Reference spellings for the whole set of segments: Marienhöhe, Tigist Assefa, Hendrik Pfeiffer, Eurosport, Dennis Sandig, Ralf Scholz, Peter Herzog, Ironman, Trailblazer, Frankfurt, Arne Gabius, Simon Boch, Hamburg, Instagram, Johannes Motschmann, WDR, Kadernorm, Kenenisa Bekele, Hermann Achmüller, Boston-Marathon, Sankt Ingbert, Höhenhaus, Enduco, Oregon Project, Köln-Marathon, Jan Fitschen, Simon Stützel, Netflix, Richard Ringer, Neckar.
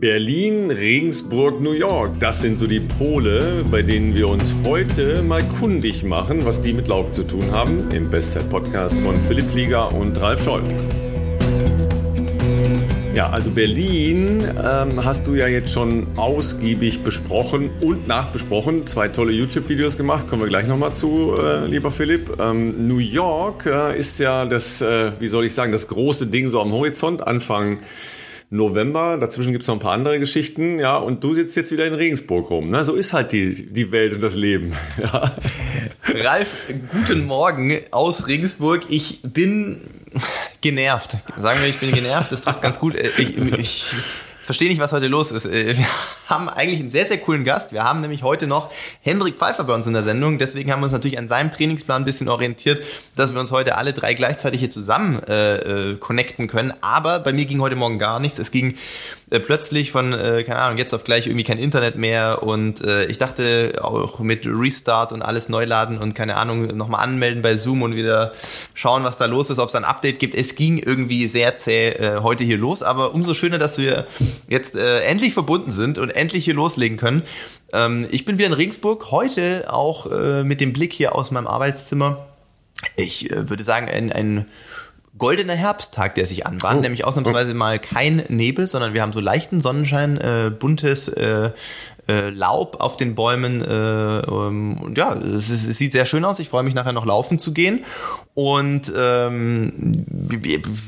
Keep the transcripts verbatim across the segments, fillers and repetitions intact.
Berlin, Regensburg, New York, das sind so die Pole, bei denen wir uns heute mal kundig machen, was die mit Lauf zu tun haben, im Bestzeit-Podcast von Philipp Flieger und Ralf Scholz. Ja, also Berlin ähm, hast du ja jetzt schon ausgiebig besprochen und nachbesprochen. Zwei tolle YouTube-Videos gemacht, kommen wir gleich nochmal zu, äh, lieber Philipp. Ähm, New York äh, ist ja das, äh, wie soll ich sagen, das große Ding so am Horizont, Anfang November, dazwischen gibt es noch ein paar andere Geschichten, ja, und du sitzt jetzt wieder in Regensburg rum, ne? So ist halt die, die Welt und das Leben. Ja. Ralf, guten Morgen aus Regensburg. Ich bin genervt. Sagen wir, ich bin genervt, das trifft ganz gut. Ich, ich verstehe nicht, was heute los ist. Wir haben eigentlich einen sehr, sehr coolen Gast. Wir haben nämlich heute noch Hendrik Pfeiffer bei uns in der Sendung. Deswegen haben wir uns natürlich an seinem Trainingsplan ein bisschen orientiert, dass wir uns heute alle drei gleichzeitig hier zusammen äh, connecten können. Aber bei mir ging heute Morgen gar nichts. Es ging äh, plötzlich von, äh, keine Ahnung, jetzt auf gleich irgendwie kein Internet mehr. Und äh, ich dachte auch mit Restart und alles neu laden und keine Ahnung, nochmal anmelden bei Zoom und wieder schauen, was da los ist, ob es ein Update gibt. Es ging irgendwie sehr zäh äh, heute hier los. Aber umso schöner, dass wir jetzt äh, endlich verbunden sind und endlich hier loslegen können. Ähm, ich bin wieder in Regensburg, heute auch äh, mit dem Blick hier aus meinem Arbeitszimmer. Ich äh, würde sagen, ein, ein goldener Herbsttag, der sich anbahnt, oh. nämlich ausnahmsweise mal kein Nebel, sondern wir haben so leichten Sonnenschein, äh, buntes äh, äh, Laub auf den Bäumen. Äh, ähm, und ja, es, es sieht sehr schön aus. Ich freue mich, nachher noch laufen zu gehen. Und ähm,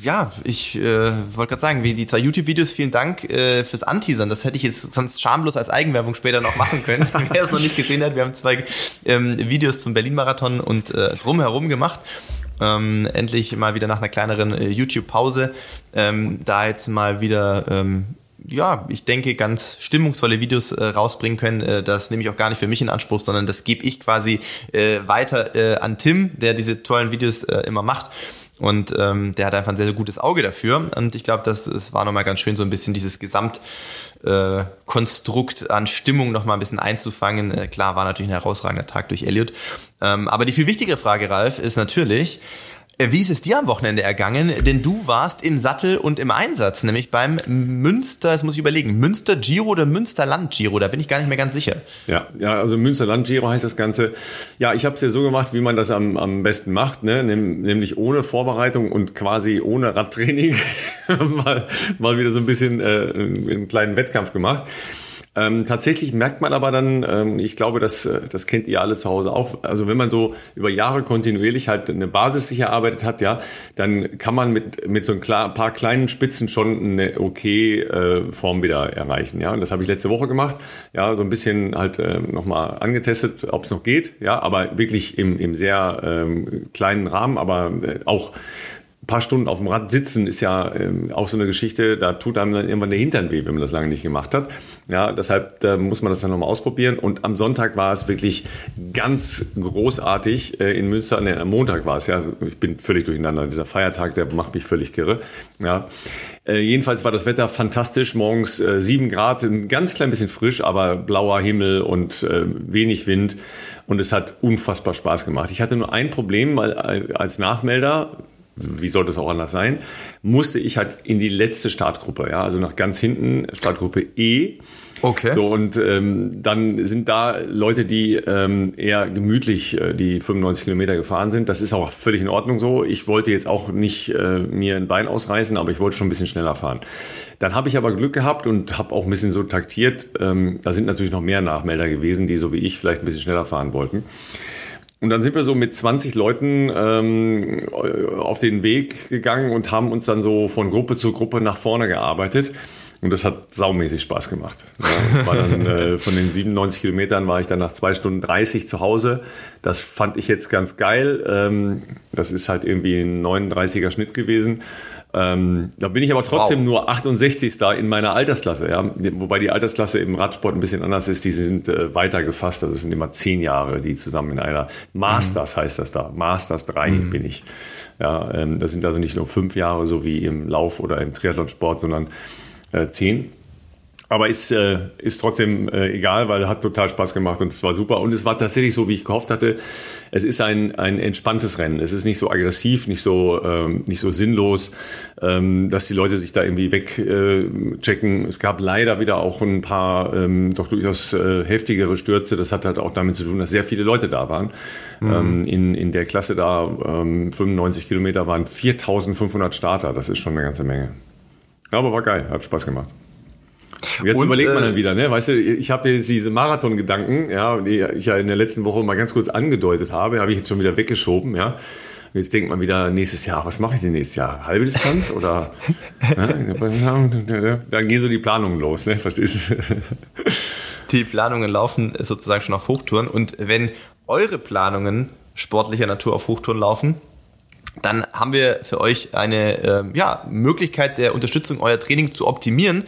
ja, ich äh, wollte gerade sagen, wie die zwei YouTube-Videos, vielen Dank äh, fürs Anteasern. Das hätte ich jetzt sonst schamlos als Eigenwerbung später noch machen können. Wer es noch nicht gesehen hat, wir haben zwei ähm, Videos zum Berlin-Marathon und äh, drumherum gemacht. Ähm, endlich mal wieder nach einer kleineren äh, YouTube-Pause. Ähm, da jetzt mal wieder, ähm, ja, ich denke, ganz stimmungsvolle Videos äh, rausbringen können. Äh, das nehme ich auch gar nicht für mich in Anspruch, sondern das gebe ich quasi äh, weiter äh, an Tim, der diese tollen Videos äh, immer macht. Und ähm, der hat einfach ein sehr, sehr gutes Auge dafür. Und ich glaube, das, das war nochmal ganz schön, so ein bisschen dieses Gesamt Äh, Konstrukt an Stimmung noch mal ein bisschen einzufangen. Äh, klar, war natürlich ein herausragender Tag durch Elliot. Ähm, aber die viel wichtigere Frage, Ralf, ist natürlich, äh, wie ist es dir am Wochenende ergangen? Denn du warst im Sattel und im Einsatz, nämlich beim Münster, das muss ich überlegen, Münster-Giro oder Münster-Land-Giro, da bin ich gar nicht mehr ganz sicher. Ja, ja, also Münster-Land-Giro heißt das Ganze. Ja, ich habe es ja so gemacht, wie man das am, am besten macht, ne? Näm, nämlich ohne Vorbereitung und quasi ohne Radtraining. mal, mal wieder so ein bisschen äh, einen kleinen Wettkampf gemacht. Ähm, tatsächlich merkt man aber dann, ähm, ich glaube, das, das kennt ihr alle zu Hause auch, also wenn man so über Jahre kontinuierlich halt eine Basis sich erarbeitet hat, ja, dann kann man mit, mit so ein klar, paar kleinen Spitzen schon eine okay äh, Form wieder erreichen, ja, und das habe ich letzte Woche gemacht, ja, so ein bisschen halt äh, nochmal angetestet, ob es noch geht, ja, aber wirklich im, im sehr ähm, kleinen Rahmen, aber äh, auch paar Stunden auf dem Rad sitzen ist ja ähm, auch so eine Geschichte, da tut einem dann irgendwann der Hintern weh, wenn man das lange nicht gemacht hat. Ja, deshalb da muss man das dann nochmal ausprobieren. Und am Sonntag war es wirklich ganz großartig äh, in Münster. Nee, am Montag war es ja. Ich bin völlig durcheinander. Dieser Feiertag, der macht mich völlig kirre. Ja. Äh, jedenfalls war das Wetter fantastisch. Morgens äh, sieben Grad, ein ganz klein bisschen frisch, aber blauer Himmel und äh, wenig Wind. Und es hat unfassbar Spaß gemacht. Ich hatte nur ein Problem, weil äh, als Nachmelder, wie sollte es auch anders sein, musste ich halt in die letzte Startgruppe, ja, also nach ganz hinten, Startgruppe E. Okay. So, und ähm, dann sind da Leute, die ähm, eher gemütlich äh, die fünfundneunzig Kilometer gefahren sind. Das ist auch völlig in Ordnung so. Ich wollte jetzt auch nicht äh, mir ein Bein ausreißen, aber ich wollte schon ein bisschen schneller fahren. Dann habe ich aber Glück gehabt und habe auch ein bisschen so taktiert. Ähm, da sind natürlich noch mehr Nachmelder gewesen, die so wie ich vielleicht ein bisschen schneller fahren wollten. Und dann sind wir so mit zwanzig Leuten ähm, auf den Weg gegangen und haben uns dann so von Gruppe zu Gruppe nach vorne gearbeitet. Und das hat saumäßig Spaß gemacht. Ja, war dann, äh, von den siebenundneunzig Kilometern war ich dann nach zwei Stunden dreißig zu Hause. Das fand ich jetzt ganz geil. Ähm, das ist halt irgendwie ein neununddreißiger Schnitt gewesen. Ähm, da bin ich aber trotzdem wow. nur achtundsechzigster in meiner Altersklasse. Ja? Wobei die Altersklasse im Radsport ein bisschen anders ist. Die sind äh, weiter gefasst. Also das sind immer zehn Jahre, die zusammen in einer Masters mhm. heißt das da. Masters drei mhm. bin ich. Ja, ähm, das sind also nicht nur fünf Jahre, so wie im Lauf- oder im Triathlonsport, sondern äh, zehn. Aber ist, äh, ist trotzdem äh, egal, weil hat total Spaß gemacht und es war super. Und es war tatsächlich so, wie ich gehofft hatte. Es ist ein, ein entspanntes Rennen. Es ist nicht so aggressiv, nicht so, ähm, nicht so sinnlos, ähm, dass die Leute sich da irgendwie wegchecken. Äh, es gab leider wieder auch ein paar ähm, doch durchaus äh, heftigere Stürze. Das hat halt auch damit zu tun, dass sehr viele Leute da waren. Mhm. Ähm, in, in der Klasse da, ähm, fünfundneunzig Kilometer, waren viertausendfünfhundert Starter. Das ist schon eine ganze Menge. Aber war geil, hat Spaß gemacht. Jetzt und, überlegt man dann wieder, ne? Weißt du, ich habe jetzt diese Marathon-Gedanken, ja, die ich ja in der letzten Woche mal ganz kurz angedeutet habe, habe ich jetzt schon wieder weggeschoben, ja. Und jetzt denkt man wieder, nächstes Jahr, was mache ich denn nächstes Jahr? Halbe Distanz oder? Ja, dann gehen so die Planungen los, ne? Verstehst du? Die Planungen laufen sozusagen schon auf Hochtouren und wenn eure Planungen sportlicher Natur auf Hochtouren laufen, dann haben wir für euch eine äh, ja, Möglichkeit der Unterstützung, euer Training zu optimieren.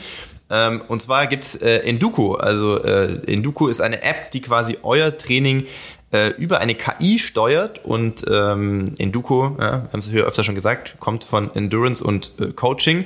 Ähm, und zwar gibt es äh, Enduco. Also äh, Enduco ist eine App, die quasi euer Training äh, über eine K I steuert. Und ähm, Enduco, ja, wir haben es hier öfter schon gesagt, kommt von Endurance und äh, Coaching.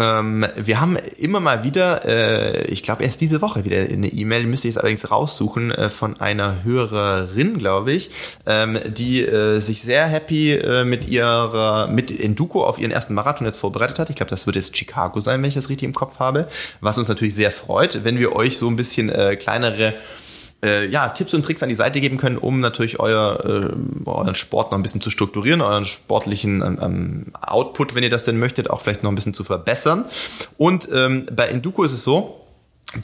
Ähm, wir haben immer mal wieder, äh, ich glaube erst diese Woche wieder eine E-Mail, müsste ich jetzt allerdings raussuchen, äh, von einer Hörerin, glaube ich, ähm, die äh, sich sehr happy äh, mit ihrer, mit Enduco auf ihren ersten Marathon jetzt vorbereitet hat. Ich glaube, das wird jetzt Chicago sein, wenn ich das richtig im Kopf habe, was uns natürlich sehr freut, wenn wir euch so ein bisschen äh, kleinere Äh, ja, Tipps und Tricks an die Seite geben können, um natürlich euer, äh, euren Sport noch ein bisschen zu strukturieren, euren sportlichen ähm, Output, wenn ihr das denn möchtet, auch vielleicht noch ein bisschen zu verbessern. Und ähm, bei Enduco ist es so,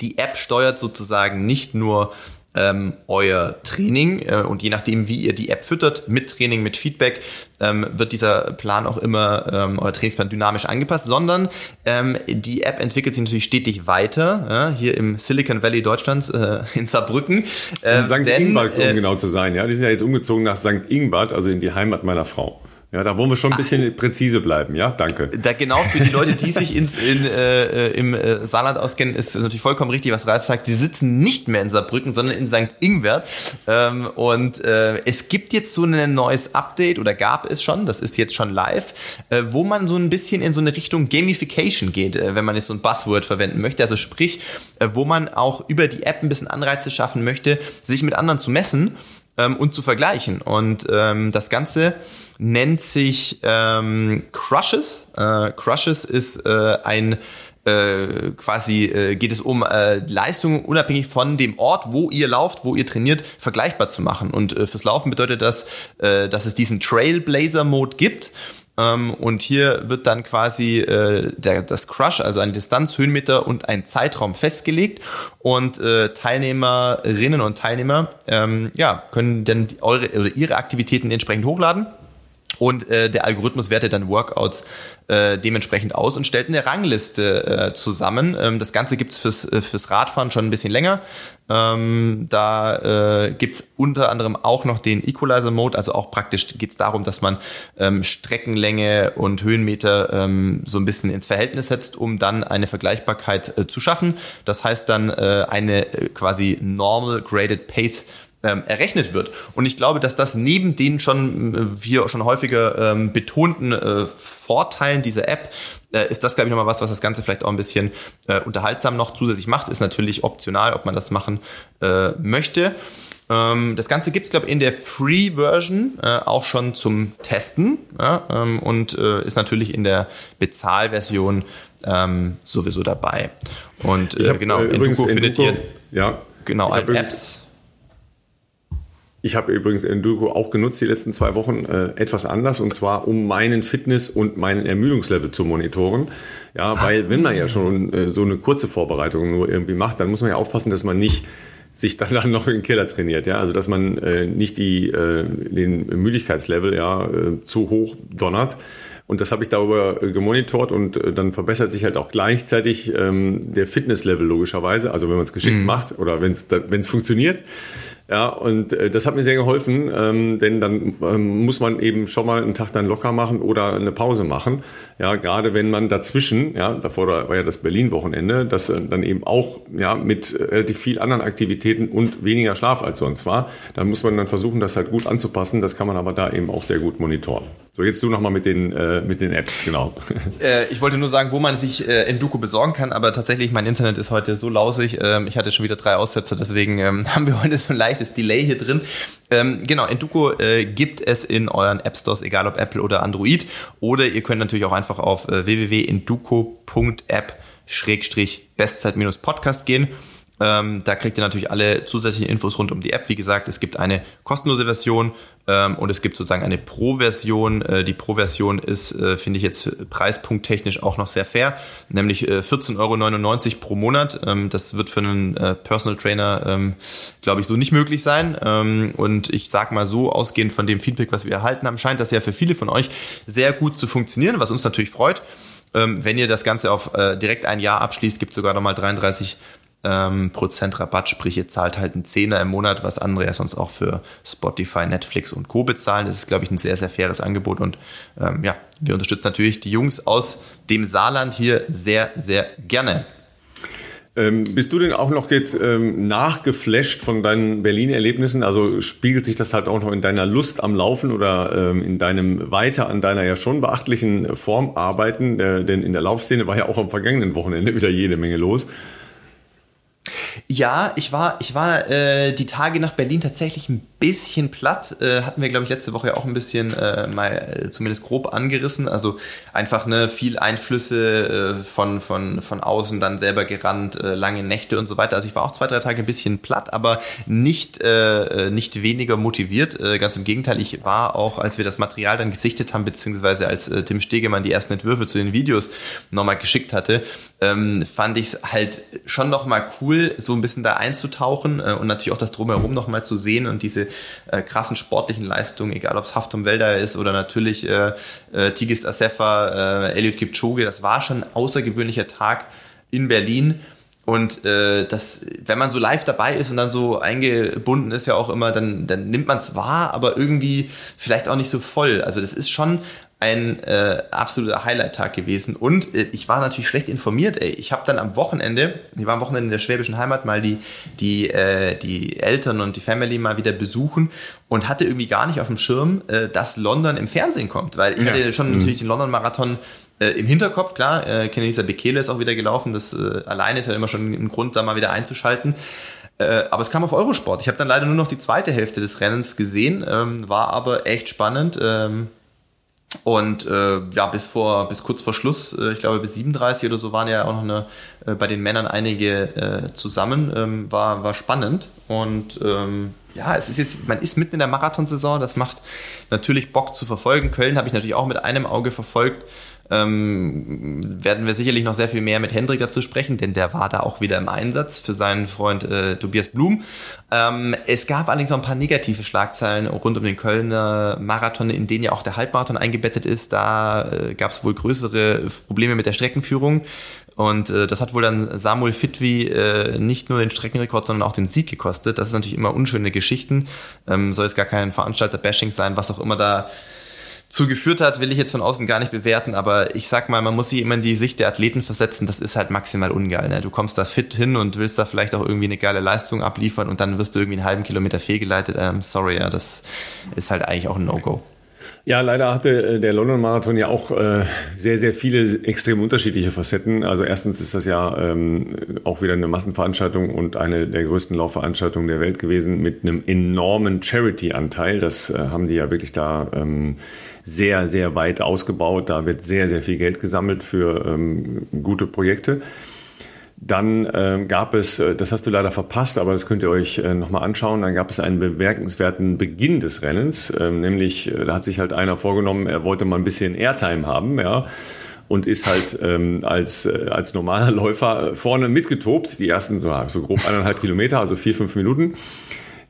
die App steuert sozusagen nicht nur ähm, euer Training äh, und je nachdem, wie ihr die App füttert, mit Training, mit Feedback, ähm, wird dieser Plan auch immer, ähm, euer Trainingsplan dynamisch angepasst, sondern ähm, die App entwickelt sich natürlich stetig weiter, ja, hier im Silicon Valley Deutschlands, äh, in Saarbrücken. Äh, in Sankt Ingbert, um äh, genau zu sein. Ja, die sind ja jetzt umgezogen nach Sankt Ingbert, also in die Heimat meiner Frau. Ja, da wollen wir schon ein bisschen Ach, präzise bleiben, ja, danke. Da genau für die Leute, die sich ins, in, äh, im äh, Saarland auskennen, ist, ist natürlich vollkommen richtig, was Ralf sagt. Sie sitzen nicht mehr in Saarbrücken, sondern in Sankt Ingbert. Ähm, und äh, es gibt jetzt so ein neues Update oder gab es schon, das ist jetzt schon live, äh, wo man so ein bisschen in so eine Richtung Gamification geht, äh, wenn man jetzt so ein Buzzword verwenden möchte. Also sprich, äh, wo man auch über die App ein bisschen Anreize schaffen möchte, sich mit anderen zu messen ähm, und zu vergleichen. Und ähm, das Ganze nennt sich ähm, Crushes. Äh, Crushes ist äh, ein äh, quasi, äh, geht es um äh, Leistungen unabhängig von dem Ort, wo ihr lauft, wo ihr trainiert, vergleichbar zu machen. Und äh, fürs Laufen bedeutet das, äh, dass es diesen Trailblazer-Mode gibt. Ähm, und hier wird dann quasi äh, der, das Crush, also eine Distanz, Höhenmeter und ein Zeitraum festgelegt. Und äh, Teilnehmerinnen und Teilnehmer ähm, ja, können dann eure oder ihre Aktivitäten entsprechend hochladen. Und äh, der Algorithmus wertet dann Workouts äh, dementsprechend aus und stellt eine Rangliste äh, zusammen. Ähm, das Ganze gibt's fürs, äh, fürs Radfahren schon ein bisschen länger. Ähm, da äh, gibt's unter anderem auch noch den Equalizer-Mode. Also auch praktisch geht's darum, dass man ähm, Streckenlänge und Höhenmeter ähm, so ein bisschen ins Verhältnis setzt, um dann eine Vergleichbarkeit äh, zu schaffen. Das heißt dann äh, eine äh, quasi normal graded pace errechnet wird. Und ich glaube, dass das neben den schon, wir schon häufiger ähm, betonten äh, Vorteilen dieser App, äh, ist das, glaube ich, nochmal was, was das Ganze vielleicht auch ein bisschen äh, unterhaltsam noch zusätzlich macht. Ist natürlich optional, ob man das machen äh, möchte. Ähm, das Ganze gibt es, glaube ich, in der Free-Version äh, auch schon zum Testen, ja, ähm, und äh, ist natürlich in der Bezahlversion ähm, sowieso dabei. Und äh, hab, genau, äh, Enduco findet ihr ja, genau alle Apps. Ich habe übrigens Enduco auch genutzt die letzten zwei Wochen äh, etwas anders, und zwar um meinen Fitness- und meinen Ermüdungslevel zu monitoren. Ja, weil wenn man ja schon äh, so eine kurze Vorbereitung nur irgendwie macht, dann muss man ja aufpassen, dass man nicht sich dann, dann noch in den Keller trainiert. Ja, also dass man äh, nicht die, äh, den Müdigkeitslevel ja äh, zu hoch donnert. Und das habe ich darüber gemonitort, und dann verbessert sich halt auch gleichzeitig ähm, der Fitnesslevel logischerweise. Also wenn man es geschickt mhm. macht oder wenn es wenn es funktioniert. Ja, und äh, das hat mir sehr geholfen, ähm, denn dann ähm, muss man eben schon mal einen Tag dann locker machen oder eine Pause machen. Ja, gerade wenn man dazwischen, ja, davor war ja das Berlin-Wochenende, das äh, dann eben auch ja mit relativ viel anderen Aktivitäten und weniger Schlaf als sonst war. Dann muss man dann versuchen, das halt gut anzupassen. Das kann man aber da eben auch sehr gut monitoren. So, jetzt du nochmal mit den äh, mit den Apps, genau. Äh, ich wollte nur sagen, wo man sich äh, Enduco besorgen kann, aber tatsächlich, mein Internet ist heute so lausig. Ähm, ich hatte schon wieder drei Aussetzer, deswegen ähm, haben wir heute so ein leichtes Delay hier drin. Ähm, genau, Enduco äh, gibt es in euren App-Stores, egal ob Apple oder Android. Oder ihr könnt natürlich auch einfach auf äh, w w w punkt enduco punkt app schrägstrich bestzeit minus podcast gehen. Ähm, da kriegt ihr natürlich alle zusätzlichen Infos rund um die App. Wie gesagt, es gibt eine kostenlose Version ähm, und es gibt sozusagen eine Pro-Version. Äh, die Pro-Version ist, äh, finde ich jetzt preispunkttechnisch auch noch sehr fair, nämlich äh, vierzehn Euro neunundneunzig pro Monat. Ähm, das wird für einen äh, Personal Trainer, ähm, glaube ich, so nicht möglich sein. Ähm, und ich sage mal so, ausgehend von dem Feedback, was wir erhalten haben, scheint das ja für viele von euch sehr gut zu funktionieren, was uns natürlich freut. Ähm, wenn ihr das Ganze auf äh, direkt ein Jahr abschließt, gibt es sogar nochmal dreiunddreißig Prozent Rabatt, sprich ihr zahlt halt einen Zehner im Monat, was andere ja sonst auch für Spotify, Netflix und Co. bezahlen. Das ist, glaube ich, ein sehr, sehr faires Angebot und ähm, ja, wir unterstützen natürlich die Jungs aus dem Saarland hier sehr, sehr gerne. Ähm, bist du denn auch noch jetzt ähm, nachgeflasht von deinen Berlin-Erlebnissen? Also spiegelt sich das halt auch noch in deiner Lust am Laufen oder ähm, in deinem weiter an deiner ja schon beachtlichen Form arbeiten? Äh, denn in der Laufszene war ja auch am vergangenen Wochenende wieder jede Menge los. Ja, ich war, ich war äh, die Tage nach Berlin tatsächlich ein bisschen platt. Äh, hatten wir, glaube ich, letzte Woche auch ein bisschen äh, mal äh, zumindest grob angerissen. Also einfach ne, viel Einflüsse äh, von, von, von außen, dann selber gerannt, äh, lange Nächte und so weiter. Also ich war auch zwei, drei Tage ein bisschen platt, aber nicht, äh, nicht weniger motiviert. Äh, ganz im Gegenteil, ich war auch, als wir das Material dann gesichtet haben, beziehungsweise als äh, Tim Stegemann die ersten Entwürfe zu den Videos nochmal geschickt hatte, ähm, fand ich es halt schon nochmal cool, so ein bisschen da einzutauchen äh, und natürlich auch das Drumherum nochmal zu sehen und diese äh, krassen sportlichen Leistungen, egal ob es Haftom Wälder ist oder natürlich äh, äh, Tigist Assefa, äh, Elliot Kipchoge, das war schon ein außergewöhnlicher Tag in Berlin und äh, das, wenn man so live dabei ist und dann so eingebunden ist ja auch immer, dann, dann nimmt man es wahr, aber irgendwie vielleicht auch nicht so voll, also das ist schon ein äh, absoluter Highlight-Tag gewesen und äh, ich war natürlich schlecht informiert, ey. Ich habe dann am Wochenende, ich war am Wochenende in der schwäbischen Heimat mal die, die, äh, die Eltern und die Family mal wieder besuchen und hatte irgendwie gar nicht auf dem Schirm, äh, dass London im Fernsehen kommt, weil ich ja. hatte schon mhm. natürlich den London-Marathon äh, im Hinterkopf, klar, äh, Kenenisa Bekele ist auch wieder gelaufen, das äh, alleine ist ja immer schon ein Grund, da mal wieder einzuschalten. Äh, aber es kam auf Eurosport, ich habe dann leider nur noch die zweite Hälfte des Rennens gesehen, ähm, war aber echt spannend, ähm, Und äh, ja, bis vor bis kurz vor Schluss, äh, ich glaube bis siebenunddreißig oder so, waren ja auch noch eine, äh, bei den Männern einige äh, zusammen, ähm, war, war spannend. Und ähm, ja, es ist jetzt, man ist mitten in der Marathonsaison, das macht natürlich Bock zu verfolgen. Köln habe ich natürlich auch mit einem Auge verfolgt. Ähm, werden wir sicherlich noch sehr viel mehr mit Hendrik dazu sprechen, denn der war da auch wieder im Einsatz für seinen Freund äh, Tobias Blum. Ähm, es gab allerdings auch ein paar negative Schlagzeilen rund um den Kölner Marathon, in den ja auch der Halbmarathon eingebettet ist. Da äh, gab es wohl größere Probleme mit der Streckenführung und äh, das hat wohl dann Samuel Fitwi äh, nicht nur den Streckenrekord, sondern auch den Sieg gekostet. Das ist natürlich immer unschöne Geschichten. Ähm, soll es gar kein Veranstalter-Bashing sein, was auch immer da zugeführt hat, will ich jetzt von außen gar nicht bewerten, aber ich sag mal, man muss sich immer in die Sicht der Athleten versetzen, das ist halt maximal ungeil. Ne? Du kommst da fit hin und willst da vielleicht auch irgendwie eine geile Leistung abliefern und dann wirst du irgendwie einen halben Kilometer fehlgeleitet. Ähm, sorry, ja, das ist halt eigentlich auch ein No-Go. Ja, leider hatte der London-Marathon ja auch äh, sehr, sehr viele extrem unterschiedliche Facetten. Also erstens ist das ja ähm, auch wieder eine Massenveranstaltung und eine der größten Laufveranstaltungen der Welt gewesen mit einem enormen Charity-Anteil. Das äh, haben die ja wirklich da ähm, sehr, sehr weit ausgebaut. Da wird sehr, sehr viel Geld gesammelt für ähm, gute Projekte. Dann äh, gab es, das hast du leider verpasst, aber das könnt ihr euch äh, nochmal anschauen, dann gab es einen bemerkenswerten Beginn des Rennens, äh, nämlich äh, da hat sich halt einer vorgenommen, er wollte mal ein bisschen Airtime haben, ja, und ist halt ähm, als, äh, als normaler Läufer vorne mitgetobt, die ersten so grob eineinhalb Kilometer, also vier, fünf Minuten.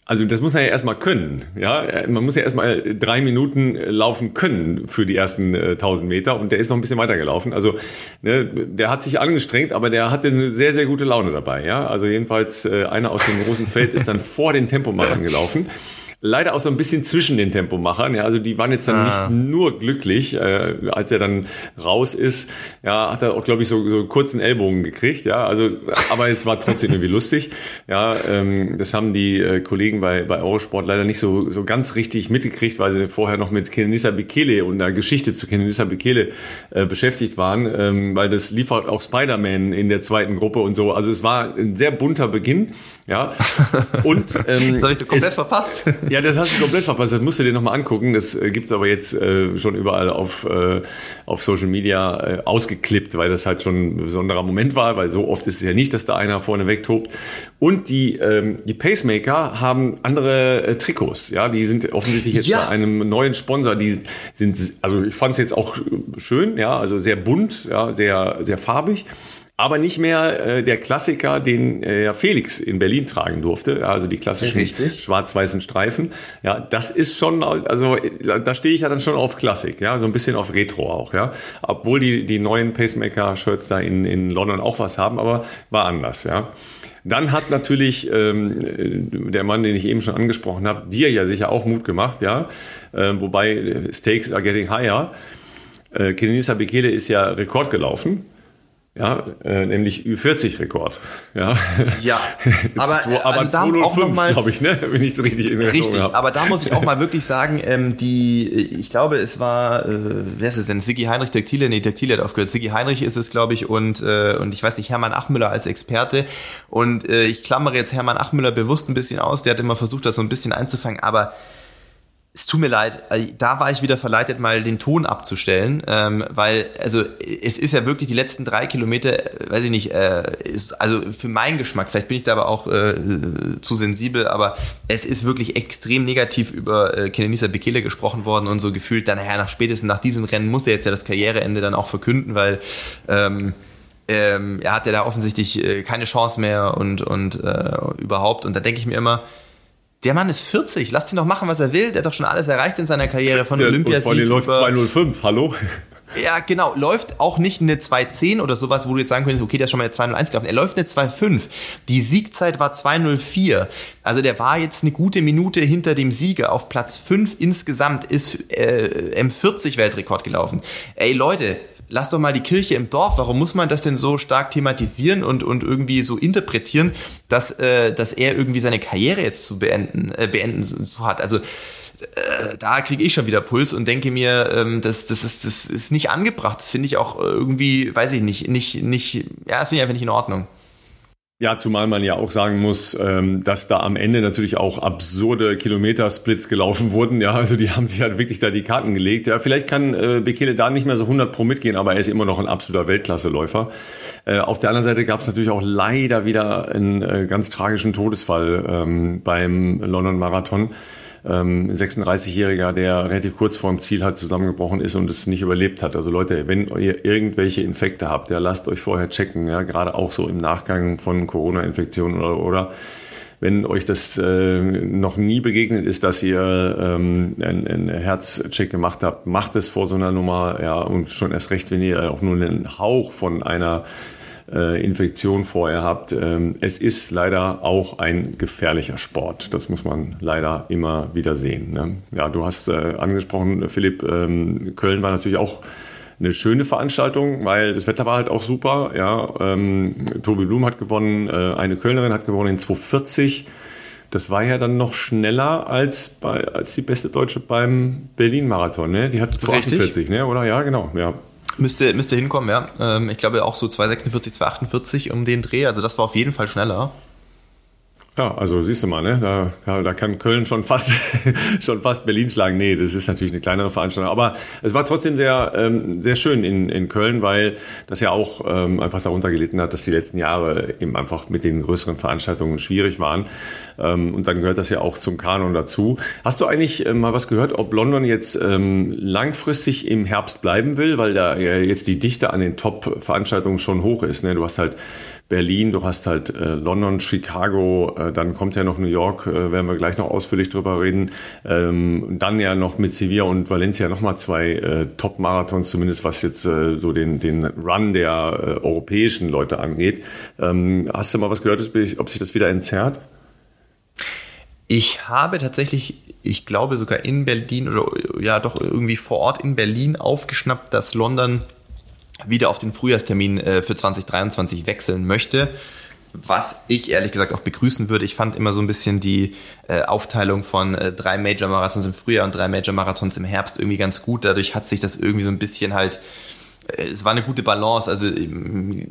Also das muss man ja erstmal können, ja, man muss ja erstmal drei Minuten laufen können für die ersten äh, tausend Meter und der ist noch ein bisschen weiter gelaufen, also ne, der hat sich angestrengt, aber der hatte eine sehr, sehr gute Laune dabei, ja, also jedenfalls äh, einer aus dem großen Feld ist dann vor den Tempomachen gelaufen. leider auch so ein bisschen zwischen den Tempomachern. Ja, also die waren jetzt dann ah. nicht nur glücklich, äh, als er dann raus ist. Ja, hat er auch, glaube ich, so, so kurzen Ellbogen gekriegt. Ja, also, aber es war trotzdem irgendwie lustig. Ja, ähm, das haben die äh, Kollegen bei, bei Eurosport leider nicht so, so ganz richtig mitgekriegt, weil sie vorher noch mit Kenenisa Bekele und der Geschichte zu Kenenisa Bekele äh, beschäftigt waren, ähm, weil das liefert auch Spider-Man in der zweiten Gruppe und so. Also es war ein sehr bunter Beginn. Ja, und ähm, das habe ich komplett es, verpasst. Ja, das hast du komplett verpasst. Das musst du dir nochmal angucken. Das äh, gibt es aber jetzt äh, schon überall auf, äh, auf Social Media äh, ausgeklippt, weil das halt schon ein besonderer Moment war, weil so oft ist es ja nicht, dass da einer vorne wegtobt. Und die, ähm, die Pacemaker haben andere äh, Trikots. Ja, die sind offensichtlich jetzt ja. bei einem neuen Sponsor. Die sind, also ich fand es jetzt auch schön, ja, also sehr bunt, ja, sehr, sehr farbig. Aber nicht mehr äh, der Klassiker, den äh, Felix in Berlin tragen durfte, also die klassischen Richtig. schwarz-weißen Streifen. Ja, das ist schon, also da stehe ich ja dann schon auf Klassik, ja, so ein bisschen auf Retro auch, ja. Obwohl die die neuen Pacemaker-Shirts da in in London auch was haben, aber war anders, ja. Dann hat natürlich ähm, der Mann, den ich eben schon angesprochen habe, dir ja sicher auch Mut gemacht, ja. Äh, wobei Stakes are getting higher. Äh, Kenenisa Bekele ist ja Rekord gelaufen. Ja, äh, nämlich Ü vierzig Rekord. Ja, ja aber, aber also da auch noch mal, glaube ich, ne, wenn ich es richtig in Erinnerung Richtig, habe. Aber da muss ich auch mal wirklich sagen, ähm, die, ich glaube, es war, äh, wer ist es denn, Sigi Heinrich Tektile, nee, Tektile hat aufgehört, Sigi Heinrich ist es, glaube ich, und äh, und ich weiß nicht, Hermann Achmüller als Experte, und äh, ich klammere jetzt Hermann Achmüller bewusst ein bisschen aus, der hat immer versucht, das so ein bisschen einzufangen, aber es tut mir leid, da war ich wieder verleitet, mal den Ton abzustellen, ähm, weil, also es ist ja wirklich die letzten drei Kilometer, weiß ich nicht, äh, ist, also für meinen Geschmack, vielleicht bin ich da aber auch äh, zu sensibel, aber es ist wirklich extrem negativ über äh, Kenenisa Bekele gesprochen worden und so gefühlt, dann naja, nach spätestens nach diesem Rennen muss er jetzt ja das Karriereende dann auch verkünden, weil ähm, ähm, er hat ja da offensichtlich äh, keine Chance mehr und, und äh, überhaupt, und da denke ich mir immer, der Mann ist vierzig, lasst ihn doch machen, was er will. Der hat doch schon alles erreicht in seiner Karriere, von Olympiasieg. Vor allem läuft zwei null fünf, hallo? Ja, genau. Läuft auch nicht eine zwei zehn oder sowas, wo du jetzt sagen könntest, okay, der ist schon mal eine zwei null eins gelaufen. Er läuft eine zwei fünf. Die Siegzeit war zwei null vier. Also der war jetzt eine gute Minute hinter dem Sieger. Auf Platz fünf insgesamt ist äh, M vierzig Weltrekord gelaufen. Ey, Leute, lass doch mal die Kirche im Dorf. Warum muss man das denn so stark thematisieren und, und irgendwie so interpretieren, dass, äh, dass er irgendwie seine Karriere jetzt zu beenden, äh, beenden so hat? Also äh, da kriege ich schon wieder Puls und denke mir, ähm, das, das, ist, das ist nicht angebracht. Das finde ich auch irgendwie, weiß ich nicht, nicht, nicht, ja, das finde ich einfach nicht in Ordnung. Ja, zumal man ja auch sagen muss, dass da am Ende natürlich auch absurde Kilometersplits gelaufen wurden. Ja, also die haben sich halt wirklich da die Karten gelegt. Ja, vielleicht kann Bekele da nicht mehr so hundert Pro mitgehen, aber er ist immer noch ein absoluter Weltklasseläufer. Auf der anderen Seite gab es natürlich auch leider wieder einen ganz tragischen Todesfall beim London-Marathon. Ein sechsunddreißigjähriger, der relativ kurz vor dem Ziel halt zusammengebrochen ist und es nicht überlebt hat. Also Leute, wenn ihr irgendwelche Infekte habt, ja, lasst euch vorher checken, ja, gerade auch so im Nachgang von Corona-Infektionen oder, oder wenn euch das äh, noch nie begegnet ist, dass ihr ähm, einen, einen Herzcheck gemacht habt, macht es vor so einer Nummer, ja, und schon erst recht, wenn ihr auch nur einen Hauch von einer Infektion vorher habt. Es ist leider auch ein gefährlicher Sport. Das muss man leider immer wieder sehen. Ne? Ja, du hast angesprochen, Philipp, Köln war natürlich auch eine schöne Veranstaltung, weil das Wetter war halt auch super. Ja, Tobi Blum hat gewonnen, eine Kölnerin hat gewonnen in zwei vierzig. Das war ja dann noch schneller als, bei, als die beste Deutsche beim Berlin-Marathon. Ne? Die hat zwei achtundvierzig, ne? Oder? Ja, genau. Ja. Müsste, müsste hinkommen, ja. Ich glaube auch so zwei sechsundvierzig, zwei achtundvierzig um den Dreh. Also das war auf jeden Fall schneller. Ja, also siehst du mal, ne? Da, da kann Köln schon fast, schon fast Berlin schlagen. Nee, das ist natürlich eine kleinere Veranstaltung. Aber es war trotzdem sehr, ähm, sehr schön in, in Köln, weil das ja auch ähm, einfach darunter gelitten hat, dass die letzten Jahre eben einfach mit den größeren Veranstaltungen schwierig waren. Ähm, und dann gehört das ja auch zum Kanon dazu. Hast du eigentlich äh, mal was gehört, ob London jetzt ähm, langfristig im Herbst bleiben will, weil da äh, jetzt die Dichte an den Top-Veranstaltungen schon hoch ist, ne? Du hast halt Berlin, du hast halt äh, London, Chicago, äh, dann kommt ja noch New York, äh, werden wir gleich noch ausführlich drüber reden. Ähm, dann ja noch mit Sevilla und Valencia nochmal zwei äh, Top-Marathons, zumindest was jetzt äh, so den, den Run der äh, europäischen Leute angeht. Ähm, hast du mal was gehört, ob sich das wieder entzerrt? Ich habe tatsächlich, ich glaube sogar in Berlin oder ja doch irgendwie vor Ort in Berlin aufgeschnappt, dass London wieder auf den Frühjahrstermin äh, für zwanzig dreiundzwanzig wechseln möchte, was ich ehrlich gesagt auch begrüßen würde. Ich fand immer so ein bisschen die äh, Aufteilung von äh, drei Major-Marathons im Frühjahr und drei Major-Marathons im Herbst irgendwie ganz gut. Dadurch hat sich das irgendwie so ein bisschen halt, äh, es war eine gute Balance, also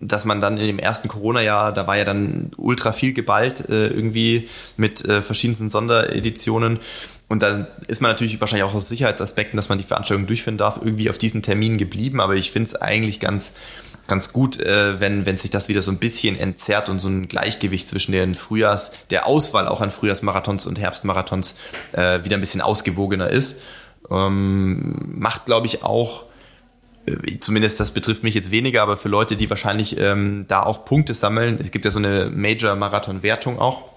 dass man dann in dem ersten Corona-Jahr, da war ja dann ultra viel geballt äh, irgendwie mit äh, verschiedensten Sondereditionen. Und da ist man natürlich wahrscheinlich auch aus Sicherheitsaspekten, dass man die Veranstaltung durchführen darf, irgendwie auf diesen Termin geblieben. Aber ich finde es eigentlich ganz, ganz gut, äh, wenn, wenn sich das wieder so ein bisschen entzerrt und so ein Gleichgewicht zwischen den Frühjahrs, der Auswahl auch an Frühjahrsmarathons und Herbstmarathons äh, wieder ein bisschen ausgewogener ist. Ähm, macht, glaube ich, auch, äh, zumindest das betrifft mich jetzt weniger, aber für Leute, die wahrscheinlich ähm, da auch Punkte sammeln, es gibt ja so eine Major-Marathon-Wertung auch,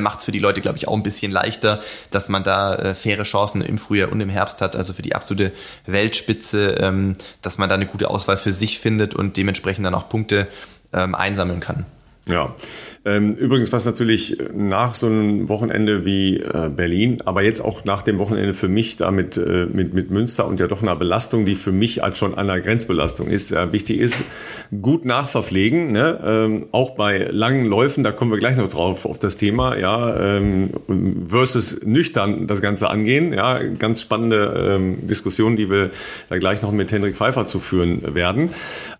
macht es für die Leute, glaube ich, auch ein bisschen leichter, dass man da äh, faire Chancen im Frühjahr und im Herbst hat, also für die absolute Weltspitze, ähm, dass man da eine gute Auswahl für sich findet und dementsprechend dann auch Punkte ähm, einsammeln kann. Ja, übrigens, was natürlich nach so einem Wochenende wie Berlin, aber jetzt auch nach dem Wochenende für mich da mit, mit, mit Münster und ja doch einer Belastung, die für mich als schon an einer Grenzbelastung ist, wichtig ist, gut nachverpflegen, ne? Auch bei langen Läufen, da kommen wir gleich noch drauf auf das Thema, ja, versus nüchtern das Ganze angehen, ja, ganz spannende Diskussion, die wir da gleich noch mit Hendrik Pfeiffer zu führen werden.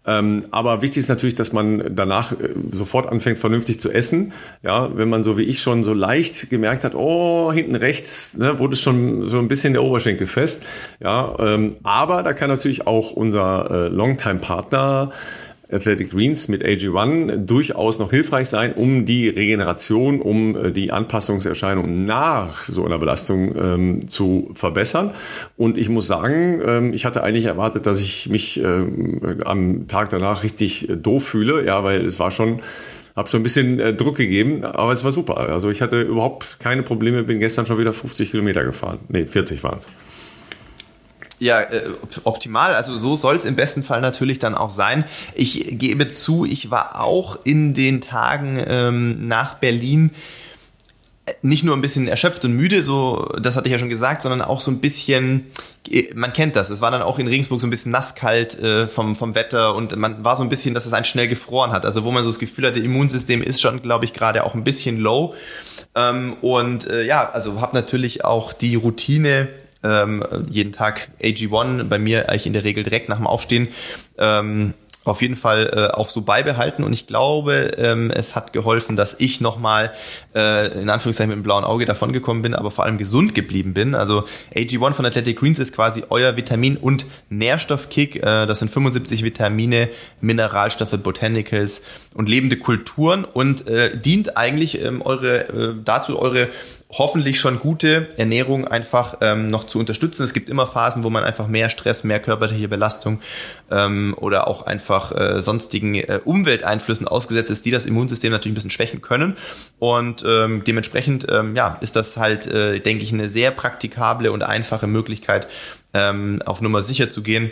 Aber wichtig ist natürlich, dass man danach sofort anfängt, vernünftig zu essen. Ja, wenn man so wie ich schon so leicht gemerkt hat, oh, hinten rechts, ne, wurde schon so ein bisschen der Oberschenkel fest. Ja, ähm, aber da kann natürlich auch unser äh, Longtime-Partner Athletic Greens mit A G eins durchaus noch hilfreich sein, um die Regeneration, um die Anpassungserscheinungen nach so einer Belastung ähm, zu verbessern. Und ich muss sagen, ähm, ich hatte eigentlich erwartet, dass ich mich ähm, am Tag danach richtig äh, doof fühle, ja, weil es war schon, habe schon ein bisschen äh, Druck gegeben, aber es war super. Also ich hatte überhaupt keine Probleme, bin gestern schon wieder fünfzig Kilometer gefahren. Nee, vierzig waren es. Ja, optimal. Also so soll es im besten Fall natürlich dann auch sein. Ich gebe zu, ich war auch in den Tagen ähm, nach Berlin nicht nur ein bisschen erschöpft und müde, so das hatte ich ja schon gesagt, sondern auch so ein bisschen, man kennt das, es war dann auch in Regensburg so ein bisschen nasskalt äh, vom, vom Wetter und man war so ein bisschen, dass es einen schnell gefroren hat, also wo man so das Gefühl hatte, Immunsystem ist schon, glaube ich, gerade auch ein bisschen low ähm, und äh, ja, also habe natürlich auch die Routine ähm, jeden Tag A G eins, bei mir eigentlich in der Regel direkt nach dem Aufstehen, ähm, auf jeden Fall äh, auch so beibehalten und ich glaube, ähm, es hat geholfen, dass ich nochmal äh, in Anführungszeichen mit dem blauen Auge davongekommen bin, aber vor allem gesund geblieben bin. Also A G eins von Athletic Greens ist quasi euer Vitamin- und Nährstoffkick. Äh, das sind fünfundsiebzig Vitamine, Mineralstoffe, Botanicals und lebende Kulturen und äh, dient eigentlich ähm, eure äh, dazu, eure hoffentlich schon gute Ernährung einfach ähm, noch zu unterstützen. Es gibt immer Phasen, wo man einfach mehr Stress, mehr körperliche Belastung ähm, oder auch einfach äh, sonstigen äh, Umwelteinflüssen ausgesetzt ist, die das Immunsystem natürlich ein bisschen schwächen können. Und ähm, dementsprechend ähm, ja, ist das halt, äh, denke ich, eine sehr praktikable und einfache Möglichkeit, ähm, auf Nummer sicher zu gehen.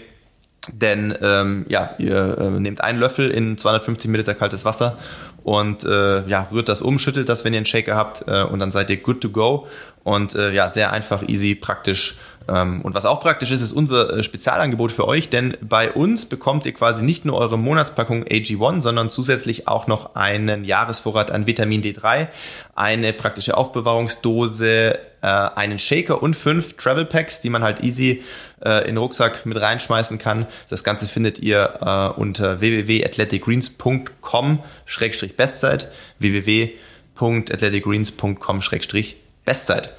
Denn ähm, ja, ihr äh, nehmt einen Löffel in zweihundertfünfzig Milliliter kaltes Wasser und äh, ja, rührt das um, schüttelt das, wenn ihr einen Shaker habt äh, und dann seid ihr good to go und äh, ja, sehr einfach, easy, praktisch. Ähm, und was auch praktisch ist, ist unser äh, Spezialangebot für euch, denn bei uns bekommt ihr quasi nicht nur eure Monatspackung A G eins, sondern zusätzlich auch noch einen Jahresvorrat an Vitamin D drei, eine praktische Aufbewahrungsdose, äh, einen Shaker und fünf Travel Packs, die man halt easy in den Rucksack mit reinschmeißen kann. Das Ganze findet ihr äh, unter w w w punkt athletic greens punkt com schrägstrich bestzeit, w w w punkt athletic greens punkt com schrägstrich bestzeit.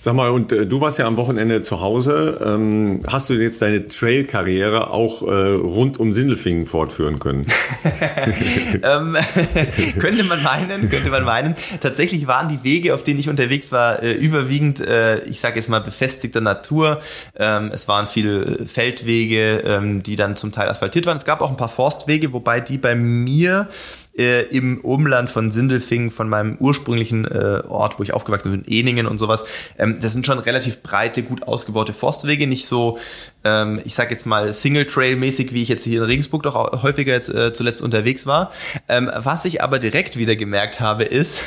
Sag mal, und äh, du warst ja am Wochenende zu Hause. Ähm, hast du jetzt deine Trail-Karriere auch äh, rund um Sindelfingen fortführen können? ähm, könnte man meinen, könnte man meinen. Tatsächlich waren die Wege, auf denen ich unterwegs war, äh, überwiegend, äh, ich sage jetzt mal, befestigter Natur. Ähm, es waren viele Feldwege, ähm, die dann zum Teil asphaltiert waren. Es gab auch ein paar Forstwege, wobei die bei mir im Umland von Sindelfingen, von meinem ursprünglichen äh, Ort, wo ich aufgewachsen bin, Ehningen und sowas. Ähm, das sind schon relativ breite, gut ausgebaute Forstwege, nicht so, ähm, ich sag jetzt mal Single-Trail-mäßig, wie ich jetzt hier in Regensburg doch häufiger jetzt äh, zuletzt unterwegs war. Ähm, was ich aber direkt wieder gemerkt habe, ist,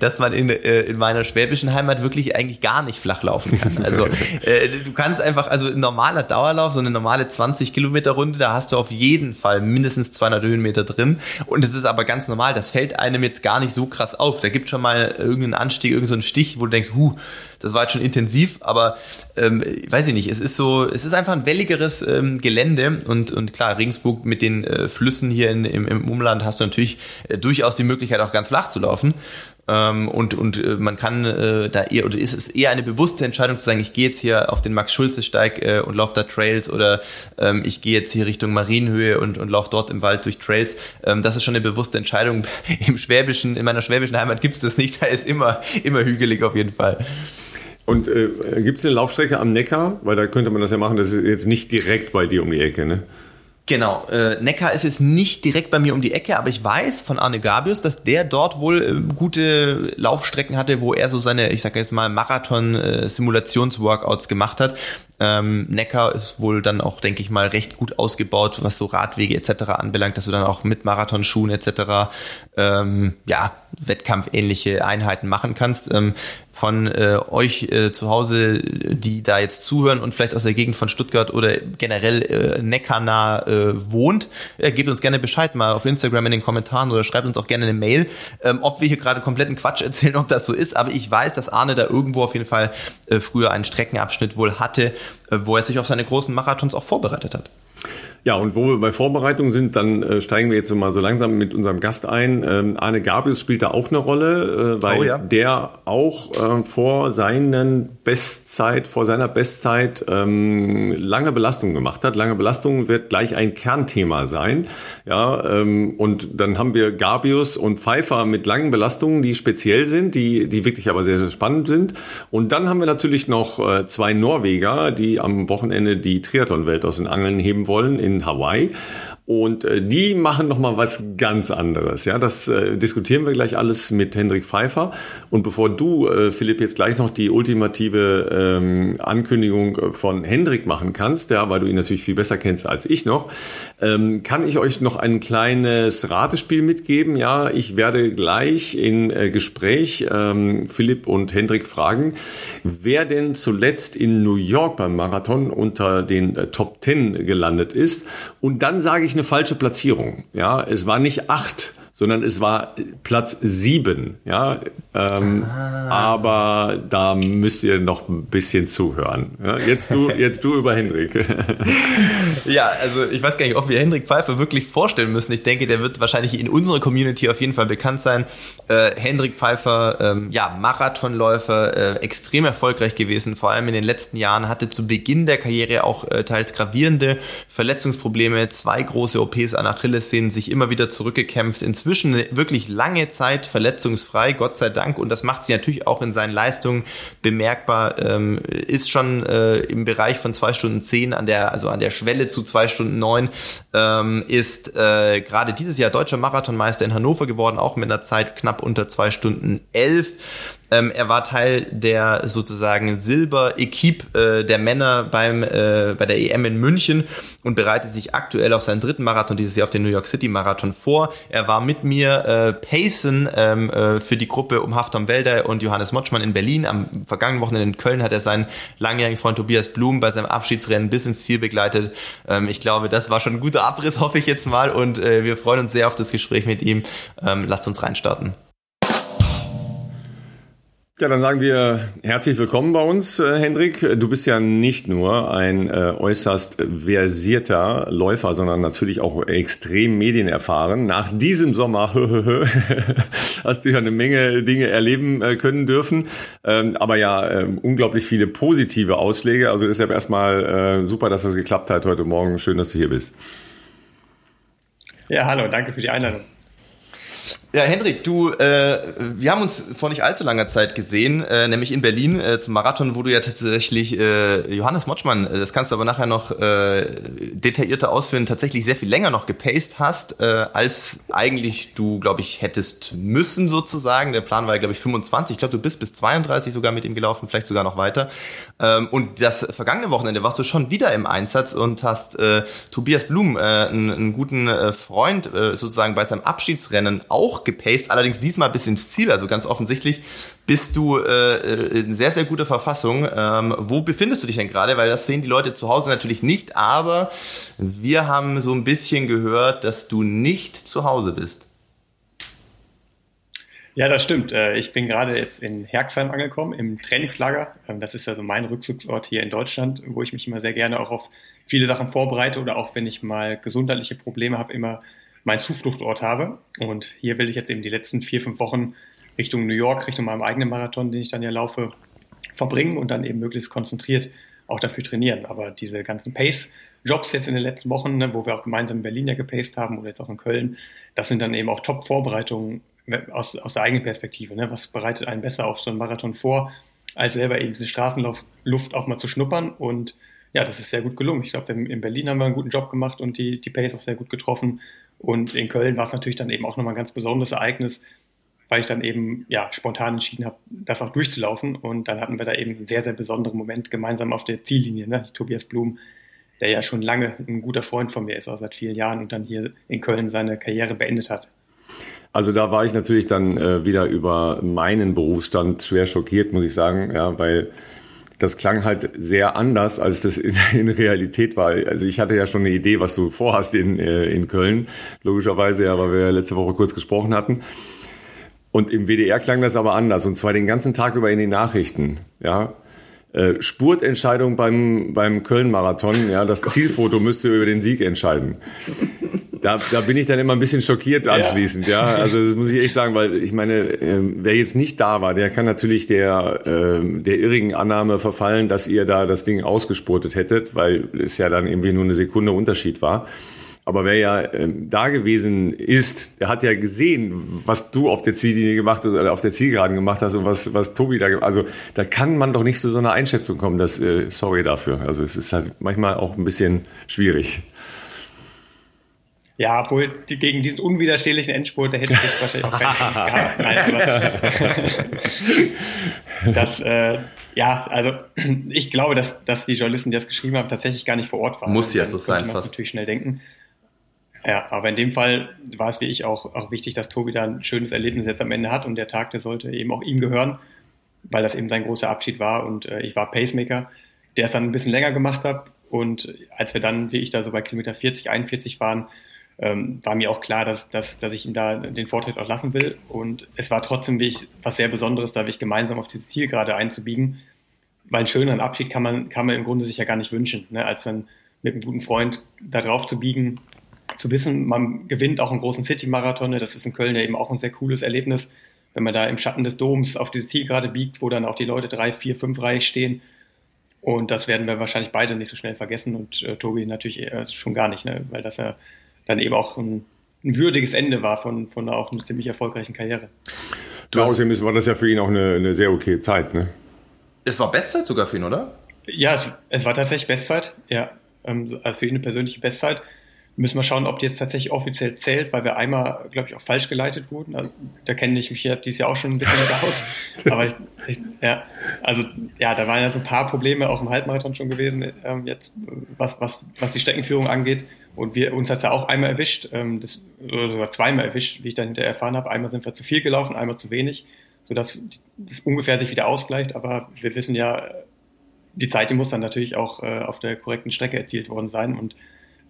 dass man in, äh, in meiner schwäbischen Heimat wirklich eigentlich gar nicht flach laufen kann. Also äh, du kannst einfach, also ein normaler Dauerlauf, so eine normale zwanzig Kilometer Runde, da hast du auf jeden Fall mindestens zweihundert Höhenmeter drin. Und es ist aber ganz normal, das fällt einem jetzt gar nicht so krass auf. Da gibt schon mal irgendeinen Anstieg, irgendeinen Stich, wo du denkst, huh, das war jetzt schon intensiv, aber ähm, weiß ich nicht, es ist so, es ist einfach ein welligeres ähm, Gelände und, und klar, Regensburg mit den äh, Flüssen hier in, im, im Umland hast du natürlich äh, durchaus die Möglichkeit, auch ganz flach zu laufen. Ähm, und und äh, man kann äh, da eher, oder ist es eher eine bewusste Entscheidung zu sagen, ich gehe jetzt hier auf den Max-Schulze-Steig äh, und laufe da Trails oder ähm, ich gehe jetzt hier Richtung Marienhöhe und, und laufe dort im Wald durch Trails. Ähm, das ist schon eine bewusste Entscheidung. Im Schwäbischen, in meiner schwäbischen Heimat gibt's das nicht, da ist immer, immer hügelig auf jeden Fall. Und äh, gibt es eine Laufstrecke am Neckar? Weil da könnte man das ja machen, das ist jetzt nicht direkt bei dir um die Ecke, ne? Genau, äh, Neckar ist jetzt nicht direkt bei mir um die Ecke, aber ich weiß von Arne Gabius, dass der dort wohl äh, gute Laufstrecken hatte, wo er so seine, ich sag jetzt mal, Marathon-Simulations-Workouts gemacht hat. Ähm, Neckar ist wohl dann auch, denke ich mal, recht gut ausgebaut, was so Radwege et cetera anbelangt, dass du dann auch mit Marathonschuhen et cetera ähm, ja, wettkampfähnliche Einheiten machen kannst. Ähm, von äh, euch äh, zu Hause, die da jetzt zuhören und vielleicht aus der Gegend von Stuttgart oder generell äh, neckarnah äh, wohnt, äh, gebt uns gerne Bescheid mal auf Instagram in den Kommentaren oder schreibt uns auch gerne eine Mail, ähm, ob wir hier gerade kompletten Quatsch erzählen, ob das so ist, aber ich weiß, dass Arne da irgendwo auf jeden Fall äh, früher einen Streckenabschnitt wohl hatte, äh, wo er sich auf seine großen Marathons auch vorbereitet hat. Ja, und wo wir bei Vorbereitung sind, dann äh, steigen wir jetzt so mal so langsam mit unserem Gast ein. Ähm, Arne Gabius spielt da auch eine Rolle, äh, weil oh, ja. der auch äh, vor seinen Bestzeit, vor seiner Bestzeit ähm, lange Belastung gemacht hat. Lange Belastung wird gleich ein Kernthema sein. Ja, ähm, und dann haben wir Gabius und Pfeiffer mit langen Belastungen, die speziell sind, die, die wirklich aber sehr, sehr spannend sind. Und dann haben wir natürlich noch äh, zwei Norweger, die am Wochenende die Triathlon-Welt aus den Angeln heben wollen in Hawaii. Und äh, die machen nochmal was ganz anderes. Ja, das äh, diskutieren wir gleich alles mit Hendrik Pfeiffer. Und bevor du, äh, Philipp, jetzt gleich noch die ultimative ähm, Ankündigung von Hendrik machen kannst, ja, weil du ihn natürlich viel besser kennst als ich noch, ähm, kann ich euch noch ein kleines Ratespiel mitgeben. Ja, ich werde gleich im äh, Gespräch ähm, Philipp und Hendrik fragen, wer denn zuletzt in New York beim Marathon unter den äh, Top Ten gelandet ist. Und dann sage ich eine falsche Platzierung. Ja, es war nicht acht, sondern es war Platz sieben. Ja, ähm, ah. aber da müsst ihr noch ein bisschen zuhören. Ja, jetzt du, jetzt du über Hendrik. Ja, also ich weiß gar nicht, ob wir Hendrik Pfeiffer wirklich vorstellen müssen. Ich denke, der wird wahrscheinlich in unserer Community auf jeden Fall bekannt sein. Äh, Hendrik Pfeiffer, ähm, ja, Marathonläufer, äh, extrem erfolgreich gewesen, vor allem in den letzten Jahren, hatte zu Beginn der Karriere auch äh, teils gravierende Verletzungsprobleme, zwei große O Ps an Achillessehnen, sich immer wieder zurückgekämpft, ins Zwischen wirklich lange Zeit verletzungsfrei, Gott sei Dank, und das macht sich natürlich auch in seinen Leistungen bemerkbar, ähm, ist schon äh, im Bereich von zwei Stunden zehn, an der, also an der Schwelle zu zwei Stunden neun, ähm, ist äh, gerade dieses Jahr deutscher Marathonmeister in Hannover geworden, auch mit einer Zeit knapp unter zwei Stunden elf. Ähm, er war Teil der sozusagen Silber-Equipe äh, der Männer beim äh, bei der E M in München und bereitet sich aktuell auf seinen dritten Marathon dieses Jahr, auf den New York City Marathon, vor. Er war mit mir äh, Pacen ähm, äh, für die Gruppe um Haftom Wälder und Johannes Motschmann in Berlin. Am vergangenen Wochenende in Köln hat er seinen langjährigen Freund Tobias Blum bei seinem Abschiedsrennen bis ins Ziel begleitet. Ähm, ich glaube, das war schon ein guter Abriss, hoffe ich jetzt mal, und äh, wir freuen uns sehr auf das Gespräch mit ihm. Ähm, lasst uns reinstarten. Ja, dann sagen wir herzlich willkommen bei uns, äh, Hendrik. Du bist ja nicht nur ein äh, äußerst versierter Läufer, sondern natürlich auch extrem medienerfahren. Nach diesem Sommer hast du ja eine Menge Dinge erleben äh, können dürfen, ähm, aber ja äh, unglaublich viele positive Ausschläge. Also deshalb erstmal äh, super, dass das geklappt hat heute Morgen. Schön, dass du hier bist. Ja, hallo, danke für die Einladung. Ja, Hendrik, du, äh, wir haben uns vor nicht allzu langer Zeit gesehen, äh, nämlich in Berlin äh, zum Marathon, wo du ja tatsächlich äh, Johannes Motschmann, das kannst du aber nachher noch äh, detaillierter ausführen, tatsächlich sehr viel länger noch gepaced hast, äh, als eigentlich du, glaube ich, hättest müssen sozusagen. Der Plan war ja, glaube ich, fünfundzwanzig. Ich glaube, du bist bis zweiunddreißig sogar mit ihm gelaufen, vielleicht sogar noch weiter. Ähm, und das vergangene Wochenende warst du schon wieder im Einsatz und hast äh, Tobias Blum, äh, einen, einen guten äh, Freund, äh, sozusagen bei seinem Abschiedsrennen auch gepaced, allerdings diesmal bis ins Ziel. Also ganz offensichtlich bist du äh, in sehr, sehr guter Verfassung. Ähm, wo befindest du dich denn gerade? Weil das sehen die Leute zu Hause natürlich nicht, aber wir haben so ein bisschen gehört, dass du nicht zu Hause bist. Ja, das stimmt. Ich bin gerade jetzt in Herxheim angekommen, im Trainingslager. Das ist ja so mein Rückzugsort hier in Deutschland, wo ich mich immer sehr gerne auch auf viele Sachen vorbereite oder auch, wenn ich mal gesundheitliche Probleme habe, immer meinen Zufluchtsort habe. Und hier will ich jetzt eben die letzten vier, fünf Wochen Richtung New York, Richtung meinem eigenen Marathon, den ich dann ja laufe, verbringen und dann eben möglichst konzentriert auch dafür trainieren. Aber diese ganzen Pace-Jobs jetzt in den letzten Wochen, ne, wo wir auch gemeinsam in Berlin ja gepaced haben oder jetzt auch in Köln, das sind dann eben auch Top-Vorbereitungen, Aus, aus der eigenen Perspektive, ne? Was bereitet einen besser auf so einen Marathon vor, als selber eben diese Straßenluft auch mal zu schnuppern, und ja, das ist sehr gut gelungen. Ich glaube, in Berlin haben wir einen guten Job gemacht und die, die Pace auch sehr gut getroffen, und in Köln war es natürlich dann eben auch nochmal ein ganz besonderes Ereignis, weil ich dann eben ja spontan entschieden habe, das auch durchzulaufen, und dann hatten wir da eben einen sehr, sehr besonderen Moment gemeinsam auf der Ziellinie, ne? Tobias Blum, der ja schon lange ein guter Freund von mir ist, auch seit vielen Jahren, und dann hier in Köln seine Karriere beendet hat. Also da war ich natürlich dann äh, wieder über meinen Berufsstand schwer schockiert, muss ich sagen, ja, weil das klang halt sehr anders, als das in, in Realität war. Also ich hatte ja schon eine Idee, was du vorhast in, äh, in Köln, logischerweise, ja, weil wir ja letzte Woche kurz gesprochen hatten. Und im W D R klang das aber anders, und zwar den ganzen Tag über in den Nachrichten, ja. Äh, Spurtentscheidung beim, beim Köln-Marathon, ja, das Gott, Zielfoto müsste über den Sieg entscheiden. Da, da bin ich dann immer ein bisschen schockiert anschließend, ja. ja. Also das muss ich echt sagen, weil ich meine, äh, wer jetzt nicht da war, der kann natürlich der, äh, der irrigen Annahme verfallen, dass ihr da das Ding ausgespurtet hättet, weil es ja dann irgendwie nur eine Sekunde Unterschied war. Aber wer ja äh, da gewesen ist, der hat ja gesehen, was du auf der Ziellinie gemacht hast oder auf der Zielgeraden gemacht hast und was, was Tobi da gemacht hat. Also da kann man doch nicht zu so einer Einschätzung kommen, dass, äh, sorry dafür. Also es ist halt manchmal auch ein bisschen schwierig. Ja, obwohl gegen diesen unwiderstehlichen Endspurt, da hätte ich jetzt wahrscheinlich auch keine Chance gehabt. Nein, aber das, äh, ja, also ich glaube, dass, dass die Journalisten, die das geschrieben haben, tatsächlich gar nicht vor Ort waren. Muss ja so sein, fast. Man natürlich schnell denken. Ja, aber in dem Fall war es wie ich auch, auch wichtig, dass Tobi da ein schönes Erlebnis jetzt am Ende hat, und der Tag, der sollte eben auch ihm gehören, weil das eben sein großer Abschied war, und äh, ich war Pacemaker, der es dann ein bisschen länger gemacht hat, und als wir dann, wie ich da so bei Kilometer vierzig, einundvierzig waren, Ähm, war mir auch klar, dass, dass, dass ich ihm da den Vortritt auch lassen will, und es war trotzdem wirklich was sehr Besonderes, da wirklich gemeinsam auf diese Zielgerade einzubiegen, weil einen schöneren Abschied kann man, kann man im Grunde sich ja gar nicht wünschen, ne? Als dann mit einem guten Freund da drauf zu biegen, zu wissen, man gewinnt auch einen großen City-Marathon, ne? Das ist in Köln ja eben auch ein sehr cooles Erlebnis, wenn man da im Schatten des Doms auf diese Zielgerade biegt, wo dann auch die Leute drei, vier, fünf Reihen stehen. Und das werden wir wahrscheinlich beide nicht so schnell vergessen, und äh, Tobi natürlich äh, schon gar nicht, ne? Weil das ja dann eben auch ein, ein würdiges Ende war von, von einer auch einer ziemlich erfolgreichen Karriere. Außerdem war das ja für ihn auch eine, eine sehr okay Zeit, ne? Es war Bestzeit sogar für ihn, oder? Ja, es, es war tatsächlich Bestzeit, ja. Also für ihn eine persönliche Bestzeit. Müssen wir schauen, ob die jetzt tatsächlich offiziell zählt, weil wir einmal, glaube ich, auch falsch geleitet wurden. Also, da kenne ich mich ja dieses Jahr auch schon ein bisschen mit aus. Aber ich, ich, ja, also ja, da waren ja so ein paar Probleme auch im Halbmarathon schon gewesen, ähm, jetzt, was, was, was die Streckenführung angeht. Und wir, uns hat es ja auch einmal erwischt, ähm, das, oder sogar zweimal erwischt, wie ich dann hinterher erfahren habe. Einmal sind wir zu viel gelaufen, einmal zu wenig, sodass das ungefähr sich wieder ausgleicht. Aber wir wissen ja, die Zeit, die muss dann natürlich auch äh, auf der korrekten Strecke erzielt worden sein, und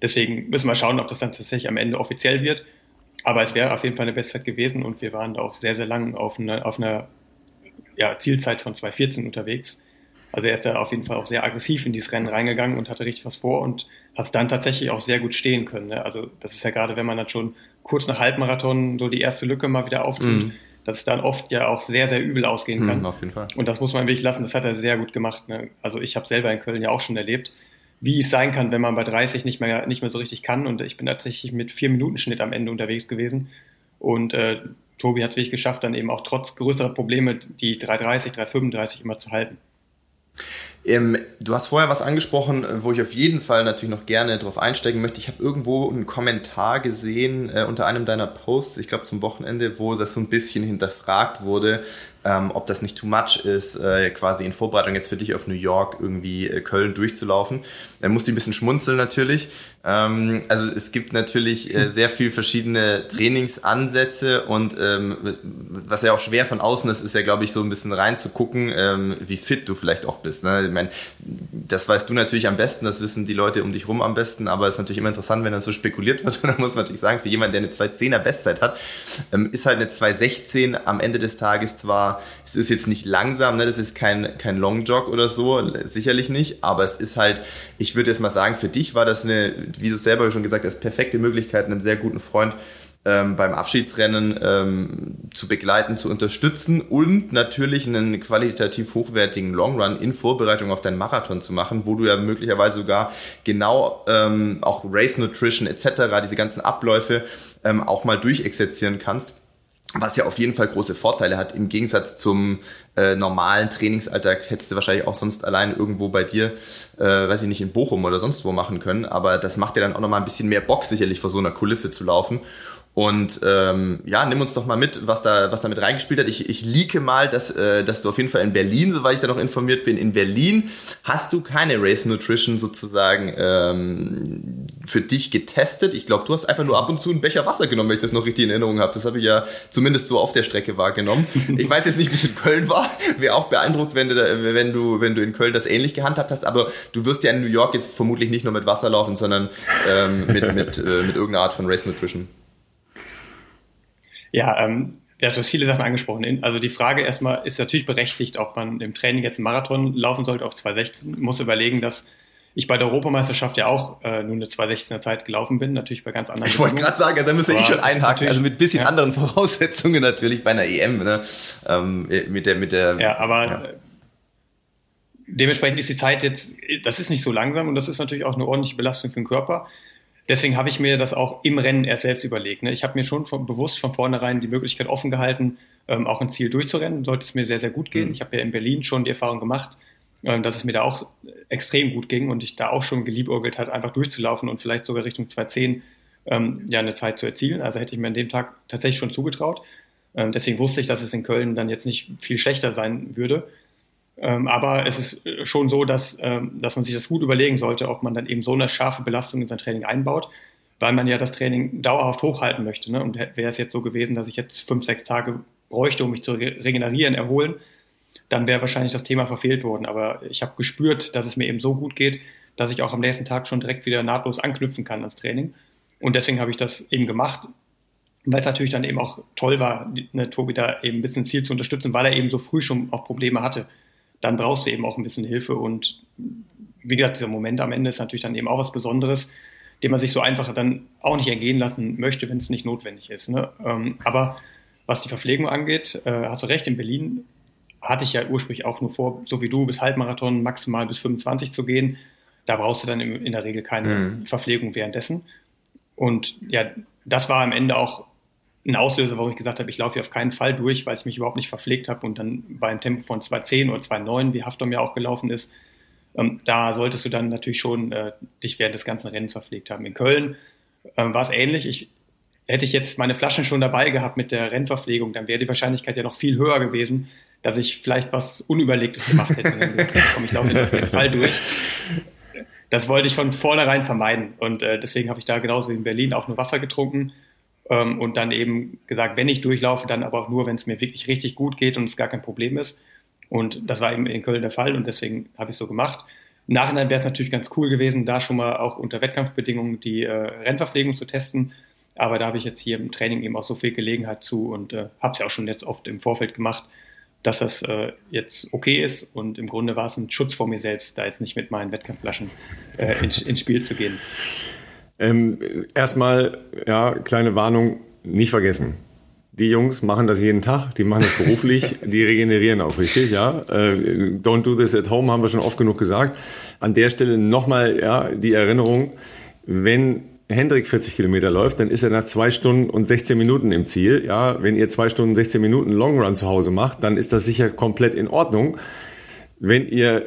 deswegen müssen wir schauen, ob das dann tatsächlich am Ende offiziell wird. Aber es wäre auf jeden Fall eine Bestzeit gewesen, und wir waren da auch sehr, sehr lang auf einer, auf einer ja, Zielzeit von zwei vierzehn unterwegs. Also er ist da auf jeden Fall auch sehr aggressiv in dieses Rennen reingegangen und hatte richtig was vor und hat es dann tatsächlich auch sehr gut stehen können, ne? Also das ist ja gerade, wenn man dann schon kurz nach Halbmarathon so die erste Lücke mal wieder auftut, mm. dass es dann oft ja auch sehr, sehr übel ausgehen kann. Mm, auf jeden Fall. Und das muss man wirklich lassen, das hat er sehr gut gemacht, ne? Also ich habe selber in Köln ja auch schon erlebt, wie es sein kann, wenn man bei dreißig nicht mehr nicht mehr so richtig kann. Und ich bin tatsächlich mit vier-Minuten-Schnitt am Ende unterwegs gewesen. Und äh, Tobi hat es wirklich geschafft, dann eben auch trotz größerer Probleme die drei dreißig, drei fünfunddreißig immer zu halten. Ähm, du hast vorher was angesprochen, wo ich auf jeden Fall natürlich noch gerne drauf einsteigen möchte. Ich habe irgendwo einen Kommentar gesehen äh, unter einem deiner Posts, ich glaube zum Wochenende, wo das so ein bisschen hinterfragt wurde, ähm, ob das nicht too much ist, äh, quasi in Vorbereitung jetzt für dich auf New York irgendwie äh, Köln durchzulaufen. Dann musste ich ein bisschen schmunzeln natürlich. Ähm, also es gibt natürlich äh, sehr viel verschiedene Trainingsansätze und ähm, was ja auch schwer von außen ist, ist ja, glaube ich, so ein bisschen reinzugucken, ähm, wie fit du vielleicht auch bist. Ne? Ich meine, das weißt du natürlich am besten, das wissen die Leute um dich rum am besten, aber es ist natürlich immer interessant, wenn das so spekuliert wird. Und da muss man natürlich sagen, für jemanden, der eine zwei zehner Bestzeit hat, ähm, ist halt eine zwei sechzehn am Ende des Tages zwar, es ist jetzt nicht langsam, ne? Das ist kein, kein Long Jog oder so, sicherlich nicht, aber es ist halt, ich würde jetzt mal sagen, für dich war das eine, wie du es selber schon gesagt hast, perfekte Möglichkeit, einem sehr guten Freund ähm, beim Abschiedsrennen ähm, zu begleiten, zu unterstützen und natürlich einen qualitativ hochwertigen Longrun in Vorbereitung auf deinen Marathon zu machen, wo du ja möglicherweise sogar genau ähm, auch Race Nutrition et cetera, diese ganzen Abläufe ähm, auch mal durchexerzieren kannst, was ja auf jeden Fall große Vorteile hat. Im Gegensatz zum äh, normalen Trainingsalltag hättest du wahrscheinlich auch sonst allein irgendwo bei dir, äh, weiß ich nicht, in Bochum oder sonst wo machen können. Aber das macht dir dann auch nochmal ein bisschen mehr Bock, sicherlich vor so einer Kulisse zu laufen. Und ähm, ja, nimm uns doch mal mit, was da was da mit reingespielt hat. Ich, ich leake mal, dass, äh, dass du auf jeden Fall in Berlin, soweit ich da noch informiert bin, in Berlin hast du keine Race Nutrition sozusagen ähm, für dich getestet. Ich glaube, du hast einfach nur ab und zu einen Becher Wasser genommen, wenn ich das noch richtig in Erinnerung habe. Das habe ich ja zumindest so auf der Strecke wahrgenommen. Ich weiß jetzt nicht, wie es in Köln war. Wäre auch beeindruckt, wenn du, da, wenn, du, wenn du in Köln das ähnlich gehandhabt hast. Aber du wirst ja in New York jetzt vermutlich nicht nur mit Wasser laufen, sondern ähm, mit, mit, äh, mit irgendeiner Art von Race Nutrition. Ja, ähm, du hast viele Sachen angesprochen. Also die Frage erstmal ist natürlich berechtigt, ob man im Training jetzt einen Marathon laufen sollte auf zwei sechzehn. Ich muss überlegen, dass ich bei der Europameisterschaft ja auch äh, nur eine zwei sechzehner Zeit gelaufen bin, natürlich bei ganz anderen. Ich wollte gerade sagen, da müsste ich schon einhaken, also mit bisschen ja. anderen Voraussetzungen natürlich bei einer E M, ne? Ähm, mit der, mit der. Ja, aber ja. Dementsprechend ist die Zeit jetzt, das ist nicht so langsam und das ist natürlich auch eine ordentliche Belastung für den Körper. Deswegen habe ich mir das auch im Rennen erst selbst überlegt. Ne? Ich habe mir schon von, bewusst von vornherein die Möglichkeit offen gehalten, ähm, auch ein Ziel durchzurennen. Sollte es mir sehr, sehr gut gehen. Ich habe ja in Berlin schon die Erfahrung gemacht, ähm, dass es mir da auch extrem gut ging und ich da auch schon geliebäugelt hat, einfach durchzulaufen und vielleicht sogar Richtung zwei zehn ähm, ja eine Zeit zu erzielen. Also hätte ich mir an dem Tag tatsächlich schon zugetraut. Ähm, deswegen wusste ich, dass es in Köln dann jetzt nicht viel schlechter sein würde. Ähm, aber es ist schon so, dass, ähm, dass man sich das gut überlegen sollte, ob man dann eben so eine scharfe Belastung in sein Training einbaut, weil man ja das Training dauerhaft hochhalten möchte. Ne? Und wäre es jetzt so gewesen, dass ich jetzt fünf, sechs Tage bräuchte, um mich zu re- regenerieren, erholen, dann wäre wahrscheinlich das Thema verfehlt worden. Aber ich habe gespürt, dass es mir eben so gut geht, dass ich auch am nächsten Tag schon direkt wieder nahtlos anknüpfen kann ans Training. Und deswegen habe ich das eben gemacht, weil es natürlich dann eben auch toll war, ne, Tobi da eben ein bisschen Ziel zu unterstützen, weil er eben so früh schon auch Probleme hatte. Dann brauchst du eben auch ein bisschen Hilfe und wie gesagt, dieser Moment am Ende ist natürlich dann eben auch was Besonderes, den man sich so einfach dann auch nicht ergehen lassen möchte, wenn es nicht notwendig ist. Ne? Aber was die Verpflegung angeht, hast du recht, in Berlin hatte ich ja ursprünglich auch nur vor, so wie du, bis Halbmarathon maximal bis fünfundzwanzig zu gehen. Da brauchst du dann in der Regel keine mhm. Verpflegung währenddessen. Und ja, das war am Ende auch ein Auslöser, warum ich gesagt habe, ich laufe hier auf keinen Fall durch, weil ich mich überhaupt nicht verpflegt habe und dann bei einem Tempo von zwei zehn oder zwei neun, wie Haftom ja auch gelaufen ist, ähm, da solltest du dann natürlich schon äh, dich während des ganzen Rennens verpflegt haben. In Köln ähm, war es ähnlich. Ich, hätte ich jetzt meine Flaschen schon dabei gehabt mit der Rennverpflegung, dann wäre die Wahrscheinlichkeit ja noch viel höher gewesen, dass ich vielleicht was Unüberlegtes gemacht hätte. Dann gesagt, komm, ich laufe jetzt auf jeden Fall durch. Das wollte ich von vornherein vermeiden und äh, deswegen habe ich da genauso wie in Berlin auch nur Wasser getrunken. Und dann eben gesagt, wenn ich durchlaufe, dann aber auch nur, wenn es mir wirklich richtig gut geht und es gar kein Problem ist. Und das war eben in Köln der Fall und deswegen habe ich es so gemacht. Im Nachhinein wäre es natürlich ganz cool gewesen, da schon mal auch unter Wettkampfbedingungen die äh, Rennverpflegung zu testen. Aber da habe ich jetzt hier im Training eben auch so viel Gelegenheit zu und äh, habe es ja auch schon jetzt oft im Vorfeld gemacht, dass das äh, jetzt okay ist. Und im Grunde war es ein Schutz vor mir selbst, da jetzt nicht mit meinen Wettkampfflaschen äh, ins, ins Spiel zu gehen. Ähm, erstmal, ja, kleine Warnung, nicht vergessen. Die Jungs machen das jeden Tag, die machen das beruflich, die regenerieren auch richtig, ja. Äh, don't do this at home, haben wir schon oft genug gesagt. An der Stelle nochmal, ja, die Erinnerung, wenn Hendrik vierzig Kilometer läuft, dann ist er nach zwei Stunden und sechzehn Minuten im Ziel, ja. Wenn ihr zwei Stunden, sechzehn Minuten Long Run zu Hause macht, dann ist das sicher komplett in Ordnung. Wenn ihr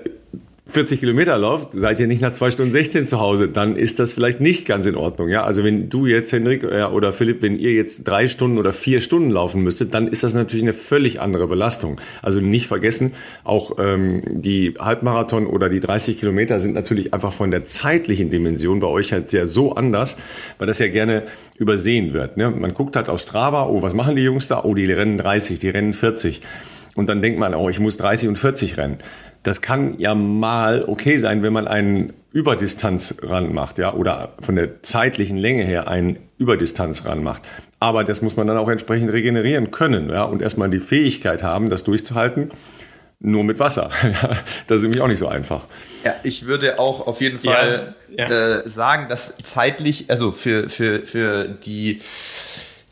vierzig Kilometer läuft, seid ihr nicht nach zwei Stunden sechzehn zu Hause, dann ist das vielleicht nicht ganz in Ordnung. Ja? Also wenn du jetzt, Hendrik äh, oder Philipp, wenn ihr jetzt drei Stunden oder vier Stunden laufen müsstet, dann ist das natürlich eine völlig andere Belastung. Also nicht vergessen, auch ähm, die Halbmarathon oder die dreißig Kilometer sind natürlich einfach von der zeitlichen Dimension bei euch halt sehr so anders, weil das ja gerne übersehen wird. Ne? Man guckt halt auf Strava, oh, was machen die Jungs da? Oh, die rennen dreißig, die rennen vierzig. Und dann denkt man, oh, ich muss dreißig und vierzig rennen. Das kann ja mal okay sein, wenn man einen Überdistanzrun macht, ja, oder von der zeitlichen Länge her einen Überdistanzrun macht. Aber das muss man dann auch entsprechend regenerieren können, ja, und erstmal die Fähigkeit haben, das durchzuhalten, nur mit Wasser. Das ist nämlich auch nicht so einfach. Ja, ich würde auch auf jeden Fall ja, ja. Äh, sagen, dass zeitlich, also für, für, für die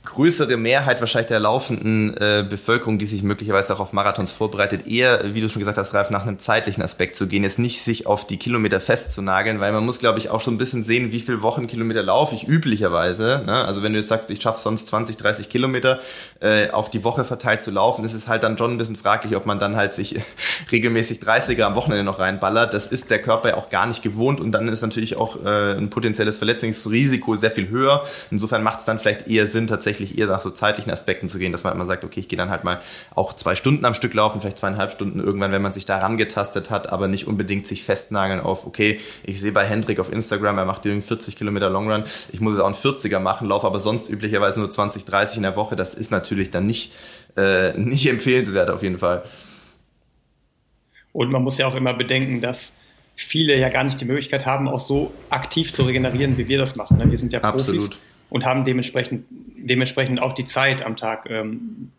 größere Mehrheit wahrscheinlich der laufenden äh, Bevölkerung, die sich möglicherweise auch auf Marathons vorbereitet, eher, wie du schon gesagt hast, Ralf, nach einem zeitlichen Aspekt zu gehen, jetzt nicht sich auf die Kilometer festzunageln, weil man muss, glaube ich, auch schon ein bisschen sehen, wie viel Wochenkilometer laufe ich üblicherweise, ne? Also wenn du jetzt sagst, ich schaffe sonst zwanzig, dreißig Kilometer äh, auf die Woche verteilt zu laufen, ist es halt dann schon ein bisschen fraglich, ob man dann halt sich regelmäßig dreißiger am Wochenende noch reinballert. Das ist der Körper ja auch gar nicht gewohnt und dann ist natürlich auch äh, ein potenzielles Verletzungsrisiko sehr viel höher. Insofern macht es dann vielleicht eher Sinn, tatsächlich eher nach so zeitlichen Aspekten zu gehen, dass man halt mal sagt, okay, ich gehe dann halt mal auch zwei Stunden am Stück laufen, vielleicht zweieinhalb Stunden irgendwann, wenn man sich da rangetastet hat, aber nicht unbedingt sich festnageln auf, okay, ich sehe bei Hendrik auf Instagram, er macht den vierzig Kilometer Longrun, ich muss jetzt auch einen vierziger machen, laufe aber sonst üblicherweise nur zwanzig, dreißig in der Woche, das ist natürlich dann nicht, äh, nicht empfehlenswert auf jeden Fall. Und man muss ja auch immer bedenken, dass viele ja gar nicht die Möglichkeit haben, auch so aktiv zu regenerieren, wie wir das machen. Wir sind ja Profis. Absolut. Und haben dementsprechend, dementsprechend auch die Zeit am Tag, ähm,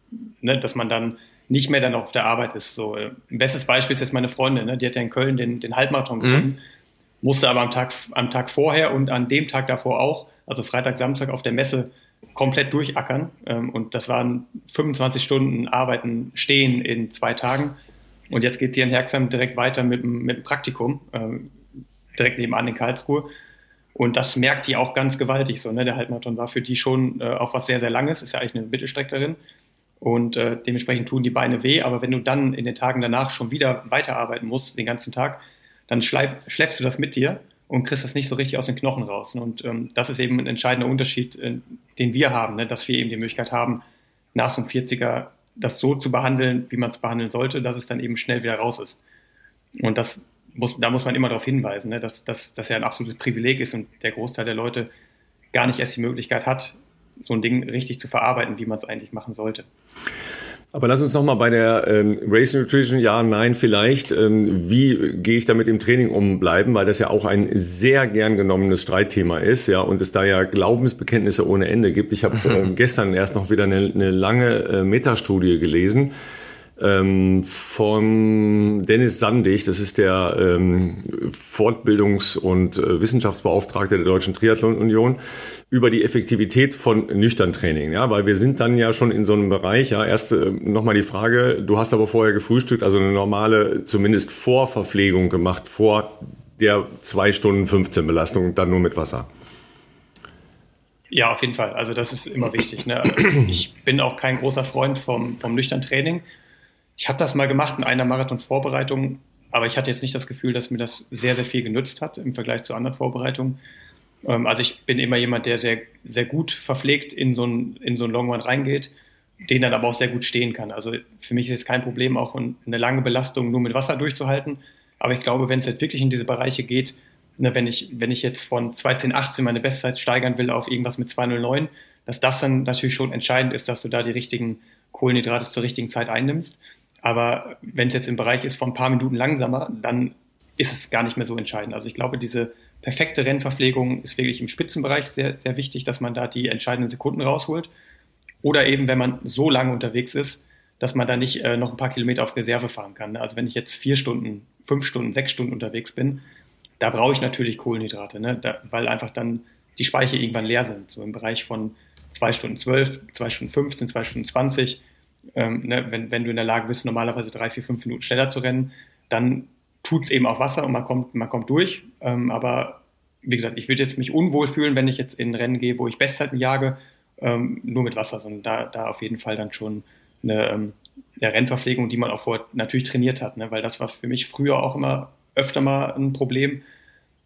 ne, dass man dann nicht mehr dann auf der Arbeit ist. So, äh, ein bestes Beispiel ist jetzt meine Freundin, ne, die hat ja in Köln den, den Halbmarathon gewonnen, mhm. musste aber am Tag, am Tag vorher und an dem Tag davor auch, also Freitag, Samstag auf der Messe, komplett durchackern. Ähm, und das waren fünfundzwanzig Stunden Arbeiten, Stehen in zwei Tagen. Und jetzt geht sie in Herxheim direkt weiter mit einem Praktikum, ähm, direkt nebenan in Karlsruhe. Und das merkt die auch ganz gewaltig so, ne? Der Halbmarathon war für die schon äh, auch was sehr, sehr Langes, ist ja eigentlich eine Mittelstreckerin. Und äh, dementsprechend tun die Beine weh, aber wenn du dann in den Tagen danach schon wieder weiterarbeiten musst, den ganzen Tag, dann schleip, schleppst du das mit dir und kriegst das nicht so richtig aus den Knochen raus. Ne? Und ähm, das ist eben ein entscheidender Unterschied, äh, den wir haben, ne? Dass wir eben die Möglichkeit haben, nach so einem vierziger das so zu behandeln, wie man es behandeln sollte, dass es dann eben schnell wieder raus ist. Und das Muss, da muss man immer darauf hinweisen, ne, dass das ja ein absolutes Privileg ist und der Großteil der Leute gar nicht erst die Möglichkeit hat, so ein Ding richtig zu verarbeiten, wie man es eigentlich machen sollte. Aber lass uns nochmal bei der ähm, Race Nutrition, ja, nein, vielleicht, ähm, wie gehe ich damit im Training um bleiben, weil das ja auch ein sehr gern genommenes Streitthema ist, ja, und es da ja Glaubensbekenntnisse ohne Ende gibt. Ich habe ähm, gestern erst noch wieder eine, eine lange äh, Metastudie gelesen, von Dennis Sandig, das ist der ähm, Fortbildungs- und äh, Wissenschaftsbeauftragte der Deutschen Triathlon-Union, über die Effektivität von Nüchterntraining. Ja? Weil wir sind dann ja schon in so einem Bereich, ja, erst äh, nochmal die Frage, du hast aber vorher gefrühstückt, also eine normale, zumindest Vorverpflegung gemacht, vor der zwei Stunden fünfzehn Belastung, dann nur mit Wasser. Ja, auf jeden Fall. Also das ist immer wichtig. Ne? Ich bin auch kein großer Freund vom, vom Nüchterntraining. Ich habe das mal gemacht in einer Marathon-Vorbereitung, aber ich hatte jetzt nicht das Gefühl, dass mir das sehr, sehr viel genützt hat im Vergleich zu anderen Vorbereitungen. Also ich bin immer jemand, der sehr, sehr gut verpflegt in so einen, in so einen Long Run reingeht, den dann aber auch sehr gut stehen kann. Also für mich ist es kein Problem, auch eine lange Belastung nur mit Wasser durchzuhalten. Aber ich glaube, wenn es jetzt wirklich in diese Bereiche geht, ne, wenn ich, wenn ich jetzt von zwei Stunden achtzehn meine Bestzeit steigern will auf irgendwas mit zwei Stunden neun, dass das dann natürlich schon entscheidend ist, dass du da die richtigen Kohlenhydrate zur richtigen Zeit einnimmst. Aber wenn es jetzt im Bereich ist von ein paar Minuten langsamer, dann ist es gar nicht mehr so entscheidend. Also ich glaube, diese perfekte Rennverpflegung ist wirklich im Spitzenbereich sehr, sehr wichtig, dass man da die entscheidenden Sekunden rausholt. Oder eben, wenn man so lange unterwegs ist, dass man da nicht äh, noch ein paar Kilometer auf Reserve fahren kann. Also wenn ich jetzt vier Stunden, fünf Stunden, sechs Stunden unterwegs bin, da brauche ich natürlich Kohlenhydrate, ne? Da, weil einfach dann die Speicher irgendwann leer sind. So im Bereich von zwei Stunden zwölf, zwei Stunden fünfzehn, zwei Stunden zwanzig. Ähm, ne, wenn, wenn du in der Lage bist, normalerweise drei, vier, fünf Minuten schneller zu rennen, dann tut es eben auch Wasser und man kommt, man kommt durch. Ähm, aber wie gesagt, ich würde jetzt mich unwohl fühlen, wenn ich jetzt in Rennen gehe, wo ich Bestzeiten jage, ähm, nur mit Wasser, sondern da, da auf jeden Fall dann schon eine, eine Rennverpflegung, die man auch vorher natürlich trainiert hat, ne? Weil das war für mich früher auch immer öfter mal ein Problem,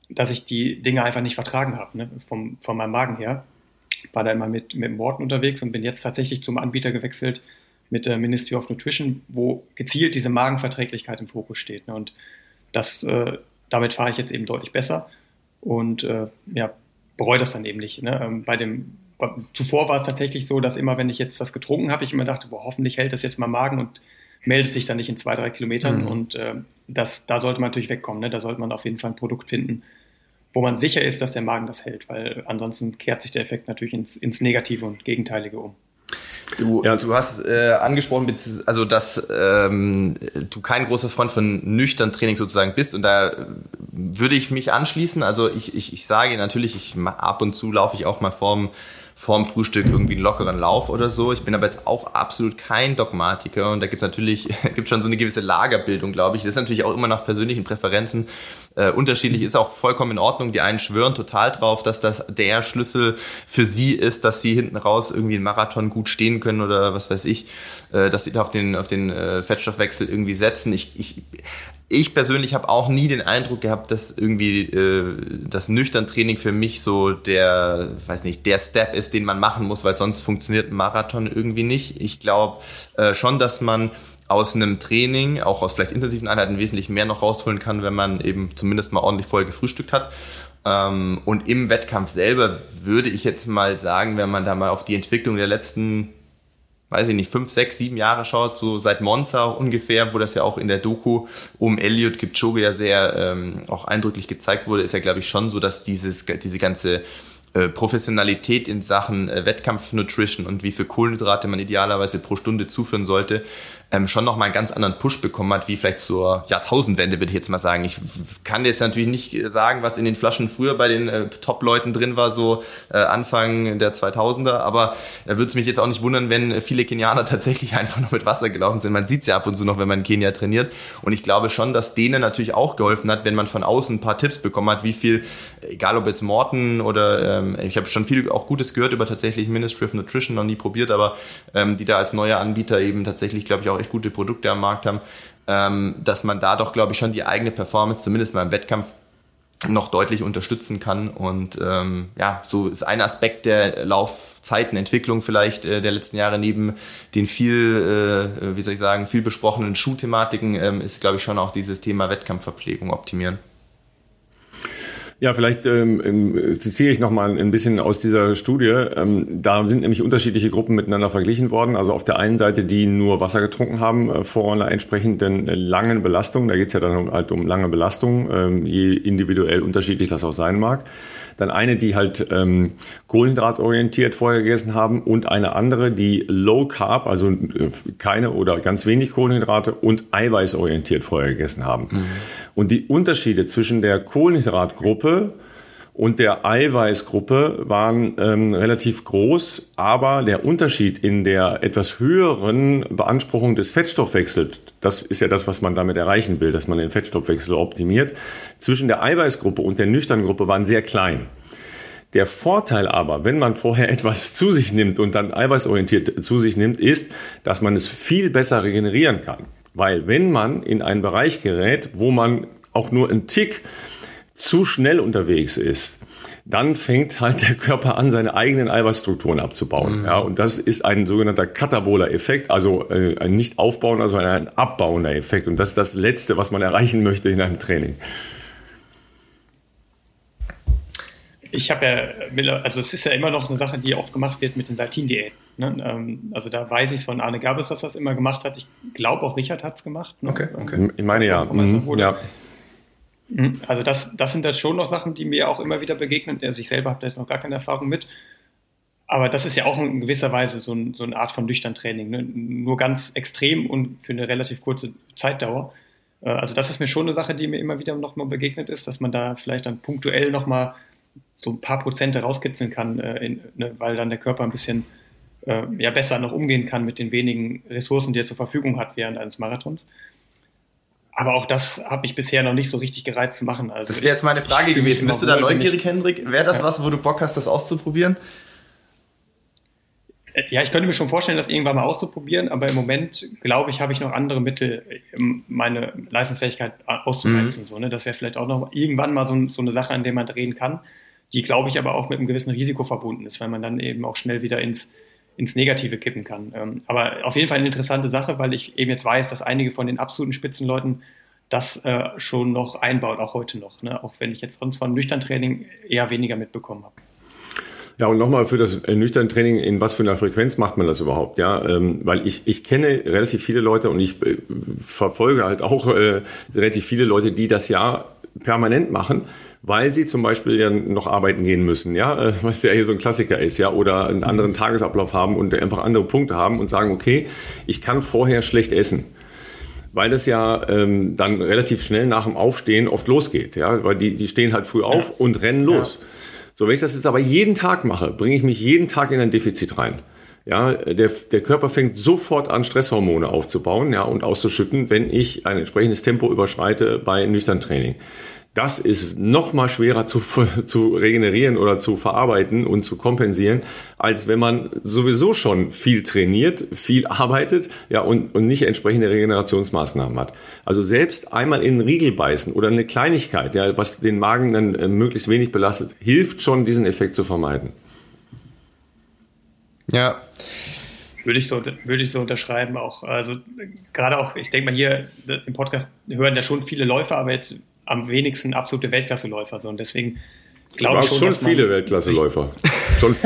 dass ich die Dinge einfach nicht vertragen habe, ne? Vom, von meinem Magen her. War da immer mit, mit Worten unterwegs und bin jetzt tatsächlich zum Anbieter gewechselt mit äh, Ministry of Nutrition, wo gezielt diese Magenverträglichkeit im Fokus steht. Ne? Und das, äh, damit fahre ich jetzt eben deutlich besser und äh, ja, bereue das dann eben nicht. Ne? Ähm, bei dem, bei, zuvor war es tatsächlich so, dass immer, wenn ich jetzt das getrunken habe, ich immer dachte, boah, hoffentlich hält das jetzt mal Magen und meldet sich dann nicht in zwei, drei Kilometern. Mhm. Und äh, das, da sollte man natürlich wegkommen. Ne? Da sollte man auf jeden Fall ein Produkt finden, wo man sicher ist, dass der Magen das hält, weil ansonsten kehrt sich der Effekt natürlich ins, ins Negative und Gegenteilige um. Du, ja. du hast äh, angesprochen, also dass ähm, du kein großer Freund von nüchtern Training sozusagen bist, und da äh, würde ich mich anschließen. Also ich, ich, ich sage natürlich, ich ab und zu laufe ich auch mal vorm, vorm Frühstück irgendwie einen lockeren Lauf oder so. Ich bin aber jetzt auch absolut kein Dogmatiker, und da gibt es natürlich gibt's schon so eine gewisse Lagerbildung, glaube ich. Das ist natürlich auch immer nach persönlichen Präferenzen äh, unterschiedlich, ist auch vollkommen in Ordnung. Die einen schwören total drauf, dass das der Schlüssel für sie ist, dass sie hinten raus irgendwie einen Marathon gut stehen können oder was weiß ich, äh, dass sie da auf den, auf den äh, Fettstoffwechsel irgendwie setzen. Ich, ich, ich persönlich habe auch nie den Eindruck gehabt, dass irgendwie äh, das nüchtern Training für mich so der, weiß nicht, der Step ist, den man machen muss, weil sonst funktioniert ein Marathon irgendwie nicht. Ich glaube äh, schon, dass man aus einem Training, auch aus vielleicht intensiven Einheiten, wesentlich mehr noch rausholen kann, wenn man eben zumindest mal ordentlich vorher gefrühstückt hat. Ähm, und im Wettkampf selber würde ich jetzt mal sagen, wenn man da mal auf die Entwicklung der letzten, weiß ich nicht, fünf, sechs, sieben Jahre schaut, so seit Monza ungefähr, wo das ja auch in der Doku um Elliot Kipchoge ja sehr ähm, auch eindrücklich gezeigt wurde, ist ja, glaube ich, schon so, dass dieses diese ganze Professionalität in Sachen Wettkampfnutrition und wie viel Kohlenhydrate man idealerweise pro Stunde zuführen sollte, ähm, schon nochmal einen ganz anderen Push bekommen hat, wie vielleicht zur Jahrtausendwende, würde ich jetzt mal sagen. Ich kann jetzt natürlich nicht sagen, was in den Flaschen früher bei den äh, Top-Leuten drin war, so äh, Anfang der zweitausender, aber da würde es mich jetzt auch nicht wundern, wenn viele Kenianer tatsächlich einfach noch mit Wasser gelaufen sind. Man sieht es ja ab und zu noch, wenn man in Kenia trainiert, und ich glaube schon, dass denen natürlich auch geholfen hat, wenn man von außen ein paar Tipps bekommen hat, wie viel, egal ob es Morten oder äh, ich habe schon viel auch Gutes gehört über tatsächlich Ministry of Nutrition, noch nie probiert, aber ähm, die da als neuer Anbieter eben tatsächlich, glaube ich, auch echt gute Produkte am Markt haben, ähm, dass man da doch, glaube ich, schon die eigene Performance, zumindest mal im Wettkampf, noch deutlich unterstützen kann. Und ähm, ja, so ist ein Aspekt der Laufzeitenentwicklung vielleicht äh, der letzten Jahre, neben den viel, äh, wie soll ich sagen, viel besprochenen Schuhthematiken, ähm, ist, glaube ich, schon auch dieses Thema Wettkampfverpflegung optimieren. Ja, vielleicht ähm, zitiere ich nochmal ein bisschen aus dieser Studie. Ähm, da sind nämlich unterschiedliche Gruppen miteinander verglichen worden. Also auf der einen Seite, die nur Wasser getrunken haben äh, vor einer entsprechenden äh, langen Belastung. Da geht es ja dann um, halt um lange Belastung, ähm, je individuell unterschiedlich das auch sein mag. Dann eine, die halt ähm, kohlenhydratorientiert vorher gegessen haben, und eine andere, die Low Carb, also äh, keine oder ganz wenig Kohlenhydrate und eiweißorientiert vorher gegessen haben. Mhm. Und die Unterschiede zwischen der Kohlenhydratgruppe und der Eiweißgruppe waren ähm, relativ groß, aber der Unterschied in der etwas höheren Beanspruchung des Fettstoffwechsels, das ist ja das, was man damit erreichen will, dass man den Fettstoffwechsel optimiert, zwischen der Eiweißgruppe und der nüchternen Gruppe waren sehr klein. Der Vorteil aber, wenn man vorher etwas zu sich nimmt und dann eiweißorientiert zu sich nimmt, ist, dass man es viel besser regenerieren kann. Weil wenn man in einen Bereich gerät, wo man auch nur einen Tick zu schnell unterwegs ist, dann fängt halt der Körper an, seine eigenen Eiweißstrukturen abzubauen. Mhm. Ja, und das ist ein sogenannter kataboler Effekt, also äh, ein nicht aufbauender, sondern ein abbauender Effekt. Und das ist das Letzte, was man erreichen möchte in einem Training. Ich habe ja, also es ist ja immer noch eine Sache, die oft gemacht wird mit den Saltindiäten. Ne? Also da weiß ich es von Arne Gabius, dass das immer gemacht hat. Ich glaube auch Richard hat es gemacht. Ne? Okay, okay. Ich meine ja. ja. Also das, das sind dann schon noch Sachen, die mir auch immer wieder begegnen. Also ich selber habe da jetzt noch gar keine Erfahrung mit. Aber das ist ja auch in gewisser Weise so, ein, so eine Art von nüchtern Training. Ne? Nur ganz extrem und für eine relativ kurze Zeitdauer. Also das ist mir schon eine Sache, die mir immer wieder nochmal begegnet ist, dass man da vielleicht dann punktuell nochmal so ein paar Prozente rauskitzeln kann, äh, in, ne? Weil dann der Körper ein bisschen äh, ja, besser noch umgehen kann mit den wenigen Ressourcen, die er zur Verfügung hat während eines Marathons. Aber auch das habe ich bisher noch nicht so richtig gereizt zu machen. Also das wäre jetzt meine Frage gewesen. Bist du da neugierig, Hendrik? Wäre das was, wo du Bock hast, das auszuprobieren? Ja, ich könnte mir schon vorstellen, das irgendwann mal auszuprobieren, aber im Moment, glaube ich, habe ich noch andere Mittel, meine Leistungsfähigkeit auszureizen. Mhm. So, ne? Das wäre vielleicht auch noch irgendwann mal so, so eine Sache, an der man drehen kann, die, glaube ich, aber auch mit einem gewissen Risiko verbunden ist, weil man dann eben auch schnell wieder ins, ins Negative kippen kann. Aber auf jeden Fall eine interessante Sache, weil ich eben jetzt weiß, dass einige von den absoluten Spitzenleuten das äh, schon noch einbaut, auch heute noch, ne? Auch wenn ich jetzt sonst von nüchtern Training eher weniger mitbekommen habe. Ja, und nochmal für das nüchtern Training, in was für einer Frequenz macht man das überhaupt? Ja, ähm, weil ich ich kenne relativ viele Leute und ich äh, verfolge halt auch äh, relativ viele Leute, die das ja permanent machen, weil sie zum Beispiel ja noch arbeiten gehen müssen, ja, was ja hier so ein Klassiker ist, ja, oder einen anderen Tagesablauf haben und einfach andere Punkte haben und sagen, okay, ich kann vorher schlecht essen. Weil das ja ähm, dann relativ schnell nach dem Aufstehen oft losgeht, ja, weil die, die stehen halt früh auf ja. und rennen los. Ja. So, wenn ich das jetzt aber jeden Tag mache, bringe ich mich jeden Tag in ein Defizit rein. Ja, der, der Körper fängt sofort an, Stresshormone aufzubauen, ja, und auszuschütten, wenn ich ein entsprechendes Tempo überschreite bei nüchtern Training. Das ist noch mal schwerer zu, zu regenerieren oder zu verarbeiten und zu kompensieren, als wenn man sowieso schon viel trainiert, viel arbeitet, ja, und, und nicht entsprechende Regenerationsmaßnahmen hat. Also selbst einmal in den Riegel beißen oder eine Kleinigkeit, ja, was den Magen dann möglichst wenig belastet, hilft schon, diesen Effekt zu vermeiden. Ja. Würde ich so, würde ich so unterschreiben auch. Also gerade auch, ich denke mal hier im Podcast hören ja schon viele Läufer, aber jetzt am wenigsten absolute Weltklasseläufer. So, und deswegen glaube ich schon, schon dass man viele Weltklasseläufer. Schon.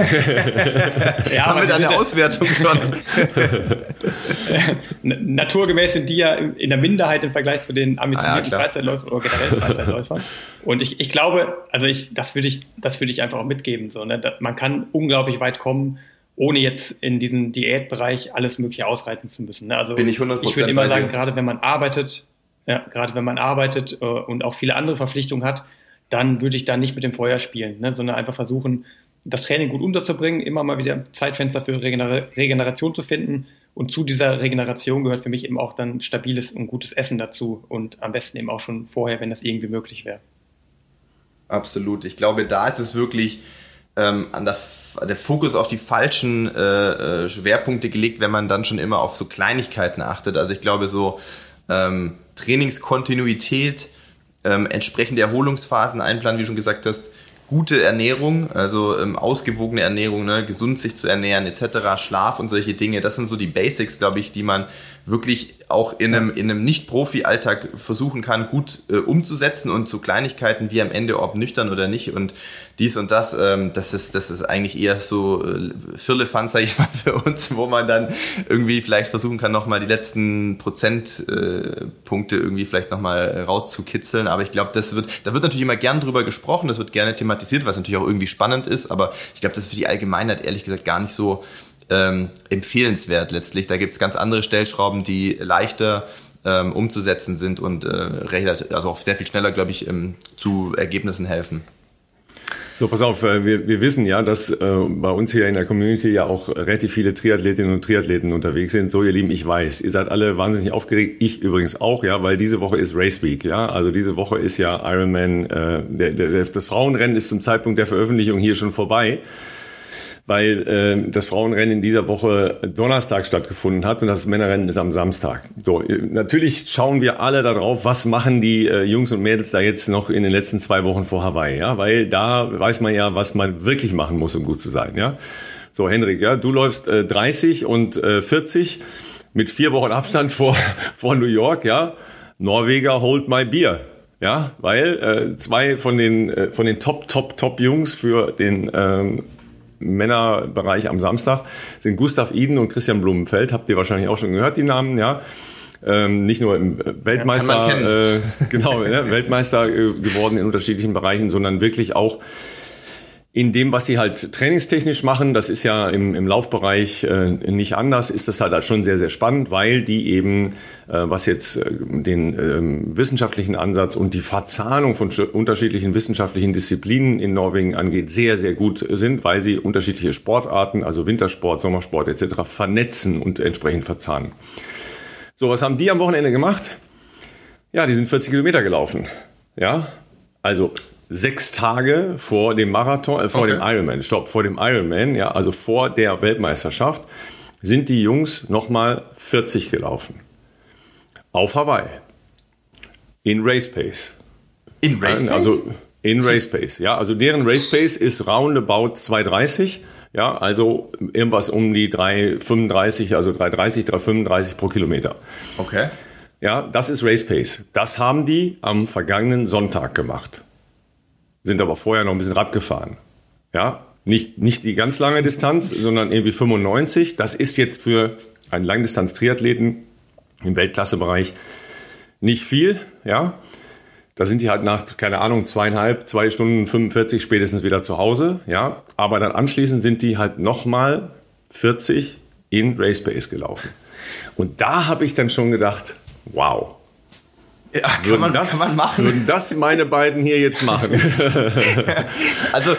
Ja, haben wir da eine ja, Auswertung schon? Naturgemäß sind die ja in der Minderheit im Vergläuch zu den ambitionierten ah, ja, Freizeitläufern oder generell Freizeitläufern. Und ich, ich glaube, also ich, das würde ich, das würde ich einfach auch mitgeben. So, ne? Man kann unglaublich weit kommen, ohne jetzt in diesem Diätbereich alles Mögliche ausreizen zu müssen. Ne? Also bin ich hundert Prozent ich würde immer sagen, gerade wenn man arbeitet. Ja, gerade wenn man arbeitet äh, und auch viele andere Verpflichtungen hat, dann würde ich da nicht mit dem Feuer spielen, ne, sondern einfach versuchen, das Training gut unterzubringen, immer mal wieder Zeitfenster für Regener- Regeneration zu finden. Und zu dieser Regeneration gehört für mich eben auch dann stabiles und gutes Essen dazu und am besten eben auch schon vorher, wenn das irgendwie möglich wäre. Absolut. Ich glaube, da ist es wirklich ähm, an der der Fokus auf die falschen äh, Schwerpunkte gelegt, wenn man dann schon immer auf so Kleinigkeiten achtet. Also ich glaube, so ähm, Trainingskontinuität, ähm, entsprechende Erholungsphasen einplanen, wie du schon gesagt hast, gute Ernährung, also ähm, ausgewogene Ernährung, ne, gesund sich zu ernähren et cetera, Schlaf und solche Dinge, das sind so die Basics, glaube ich, die man wirklich auch in einem, in einem Nicht-Profi-Alltag versuchen kann, gut äh, umzusetzen und zu Kleinigkeiten wie am Ende, ob nüchtern oder nicht und dies und das, ähm, das ist das ist eigentlich eher so äh, Firlefanz, sage ich mal, für uns, wo man dann irgendwie vielleicht versuchen kann, nochmal die letzten Prozentpunkte äh, irgendwie vielleicht nochmal rauszukitzeln, aber ich glaube, das wird, da wird natürlich immer gern drüber gesprochen, das wird gerne thematisiert, was natürlich auch irgendwie spannend ist, aber ich glaube, das ist für die Allgemeinheit ehrlich gesagt gar nicht so Ähm, empfehlenswert letztlich. Da gibt es ganz andere Stellschrauben, die leichter ähm, umzusetzen sind und äh, relativ, also auch sehr viel schneller, glaube ich, ähm, zu Ergebnissen helfen. So, pass auf, wir, wir wissen ja, dass äh, bei uns hier in der Community ja auch relativ viele Triathletinnen und Triathleten unterwegs sind. So, ihr Lieben, ich weiß, ihr seid alle wahnsinnig aufgeregt, ich übrigens auch, ja, weil diese Woche ist Race Week, ja, also diese Woche ist ja Ironman, äh, der, der, das Frauenrennen ist zum Zeitpunkt der Veröffentlichung hier schon vorbei, weil äh, das Frauenrennen in dieser Woche Donnerstag stattgefunden hat und das Männerrennen ist am Samstag. So, natürlich schauen wir alle darauf, was machen die äh, Jungs und Mädels da jetzt noch in den letzten zwei Wochen vor Hawaii, ja, weil da weiß man ja, was man wirklich machen muss, um gut zu sein, ja. So, Hendrik, ja, du läufst äh, dreißig und äh, vierzig mit vier Wochen Abstand vor vor New York, ja. Norweger, hold my beer. Ja, weil äh, zwei von den äh, von den Top Top Top Jungs für den ähm, Männerbereich am Samstag sind Gustav Iden und Christian Blumenfeld. Habt ihr wahrscheinlich auch schon gehört, die Namen, ja. Ähm, nicht nur im Weltmeister, ja, äh, genau, ne, Weltmeister geworden in unterschiedlichen Bereichen, sondern wirklich auch in dem, was sie halt trainingstechnisch machen. Das ist ja im, im Laufbereich äh, nicht anders, ist das halt schon sehr, sehr spannend, weil die eben, äh, was jetzt äh, den äh, wissenschaftlichen Ansatz und die Verzahnung von sch- unterschiedlichen wissenschaftlichen Disziplinen in Norwegen angeht, sehr, sehr gut sind, weil sie unterschiedliche Sportarten, also Wintersport, Sommersport et cetera vernetzen und entsprechend verzahnen. So, was haben die am Wochenende gemacht? Ja, die sind vierzig Kilometer gelaufen. Ja, also sechs Tage vor dem Marathon, äh, vor okay. dem Ironman, stopp, vor dem Ironman, ja, also vor der Weltmeisterschaft, sind die Jungs nochmal vierzig gelaufen. Auf Hawaii. In Race Pace. In Race Pace? Also in Race Pace, ja. Also deren Race Pace ist roundabout zwei dreißig, ja, also irgendwas um die drei fünfunddreißig, also drei dreißig, drei fünfunddreißig pro Kilometer. Okay. Ja, das ist Race Pace. Das haben die am vergangenen Sonntag gemacht. Sind aber vorher noch ein bisschen Rad gefahren. Ja, nicht, nicht die ganz lange Distanz, sondern irgendwie fünfundneunzig. Das ist jetzt für einen Langdistanz-Triathleten im Weltklassebereich nicht viel. Ja, da sind die halt nach, keine Ahnung, zweieinhalb, zwei Stunden fünfundvierzig spätestens wieder zu Hause. Ja, aber dann anschließend sind die halt nochmal vierzig in Race Pace gelaufen. Und da habe ich dann schon gedacht, wow. Ja, kann man, das, kann man machen. Würden das meine beiden hier jetzt machen? Also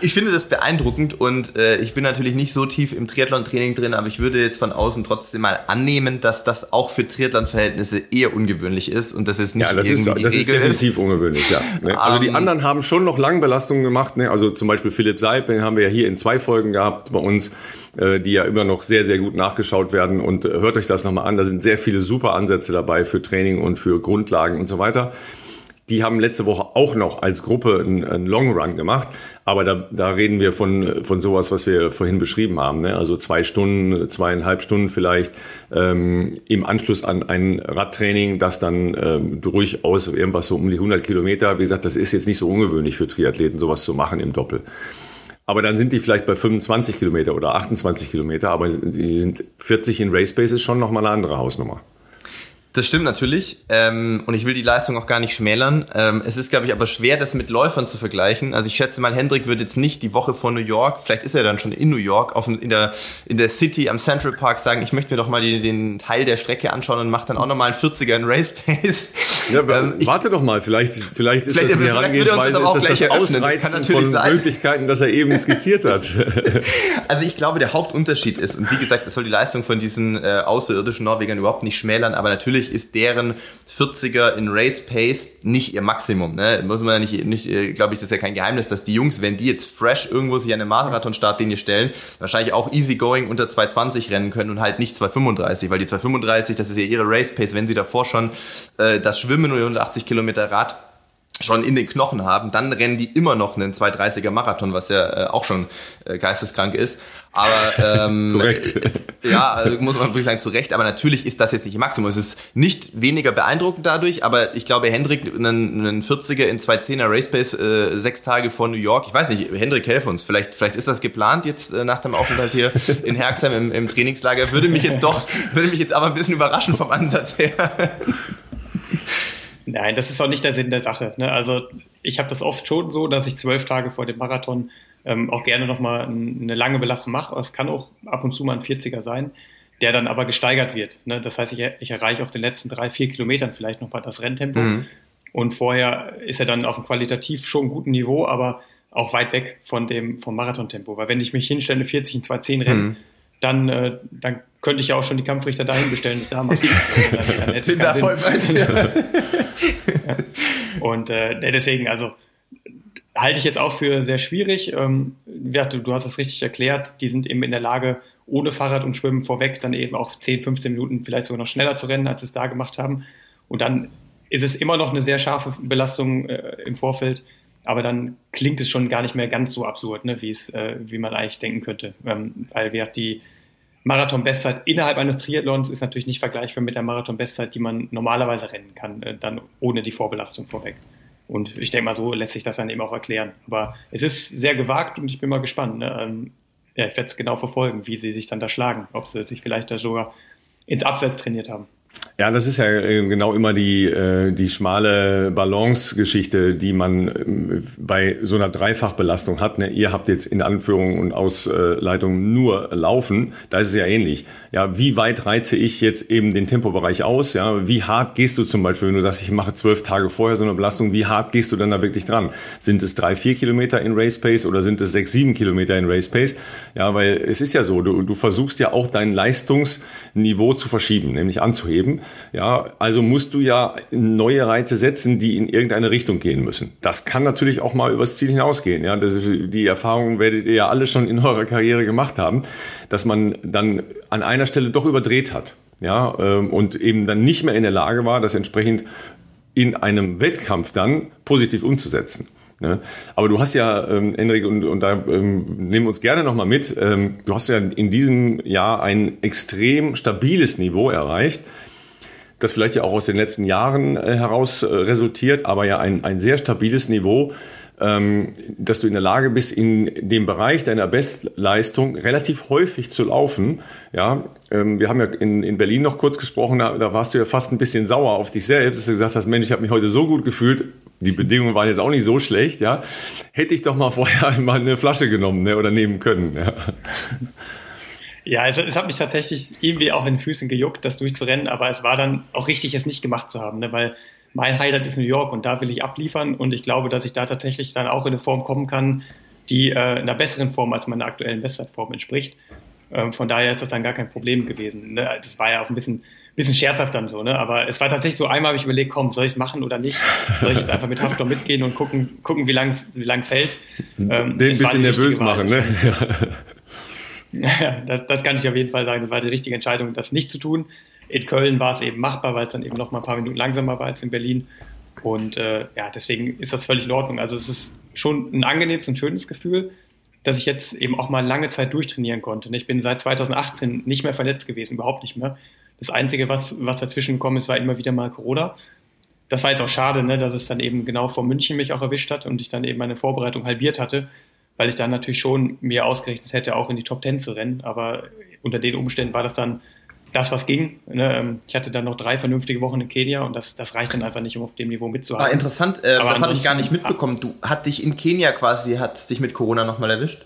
ich finde das beeindruckend und äh, ich bin natürlich nicht so tief im Triathlon-Training drin, aber ich würde jetzt von außen trotzdem mal annehmen, dass das auch für Triathlon-Verhältnisse eher ungewöhnlich ist und das ist nicht ja, das irgendwie ist, die das Regel ist. Das ist definitiv ungewöhnlich, ja. Ne? Also um, die anderen haben schon noch Langbelastungen gemacht, ne? Also zum Beispiel Philipp Seib, den haben wir ja hier in zwei Folgen gehabt bei uns, die ja immer noch sehr, sehr gut nachgeschaut werden. Und hört euch das nochmal an, da sind sehr viele super Ansätze dabei für Training und für Grundlagen und so weiter. Die haben letzte Woche auch noch als Gruppe einen Long Run gemacht, aber da, da reden wir von, von sowas, was wir vorhin beschrieben haben, ne? Also zwei Stunden, zweieinhalb Stunden vielleicht ähm, im Anschluss an ein Radtraining, das dann ähm, durchaus irgendwas so um die hundert Kilometer, wie gesagt, das ist jetzt nicht so ungewöhnlich für Triathleten, sowas zu machen im Doppel. Aber dann sind die vielleicht bei fünfundzwanzig Kilometer oder achtundzwanzig Kilometer, aber die sind vierzig in Race Pace, ist schon nochmal eine andere Hausnummer. Das stimmt natürlich ähm, und ich will die Leistung auch gar nicht schmälern. Ähm, es ist, glaube ich, aber schwer, das mit Läufern zu vergleichen. Also ich schätze mal, Hendrik wird jetzt nicht die Woche vor New York, vielleicht ist er dann schon in New York, auf, in, der, in der City am Central Park sagen, ich möchte mir doch mal die, den Teil der Strecke anschauen und mache dann auch nochmal einen vierziger in Race Pace. Ja, ähm, warte ich, doch mal, vielleicht, vielleicht ist vielleicht, das eine Herangehensweise, das, das, das Ausreizen von sein. Möglichkeiten, das er eben skizziert hat. Also ich glaube, der Hauptunterschied ist, und wie gesagt, das soll die Leistung von diesen äh, außerirdischen Norwegern überhaupt nicht schmälern, aber natürlich ist deren vierziger in Race Pace nicht ihr Maximum. Ne? Muss man ja nicht, nicht glaube ich, das ist ja kein Geheimnis, dass die Jungs, wenn die jetzt fresh irgendwo sich an eine Marathon-Startlinie stellen, wahrscheinlich auch easygoing unter zwei zwanzig rennen können und halt nicht zwei fünfunddreißig, weil die zwei fünfunddreißig, das ist ja ihre Race Pace, wenn sie davor schon äh, das Schwimmen und hundertachtzig Kilometer Rad schon in den Knochen haben, dann rennen die immer noch einen zwei dreißiger Marathon, was ja äh, auch schon äh, geisteskrank ist. Aber ähm, korrekt. Ja, also muss man wirklich sagen, zu Recht. Aber natürlich ist das jetzt nicht Maximum. Es ist nicht weniger beeindruckend dadurch, aber ich glaube, Hendrik, einen, einen vierziger in zwei zehner Race Pace, äh, sechs Tage vor New York, ich weiß nicht, Hendrik, helf uns. Vielleicht vielleicht ist das geplant jetzt äh, nach dem Aufenthalt hier in Herxheim im, im Trainingslager. Würde mich jetzt doch, würde mich jetzt aber ein bisschen überraschen vom Ansatz her. Nein, das ist auch nicht der Sinn der Sache, ne? Also ich habe das oft schon so, dass ich zwölf Tage vor dem Marathon ähm, auch gerne nochmal eine lange Belastung mache. Es kann auch ab und zu mal ein vierziger sein, der dann aber gesteigert wird, ne? Das heißt, ich, ich erreiche auf den letzten drei, vier Kilometern vielleicht nochmal das Renntempo. Mhm. Und vorher ist er dann auf einem qualitativ schon guten Niveau, aber auch weit weg von dem, vom Marathontempo. Weil wenn ich mich hinstelle, vierzig in zwei zehn rennen, mhm. dann, äh, dann könnte ich ja auch schon die Kampfrichter dahin bestellen, ich da mache. Ich bin da voll bei dir. Ja. Und äh, deswegen, also halte ich jetzt auch für sehr schwierig. Ähm, du hast es richtig erklärt, die sind eben in der Lage, ohne Fahrrad und Schwimmen vorweg dann eben auch zehn, fünfzehn Minuten vielleicht sogar noch schneller zu rennen, als sie es da gemacht haben. Und dann ist es immer noch eine sehr scharfe Belastung äh, im Vorfeld, aber dann klingt es schon gar nicht mehr ganz so absurd, ne, wie es, äh, wie man eigentlich denken könnte. Ähm, weil wir die Marathon-Bestzeit innerhalb eines Triathlons ist natürlich nicht vergleichbar mit der Marathon-Bestzeit, die man normalerweise rennen kann, dann ohne die Vorbelastung vorweg. Und ich denke mal, so lässt sich das dann eben auch erklären. Aber es ist sehr gewagt und ich bin mal gespannt. Ne? Ja, ich werde es genau verfolgen, wie sie sich dann da schlagen, ob sie sich vielleicht da sogar ins Abseits trainiert haben. Ja, das ist ja genau immer die, die schmale Balance-Geschichte, die man bei so einer Dreifachbelastung hat. Ihr habt jetzt in Anführung und Ausleitung nur Laufen, da ist es ja ähnlich. Ja, wie weit reize ich jetzt eben den Tempobereich aus? Ja, wie hart gehst du zum Beispiel, wenn du sagst, ich mache zwölf Tage vorher so eine Belastung, wie hart gehst du dann da wirklich dran? Sind es drei, vier Kilometer in Race Pace oder sind es sechs, sieben Kilometer in Race Pace? Ja, weil es ist ja so, du, du versuchst ja auch dein Leistungsniveau zu verschieben, nämlich anzuheben. Ja, also musst du ja neue Reize setzen, die in irgendeine Richtung gehen müssen. Das kann natürlich auch mal übers Ziel hinausgehen. Ja, das ist, die Erfahrung werdet ihr ja alle schon in eurer Karriere gemacht haben, dass man dann an einer Stelle doch überdreht hat. Ja, und eben dann nicht mehr in der Lage war, das entsprechend in einem Wettkampf dann positiv umzusetzen. Ne? Aber du hast ja, ähm, Hendrik, und, und da ähm, nehmen wir uns gerne nochmal mit, ähm, du hast ja in diesem Jahr ein extrem stabiles Niveau erreicht, das vielleicht ja auch aus den letzten Jahren äh, heraus äh, resultiert, aber ja ein, ein sehr stabiles Niveau, ähm, dass du in der Lage bist, in dem Bereich deiner Bestleistung relativ häufig zu laufen. Ja, ähm, wir haben ja in, in Berlin noch kurz gesprochen, da, da warst du ja fast ein bisschen sauer auf dich selbst, dass du gesagt hast, Mensch, ich habe mich heute so gut gefühlt, die Bedingungen waren jetzt auch nicht so schlecht, ja. Hätte ich doch mal vorher mal eine Flasche genommen, ne, oder nehmen können. Ja, ja, es, es hat mich tatsächlich irgendwie auch in den Füßen gejuckt, das durchzurennen, aber es war dann auch richtig, es nicht gemacht zu haben, ne, weil mein Highlight ist New York und da will ich abliefern und ich glaube, dass ich da tatsächlich dann auch in eine Form kommen kann, die äh, in einer besseren Form als meiner aktuellen Bestzeitform entspricht. Ähm, von daher ist das dann gar kein Problem gewesen, ne? Das war ja auch ein bisschen... bisschen scherzhaft dann so, ne? Aber es war tatsächlich so, einmal habe ich überlegt, komm, soll ich es machen oder nicht? Soll ich jetzt einfach mit Haftom mitgehen und gucken, gucken wie lang es wie lang's hält? Ähm, Den ein bisschen nervös machen, ne? Ja, das, das kann ich auf jeden Fall sagen, das war die richtige Entscheidung, das nicht zu tun. In Köln war es eben machbar, weil es dann eben noch mal ein paar Minuten langsamer war als in Berlin. Und äh, ja, deswegen ist das völlig in Ordnung. Also es ist schon ein angenehmes und schönes Gefühl, dass ich jetzt eben auch mal lange Zeit durchtrainieren konnte. Ich bin seit zweitausendachtzehn nicht mehr verletzt gewesen, überhaupt nicht mehr. Das Einzige, was, was dazwischen gekommen ist, war immer wieder mal Corona. Das war jetzt auch schade, ne, dass es dann eben genau vor München mich auch erwischt hat und ich dann eben meine Vorbereitung halbiert hatte, weil ich dann natürlich schon mir ausgerechnet hätte, auch in die Top Ten zu rennen. Aber unter den Umständen war das dann das, was ging. Ne? Ich hatte dann noch drei vernünftige Wochen in Kenia und das, das reicht dann einfach nicht, um auf dem Niveau mitzuhalten. Ah, interessant, äh, das habe ich gar nicht mitbekommen. Du hat dich in Kenia quasi, hat dich mit Corona nochmal erwischt?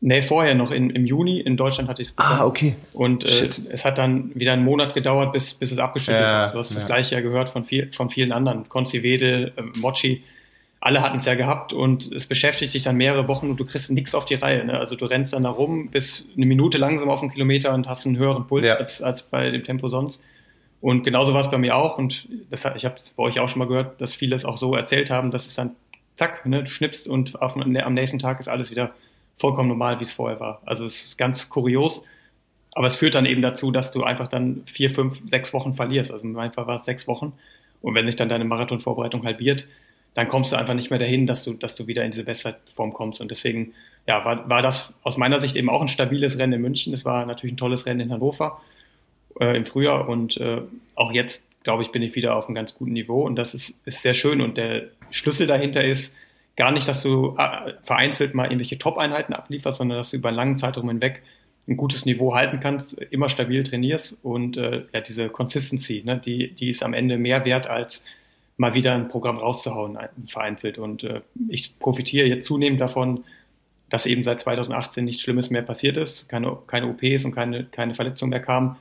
Nee, vorher noch in, im Juni. In Deutschland hatte ich es bekommen. Ah, okay. Und äh, es hat dann wieder einen Monat gedauert, bis, bis es abgeschüttelt ja, ist. Du hast ja. das Gleiche ja gehört von, viel, von vielen anderen. Konzi Wedel, äh, Mochi, alle hatten es ja gehabt und es beschäftigt dich dann mehrere Wochen und du kriegst nichts auf die Reihe. Ne? Also du rennst dann da rum, bist eine Minute langsam auf einen Kilometer und hast einen höheren Puls ja. als, als bei dem Tempo sonst. Und genauso war es bei mir auch. Und das, ich habe es bei euch auch schon mal gehört, dass viele es auch so erzählt haben, dass es dann zack, ne, du schnippst und auf, ne, am nächsten Tag ist alles wieder vollkommen normal, wie es vorher war. Also es ist ganz kurios, aber es führt dann eben dazu, dass du einfach dann vier, fünf, sechs Wochen verlierst. Also in meinem Fall war es sechs Wochen. Und wenn sich dann deine Marathonvorbereitung halbiert, dann kommst du einfach nicht mehr dahin, dass du, dass du wieder in diese Bestzeitform kommst. Und deswegen ja, war, war das aus meiner Sicht eben auch ein stabiles Rennen in München. Es war natürlich ein tolles Rennen in Hannover äh, im Frühjahr. Und äh, auch jetzt, glaube ich, bin ich wieder auf einem ganz guten Niveau. Und das ist, ist sehr schön. Und der Schlüssel dahinter ist, gar nicht, dass du vereinzelt mal irgendwelche Top-Einheiten ablieferst, sondern dass du über einen langen Zeitraum hinweg ein gutes Niveau halten kannst, immer stabil trainierst und äh, ja, diese Consistency, ne, die, die ist am Ende mehr wert, als mal wieder ein Programm rauszuhauen, vereinzelt. Und äh, ich profitiere jetzt zunehmend davon, dass eben seit zweitausendachtzehn nichts Schlimmes mehr passiert ist, keine, keine O Ps und keine, keine Verletzungen mehr kamen.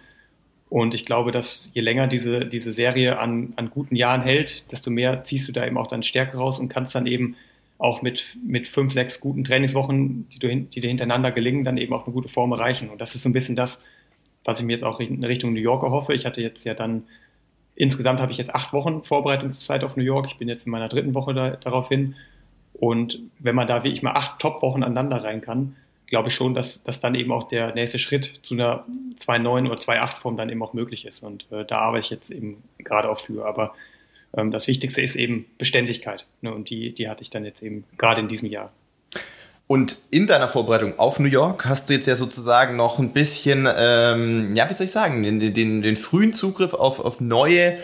Und ich glaube, dass je länger diese, diese Serie an, an guten Jahren hält, desto mehr ziehst du da eben auch dann Stärke raus und kannst dann eben auch mit, mit fünf, sechs guten Trainingswochen, die, du, die dir hintereinander gelingen, dann eben auch eine gute Form erreichen. Und das ist so ein bisschen das, was ich mir jetzt auch in Richtung New York erhoffe. Ich hatte jetzt ja dann, insgesamt habe ich jetzt acht Wochen Vorbereitungszeit auf New York. Ich bin jetzt in meiner dritten Woche da, darauf hin. Und wenn man da wie ich mal acht Top-Wochen aneinander rein kann, glaube ich schon, dass, dass dann eben auch der nächste Schritt zu einer zwei Komma neun oder zwei Komma acht Form dann eben auch möglich ist. Und äh, da arbeite ich jetzt eben gerade auch für. Aber das Wichtigste ist eben Beständigkeit, ne? Und die, die hatte ich dann jetzt eben gerade in diesem Jahr. Und in deiner Vorbereitung auf New York hast du jetzt ja sozusagen noch ein bisschen, ähm, ja, wie soll ich sagen, den, den, den frühen Zugriff auf, auf neue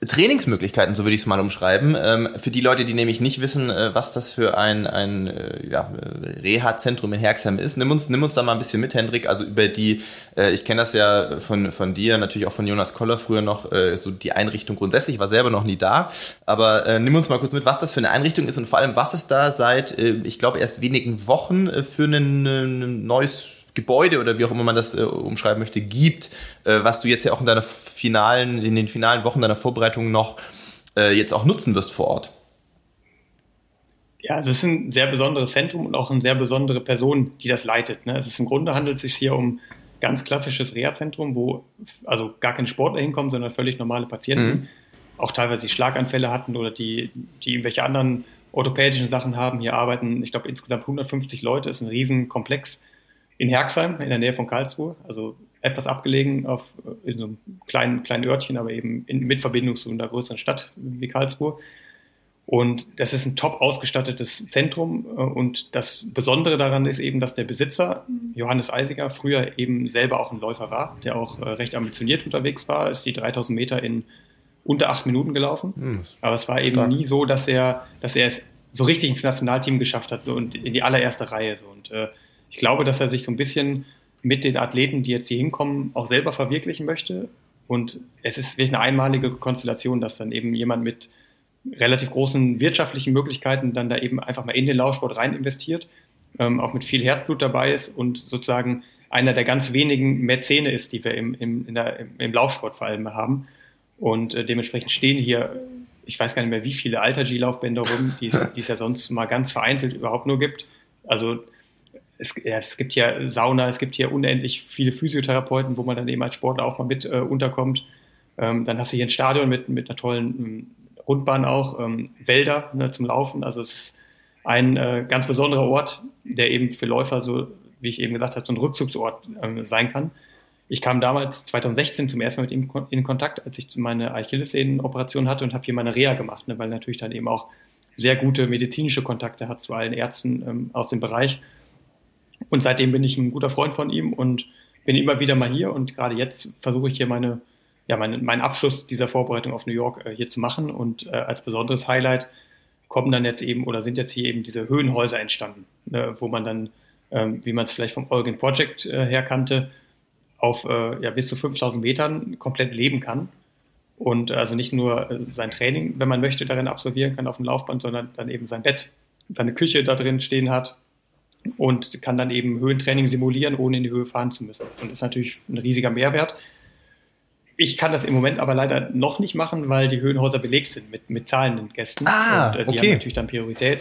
Trainingsmöglichkeiten, so würde ich es mal umschreiben. Ähm, für die Leute, die nämlich nicht wissen, äh, was das für ein, ein äh, ja, Reha-Zentrum in Herxheim ist, nimm uns, nimm uns da mal ein bisschen mit, Hendrik. Also über die, äh, ich kenne das ja von, von dir, natürlich auch von Jonas Koller früher noch, äh, so die Einrichtung grundsätzlich. Ich war selber noch nie da, aber äh, nimm uns mal kurz mit, was das für eine Einrichtung ist und vor allem, was es da seit, äh, ich glaube, erst wenigen Wochen äh, für ein, ein neues Gebäude oder wie auch immer man das äh, umschreiben möchte, gibt, äh, was du jetzt ja auch in deiner finalen, in den finalen Wochen deiner Vorbereitung noch äh, jetzt auch nutzen wirst vor Ort. Ja, also es ist ein sehr besonderes Zentrum und auch eine sehr besondere Person, die das leitet. Ne? Es ist im Grunde handelt es sich hier um ganz klassisches Reha-Zentrum, wo also gar kein Sportler hinkommen, sondern völlig normale Patienten, mhm. auch teilweise die Schlaganfälle hatten oder die, die irgendwelche anderen orthopädischen Sachen haben. Hier arbeiten, ich glaube, insgesamt hundertfünfzig Leute, ist ein Riesenkomplex in Herxheim, in der Nähe von Karlsruhe, also etwas abgelegen auf in so einem kleinen, kleinen Örtchen, aber eben in, mit Verbindung zu einer größeren Stadt wie Karlsruhe. Und das ist ein top ausgestattetes Zentrum. Und das Besondere daran ist eben, dass der Besitzer, Johannes Eisiger, früher eben selber auch ein Läufer war, der auch recht ambitioniert unterwegs war, ist die dreitausend Meter in unter acht Minuten gelaufen. Aber es war eben stark. nie so, dass er, dass er es so richtig ins Nationalteam geschafft hat so, und in die allererste Reihe. So. Und äh, ich glaube, dass er sich so ein bisschen mit den Athleten, die jetzt hier hinkommen, auch selber verwirklichen möchte. Und es ist wirklich eine einmalige Konstellation, dass dann eben jemand mit relativ großen wirtschaftlichen Möglichkeiten dann da eben einfach mal in den Laufsport rein investiert, ähm, auch mit viel Herzblut dabei ist und sozusagen einer der ganz wenigen Mäzene ist, die wir im, im, in der, im Laufsport vor allem haben. Und äh, dementsprechend stehen hier, ich weiß gar nicht mehr, wie viele Alter-G-Laufbänder rum, die es ja sonst mal ganz vereinzelt überhaupt nur gibt. Also es, ja, es gibt hier Sauna, es gibt hier unendlich viele Physiotherapeuten, wo man dann eben als Sportler auch mal mit äh, unterkommt. Ähm, dann hast du hier ein Stadion mit, mit einer tollen Rundbahn auch, ähm, Wälder ne, zum Laufen. Also es ist ein äh, ganz besonderer Ort, der eben für Läufer, so wie ich eben gesagt habe, so ein Rückzugsort äh, sein kann. Ich kam damals zweitausendsechzehn zum ersten Mal mit ihm kon- in Kontakt, als ich meine Achillessehnen-Operation hatte und habe hier meine Reha gemacht, ne, weil natürlich dann eben auch sehr gute medizinische Kontakte hat zu allen Ärzten ähm, aus dem Bereich. Und seitdem bin ich ein guter Freund von ihm und bin immer wieder mal hier. Und gerade jetzt versuche ich hier meine ja, mein, meinen Abschluss dieser Vorbereitung auf New York äh, hier zu machen. Und äh, als besonderes Highlight kommen dann jetzt eben oder sind jetzt hier eben diese Höhenhäuser entstanden, ne, wo man dann, ähm, wie man es vielleicht vom Oregon Project äh, her kannte, auf äh, ja, bis zu fünftausend Metern komplett leben kann. Und also nicht nur äh, sein Training, wenn man möchte, darin absolvieren kann auf dem Laufband, sondern dann eben sein Bett, seine Küche da drin stehen hat und kann dann eben Höhentraining simulieren, ohne in die Höhe fahren zu müssen. Und das ist natürlich ein riesiger Mehrwert. Ich kann das im Moment aber leider noch nicht machen, weil die Höhenhäuser belegt sind mit, mit zahlenden Gästen. Ah, und, äh, die okay. haben natürlich dann Priorität.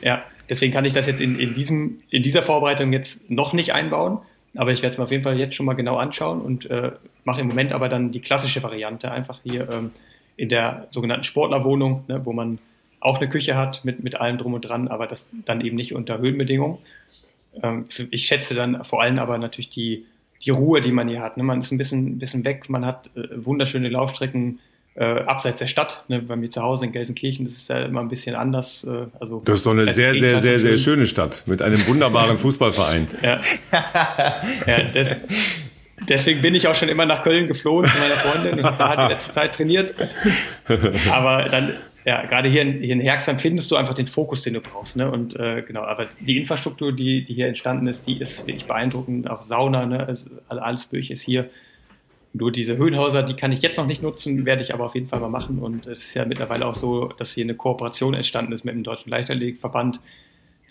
Ja, deswegen kann ich das jetzt in, in, diesem, in dieser Vorbereitung jetzt noch nicht einbauen. Aber ich werde es mir auf jeden Fall jetzt schon mal genau anschauen und äh, mache im Moment aber dann die klassische Variante einfach hier ähm, in der sogenannten Sportlerwohnung, ne, wo man auch eine Küche hat mit, mit allem drum und dran, aber das dann eben nicht unter Höhenbedingungen. Ähm, ich schätze dann vor allem aber natürlich die die Ruhe, die man hier hat. Ne? Man ist ein bisschen, bisschen weg, man hat äh, wunderschöne Laufstrecken äh, abseits der Stadt. Ne? Bei mir zu Hause in Gelsenkirchen, das ist ja immer ein bisschen anders. Äh, also das ist doch eine sehr, sehr, sehr, sehr schöne Stadt mit einem wunderbaren Fußballverein. Ja. Ja, das, deswegen bin ich auch schon immer nach Köln geflohen zu meiner Freundin und da hat die letzte Zeit trainiert. Aber dann, ja, gerade hier in, hier in Herxheim findest du einfach den Fokus, den du brauchst. Ne? Und äh, genau, aber die Infrastruktur, die, die hier entstanden ist, die ist wirklich beeindruckend. Auch Sauna, ne? Also, alles möglich ist hier. Nur diese Höhenhäuser, die kann ich jetzt noch nicht nutzen, werde ich aber auf jeden Fall mal machen. Und es ist ja mittlerweile auch so, dass hier eine Kooperation entstanden ist mit dem Deutschen Leichtathletikverband.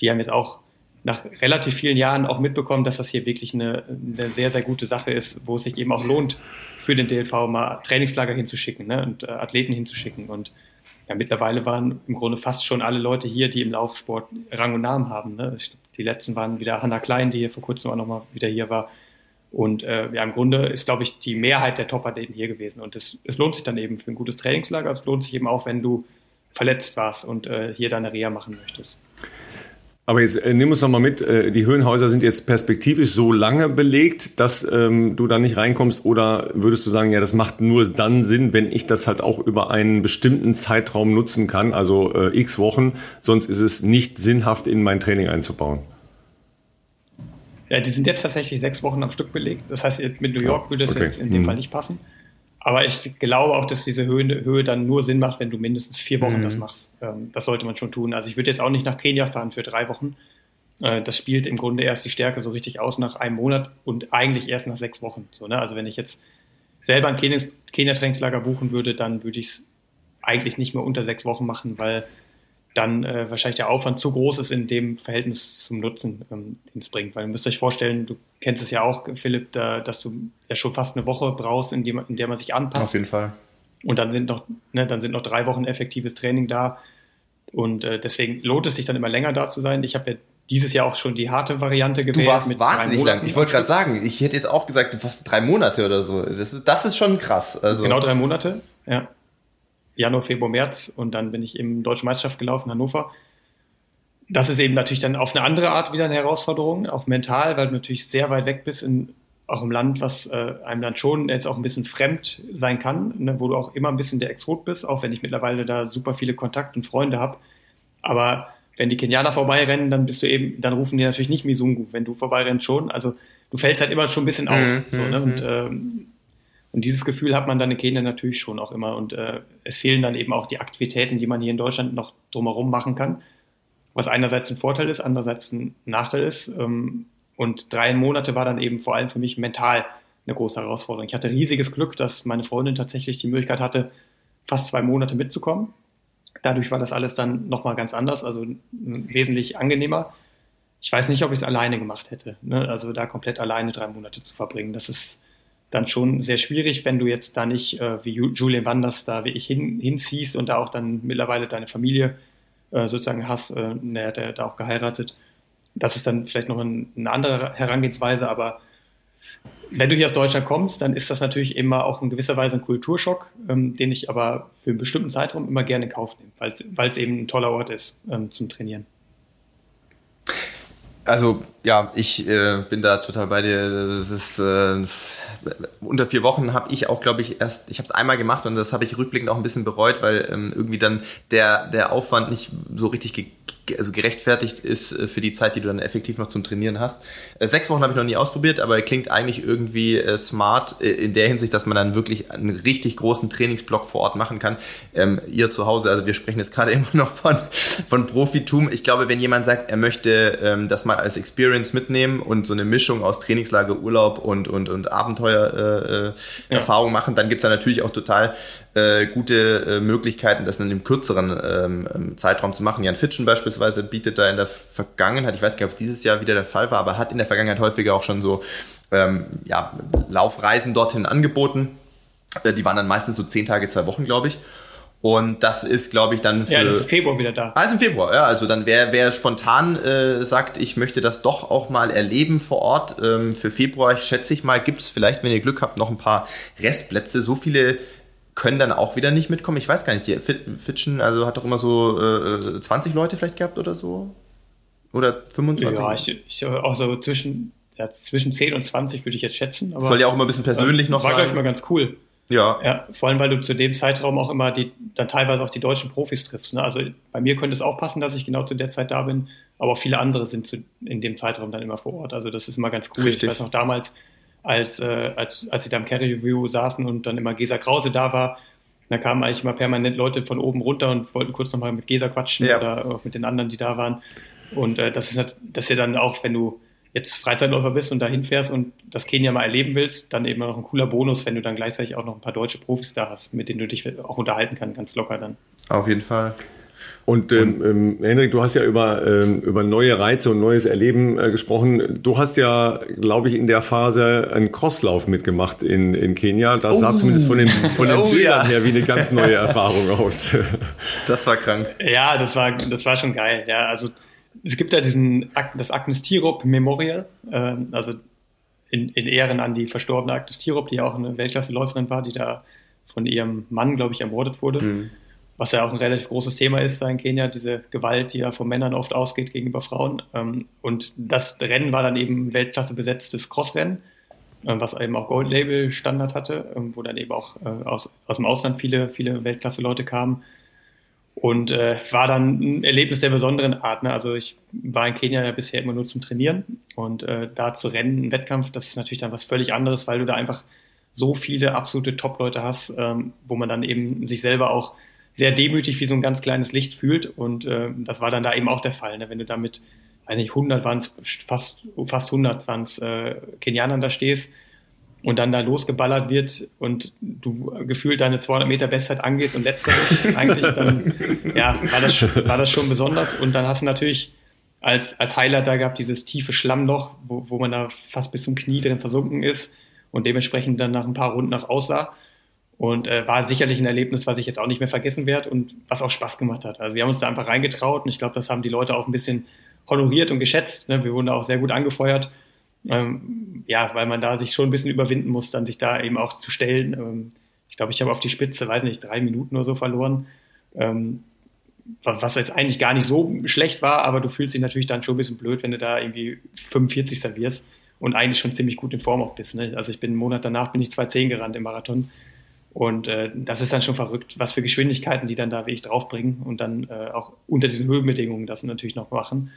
Die haben jetzt auch nach relativ vielen Jahren auch mitbekommen, dass das hier wirklich eine, eine sehr, sehr gute Sache ist, wo es sich eben auch lohnt, für den D L V mal Trainingslager hinzuschicken, ne? Und äh, Athleten hinzuschicken. Und ja, mittlerweile waren im Grunde fast schon alle Leute hier, die im Laufsport Rang und Namen haben. Ne? Ich glaub, die letzten waren wieder Hannah Klein, die hier vor kurzem auch nochmal wieder hier war. Und äh, ja, im Grunde ist, glaube ich, die Mehrheit der Top-Athleten hier gewesen. Und es, es lohnt sich dann eben für ein gutes Trainingslager. Es lohnt sich eben auch, wenn du verletzt warst und äh, hier deine Reha machen möchtest. Aber jetzt äh, nimm uns nochmal mit, äh, die Höhenhäuser sind jetzt perspektivisch so lange belegt, dass ähm, du da nicht reinkommst, oder würdest du sagen, ja, das macht nur dann Sinn, wenn ich das halt auch über einen bestimmten Zeitraum nutzen kann, also äh, x Wochen, sonst ist es nicht sinnhaft, in mein Training einzubauen? Ja, die sind jetzt tatsächlich sechs Wochen am Stück belegt, das heißt, mit New York würde es okay. jetzt in dem hm. Fall nicht passen. Aber ich glaube auch, dass diese Höhe, Höhe dann nur Sinn macht, wenn du mindestens vier Wochen mhm. das machst. Ähm, das sollte man schon tun. Also ich würde jetzt auch nicht nach Kenia fahren für drei Wochen. Äh, das spielt im Grunde erst die Stärke so richtig aus nach einem Monat und eigentlich erst nach sechs Wochen. So, ne? Also wenn ich jetzt selber ein Kenia-Trainingslager buchen würde, dann würde ich es eigentlich nicht mehr unter sechs Wochen machen, weil dann äh, wahrscheinlich der Aufwand zu groß ist in dem Verhältnis zum Nutzen, ähm, den es bringt. Weil ihr müsst euch vorstellen, du kennst es ja auch, Philipp, da, dass du ja schon fast eine Woche brauchst, in, dem, in der man sich anpasst. Auf jeden Fall. Und dann sind noch, ne, dann sind noch drei Wochen effektives Training da. Und äh, deswegen lohnt es sich dann immer länger da zu sein. Ich habe ja dieses Jahr auch schon die harte Variante gewählt. Du warst mit wahnsinnig lang. Ich wollte gerade sagen, ich hätte jetzt auch gesagt, drei Monate oder so. Das ist, das ist schon krass. Also. Genau drei Monate, ja. Januar, Februar, März und dann bin ich im Deutschen Meisterschaft gelaufen in Hannover. Das ist eben natürlich dann auf eine andere Art wieder eine Herausforderung, auch mental, weil du natürlich sehr weit weg bist, in, auch im Land, was äh, einem dann schon jetzt auch ein bisschen fremd sein kann, ne, wo du auch immer ein bisschen der Exot bist, auch wenn ich mittlerweile da super viele Kontakte und Freunde habe. Aber wenn die Kenianer vorbeirennen, dann bist du eben, dann rufen die natürlich nicht Misungu, wenn du vorbeirennst schon. Also du fällst halt immer schon ein bisschen auf. Mhm, so, ne? und, ähm, und dieses Gefühl hat man dann in Kenia natürlich schon auch immer. Und äh, es fehlen dann eben auch die Aktivitäten, die man hier in Deutschland noch drumherum machen kann. Was einerseits ein Vorteil ist, andererseits ein Nachteil ist. Und drei Monate war dann eben vor allem für mich mental eine große Herausforderung. Ich hatte riesiges Glück, dass meine Freundin tatsächlich die Möglichkeit hatte, fast zwei Monate mitzukommen. Dadurch war das alles dann nochmal ganz anders, also wesentlich angenehmer. Ich weiß nicht, ob ich es alleine gemacht hätte, ne? Also da komplett alleine drei Monate zu verbringen. Das ist dann schon sehr schwierig, wenn du jetzt da nicht äh, wie Julien Wanders da wie ich hin, hinziehst und da auch dann mittlerweile deine Familie sozusagen Hass, äh, der hat ja auch geheiratet. Das ist dann vielleicht noch ein, eine andere Herangehensweise, aber wenn du hier aus Deutschland kommst, dann ist das natürlich immer auch in gewisser Weise ein Kulturschock, ähm, den ich aber für einen bestimmten Zeitraum immer gerne in Kauf nehme, weil es eben ein toller Ort ist ähm, zum Trainieren. Also ja, ich äh, bin da total bei dir. Das ist, äh, unter vier Wochen habe ich auch, glaube ich, erst, ich habe es einmal gemacht und das habe ich rückblickend auch ein bisschen bereut, weil ähm, irgendwie dann der, der Aufwand nicht so richtig ge- also gerechtfertigt ist äh, für die Zeit, die du dann effektiv noch zum Trainieren hast. Äh, sechs Wochen habe ich noch nie ausprobiert, aber klingt eigentlich irgendwie äh, smart äh, in der Hinsicht, dass man dann wirklich einen richtig großen Trainingsblock vor Ort machen kann. Ähm, ihr zu Hause, also wir sprechen jetzt gerade immer noch von, von Profitum. Ich glaube, wenn jemand sagt, er möchte ähm, das mal als Experience mitnehmen und so eine Mischung aus Trainingslager, Urlaub und, und, und Abenteuer-Erfahrung äh, ja. machen, dann gibt es da natürlich auch total äh, gute äh, Möglichkeiten, das in einem kürzeren ähm, Zeitraum zu machen. Jan Fitschen beispielsweise bietet da in der Vergangenheit, ich weiß nicht, ob es dieses Jahr wieder der Fall war, aber hat in der Vergangenheit häufiger auch schon so ähm, ja, Laufreisen dorthin angeboten. Äh, die waren dann meistens so zehn Tage, zwei Wochen, glaube ich. Und das ist, glaube ich, dann für... Ja, das ist im Februar wieder da. Ah, ist im Februar, ja. Also dann, wer, wer spontan äh, sagt, ich möchte das doch auch mal erleben vor Ort, ähm, für Februar, schätze ich mal, gibt es vielleicht, wenn ihr Glück habt, noch ein paar Restplätze. So viele können dann auch wieder nicht mitkommen. Ich weiß gar nicht, die Fitschen, also hat doch immer so äh, zwanzig Leute vielleicht gehabt oder so? Oder fünfundzwanzig? Ja, ich, ich auch so zwischen, ja, zwischen zehn und zwanzig würde ich jetzt schätzen. Aber soll ja auch immer ein bisschen persönlich ähm, noch war, sein. War, glaube ich, mal ganz cool. Ja. ja. Vor allem, weil du zu dem Zeitraum auch immer die, dann teilweise auch die deutschen Profis triffst. Ne? Also bei mir könnte es auch passen, dass ich genau zu der Zeit da bin, aber auch viele andere sind zu, in dem Zeitraum dann immer vor Ort. Also das ist immer ganz cool. Richtig. Ich weiß noch damals, als, äh, als, als sie da im Carry Review saßen und dann immer Gesa Krause da war, da kamen eigentlich immer permanent Leute von oben runter und wollten kurz nochmal mit Gesa quatschen ja. oder auch mit den anderen, die da waren. Und äh, das ist dass ihr dann auch, wenn du jetzt Freizeitläufer bist und da hinfährst und das Kenia mal erleben willst, dann eben noch ein cooler Bonus, wenn du dann gleichzeitig auch noch ein paar deutsche Profis da hast, mit denen du dich auch unterhalten kannst, ganz locker dann. Auf jeden Fall. Und ähm, ähm, Hendrik, du hast ja über, ähm, über neue Reize und neues Erleben äh, gesprochen. Du hast ja, glaube ich, in der Phase einen Crosslauf mitgemacht in, in Kenia. Das oh. sah zumindest von den, von den oh, Bildern ja. her wie eine ganz neue Erfahrung aus. Das war krank. Ja, das war, das war schon geil. Ja, also es gibt ja diesen, das Agnes Tirop Memorial, äh, also in, in Ehren an die verstorbene Agnes Tirop, die ja auch eine Weltklasse-Läuferin war, die da von ihrem Mann, glaube ich, ermordet wurde. Mhm. Was ja auch ein relativ großes Thema ist da in Kenia, diese Gewalt, die ja von Männern oft ausgeht gegenüber Frauen. Ähm, und das Rennen war dann eben Weltklasse besetztes Crossrennen, äh, was eben auch Gold-Label-Standard hatte, äh, wo dann eben auch äh, aus, aus dem Ausland viele, viele Weltklasse-Leute kamen. Und äh, war dann ein Erlebnis der besonderen Art. Ne? Also ich war in Kenia ja bisher immer nur zum Trainieren und äh, da zu rennen, ein Wettkampf, das ist natürlich dann was völlig anderes, weil du da einfach so viele absolute Top-Leute hast, ähm, wo man dann eben sich selber auch sehr demütig wie so ein ganz kleines Licht fühlt. Und äh, das war dann da eben auch der Fall. Ne? Wenn du da mit, weiß nicht, hundert waren es, fast, fast hundert waren es äh, Kenianern da stehst, und dann da losgeballert wird und du gefühlt deine zweihundert Meter Bestzeit angehst und letzter ist eigentlich, dann ja, war das, war das schon besonders. Und dann hast du natürlich als, als Highlight da gehabt dieses tiefe Schlammloch, wo, wo man da fast bis zum Knie drin versunken ist und dementsprechend dann nach ein paar Runden nach aussah. Und äh, war sicherlich ein Erlebnis, was ich jetzt auch nicht mehr vergessen werde und was auch Spaß gemacht hat. Also wir haben uns da einfach reingetraut und ich glaube, das haben die Leute auch ein bisschen honoriert und geschätzt. Ne? Wir wurden da auch sehr gut angefeuert. Ähm, ja, weil man da sich schon ein bisschen überwinden muss, dann sich da eben auch zu stellen. Ähm, ich glaube, ich habe auf die Spitze, weiß nicht, drei Minuten oder so verloren. Ähm, was jetzt eigentlich gar nicht so schlecht war, aber du fühlst dich natürlich dann schon ein bisschen blöd, wenn du da irgendwie fünfundvierzig servierst und eigentlich schon ziemlich gut in Form auch bist. Ne? Also ich bin einen Monat danach, bin ich zwei zehn gerannt im Marathon. Und äh, das ist dann schon verrückt, was für Geschwindigkeiten die dann da wirklich draufbringen und dann äh, auch unter diesen Höhenbedingungen das natürlich noch machen.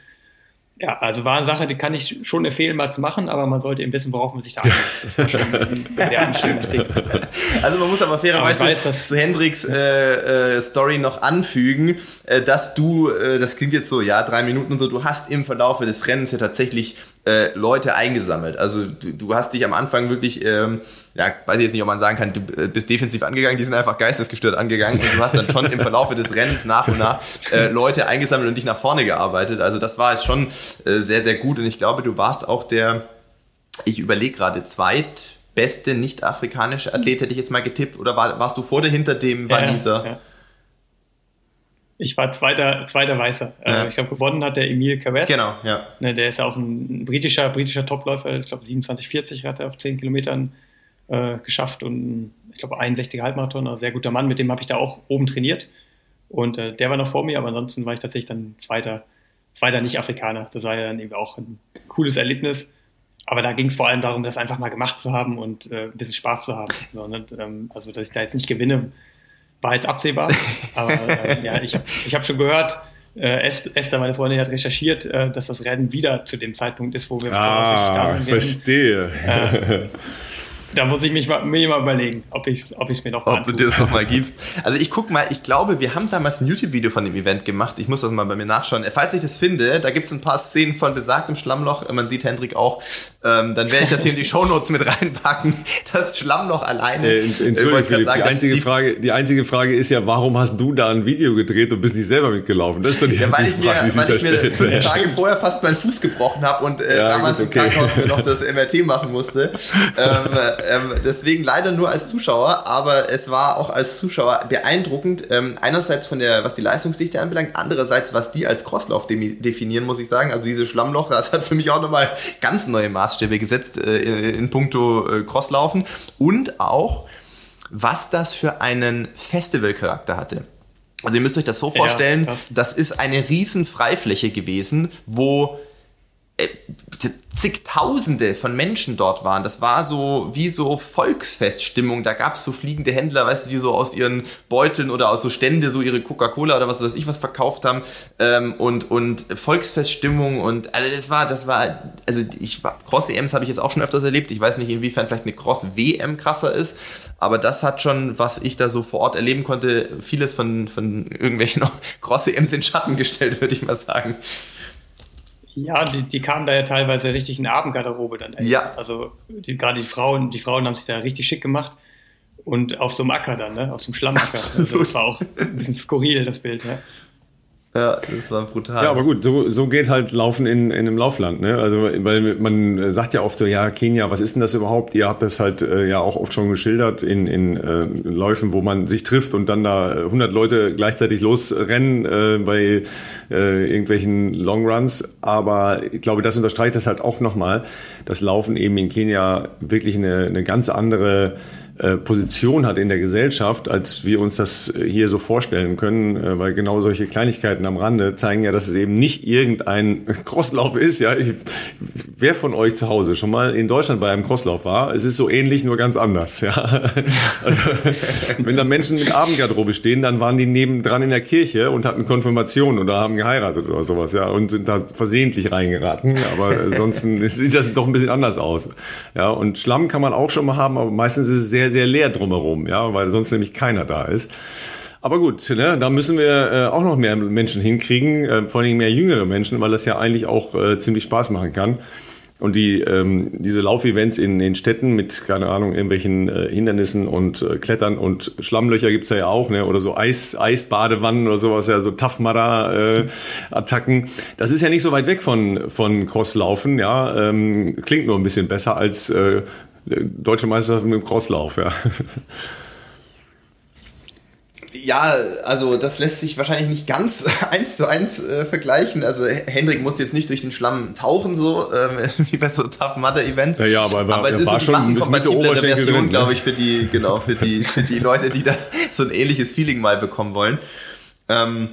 Ja, also war eine Sache, die kann ich schon empfehlen, mal zu machen, aber man sollte eben wissen, worauf man sich da einlässt. Das war schon ein sehr ein schönes Ding. Also man muss aber fairerweise aber weiß, zu Hendriks äh, äh, Story noch anfügen, äh, dass du, äh, das klingt jetzt so, ja, drei Minuten und so, du hast im Verlauf des Rennens ja tatsächlich äh, Leute eingesammelt. Also du, du hast dich am Anfang wirklich, ähm, ja, weiß ich jetzt nicht, ob man sagen kann, du bist defensiv angegangen, die sind einfach geistesgestört angegangen und du hast dann schon im Verlauf des Rennens nach und nach äh, Leute eingesammelt und dich nach vorne gearbeitet. Also das war jetzt schon sehr, sehr gut und ich glaube, du warst auch der, ich überlege gerade, zweitbeste nicht-afrikanische Athlet, hätte ich jetzt mal getippt, oder war, warst du vor oder hinter dem Waliser? Ja, ja. Ich war zweiter, zweiter Weißer. Ja. Ich glaube, gewonnen hat der Emil Kawes. Genau, ja. Der ist ja auch ein britischer, britischer Topläufer, ich glaube siebenundzwanzig vierzig hat er auf zehn Kilometern äh, geschafft und ich glaube einundsechziger Halbmarathon, also sehr guter Mann, mit dem habe ich da auch oben trainiert und äh, der war noch vor mir, aber ansonsten war ich tatsächlich dann zweiter Zweiter Nicht-Afrikaner, das war ja dann eben auch ein cooles Erlebnis. Aber da ging es vor allem darum, das einfach mal gemacht zu haben und äh, ein bisschen Spaß zu haben. So, ne? Also, dass ich da jetzt nicht gewinne, war jetzt absehbar. Aber äh, ja, ich, ich habe schon gehört, äh, Esther, meine Freundin, hat recherchiert, äh, dass das Rennen wieder zu dem Zeitpunkt ist, wo wir ah, da sind. Ah, verstehe. Äh, Da muss ich mich mal, mir mal überlegen, ob ich es ob ich's mir noch mal Ob antue. Du dir das nochmal gibst. Also ich guck mal, ich glaube, wir haben damals ein YouTube-Video von dem Event gemacht. Ich muss das mal bei mir nachschauen. Falls ich das finde, da gibt es ein paar Szenen von besagtem Schlammloch. Man sieht Hendrik auch. Ähm, dann werde ich das hier in die Shownotes mit reinpacken. Das Schlammloch alleine. Äh, Entschuldigung, Philipp, sagen, die, einzige die, Frage, die einzige Frage ist ja, warum hast du da ein Video gedreht und bist nicht selber mitgelaufen? Das ist doch die ja, weil einzige Frage, ich mir, die sich Weil ich mir fünf Tage vorher fast meinen Fuß gebrochen habe und äh, ja, damals gut, okay. im Krankenhaus mir noch das M R T machen musste. Ähm, Ähm, deswegen leider nur als Zuschauer, aber es war auch als Zuschauer beeindruckend, ähm, einerseits von der, was die Leistungsdichte anbelangt, andererseits, was die als Crosslauf de- definieren, muss ich sagen, also diese Schlammloch, das hat für mich auch nochmal ganz neue Maßstäbe gesetzt äh, in, in puncto äh, Crosslaufen und auch, was das für einen Festivalcharakter hatte. Also ihr müsst euch das so vorstellen, ja, das ist eine riesen Freifläche gewesen, wo zigtausende von Menschen dort waren. Das war so wie so Volksfeststimmung. Da gab es so fliegende Händler, weißt du, die so aus ihren Beuteln oder aus so Stände so ihre Coca-Cola oder was weiß ich was verkauft haben ähm, und, und Volksfeststimmung und also das war, das war, also ich Cross-E Ms habe ich jetzt auch schon öfters erlebt. Ich weiß nicht, inwiefern vielleicht eine Cross-W M krasser ist, aber das hat schon, was ich da so vor Ort erleben konnte, vieles von, von irgendwelchen Cross-E Ms in Schatten gestellt, würde ich mal sagen. Ja, die, die kamen da ja teilweise richtig in Abendgarderobe dann. Ja. Also die, gerade die Frauen, die Frauen haben sich da richtig schick gemacht und auf so einem Acker dann, ne? Auf so einem Schlammacker. Also das war auch ein bisschen skurril, das Bild, ne? Ja, das war brutal. Ja, aber gut, so, so geht halt Laufen in, in einem Laufland, ne? Also, weil man sagt ja oft so, ja, Kenia, was ist denn das überhaupt? Ihr habt das halt äh, ja auch oft schon geschildert in, in äh, Läufen, wo man sich trifft und dann da hundert Leute gleichzeitig losrennen äh, bei äh, irgendwelchen Longruns. Aber ich glaube, das unterstreicht das halt auch nochmal, dass Laufen eben in Kenia wirklich eine, eine ganz andere Position hat in der Gesellschaft, als wir uns das hier so vorstellen können, weil genau solche Kleinigkeiten am Rande zeigen ja, dass es eben nicht irgendein Crosslauf ist. Ja, ich, wer von euch zu Hause schon mal in Deutschland bei einem Crosslauf war, es ist so ähnlich, nur ganz anders. Ja, also, wenn da Menschen mit Abendgarderobe stehen, dann waren die nebendran in der Kirche und hatten Konfirmation oder haben geheiratet oder sowas, ja, und sind da versehentlich reingeraten. Aber ansonsten sieht das doch ein bisschen anders aus. Ja, und Schlamm kann man auch schon mal haben, aber meistens ist es sehr sehr leer drumherum, ja, weil sonst nämlich keiner da ist. Aber gut, ne, da müssen wir äh, auch noch mehr Menschen hinkriegen, äh, vor allem mehr jüngere Menschen, weil das ja eigentlich auch äh, ziemlich Spaß machen kann. Und die ähm, diese Laufevents in den Städten mit, keine Ahnung, irgendwelchen äh, Hindernissen und äh, Klettern und Schlammlöcher gibt's da ja auch, ne? Oder so Eis, Eisbadewannen oder sowas, ja, so Tough-Mudder-Attacken. Äh, das ist ja nicht so weit weg von, von Crosslaufen, ja. Ähm, klingt nur ein bisschen besser als äh, Deutsche Meisterschaft mit dem Crosslauf, ja. Ja, also das lässt sich wahrscheinlich nicht ganz eins zu eins äh, vergleichen. Also Hendrik musste jetzt nicht durch den Schlamm tauchen, so ähm, wie bei so Tough-Mudder-Events. Ja, ja, aber, aber, aber es ist so die massenkompatible Version, glaube ich, für die, genau, für die, für die Leute, die da so ein ähnliches Feeling mal bekommen wollen. Ähm,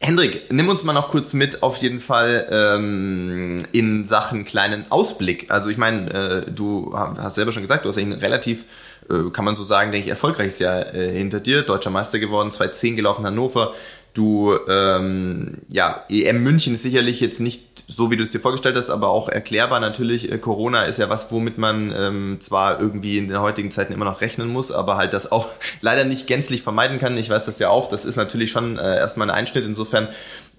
Hendrik, nimm uns mal noch kurz mit, auf jeden Fall ähm, in Sachen kleinen Ausblick. Also ich meine, äh, du hast selber schon gesagt, du hast einen relativ, äh, kann man so sagen, denke ich, erfolgreiches Jahr äh, hinter dir. Deutscher Meister geworden, zweitausendzehn gelaufen, Hannover. Du, ähm, ja, E M München ist sicherlich jetzt nicht so, wie du es dir vorgestellt hast, aber auch erklärbar natürlich. Äh, Corona ist ja was, womit man ähm, zwar irgendwie in den heutigen Zeiten immer noch rechnen muss, aber halt das auch leider nicht gänzlich vermeiden kann. Ich weiß das ja auch. Das ist natürlich schon äh, erstmal ein Einschnitt. Insofern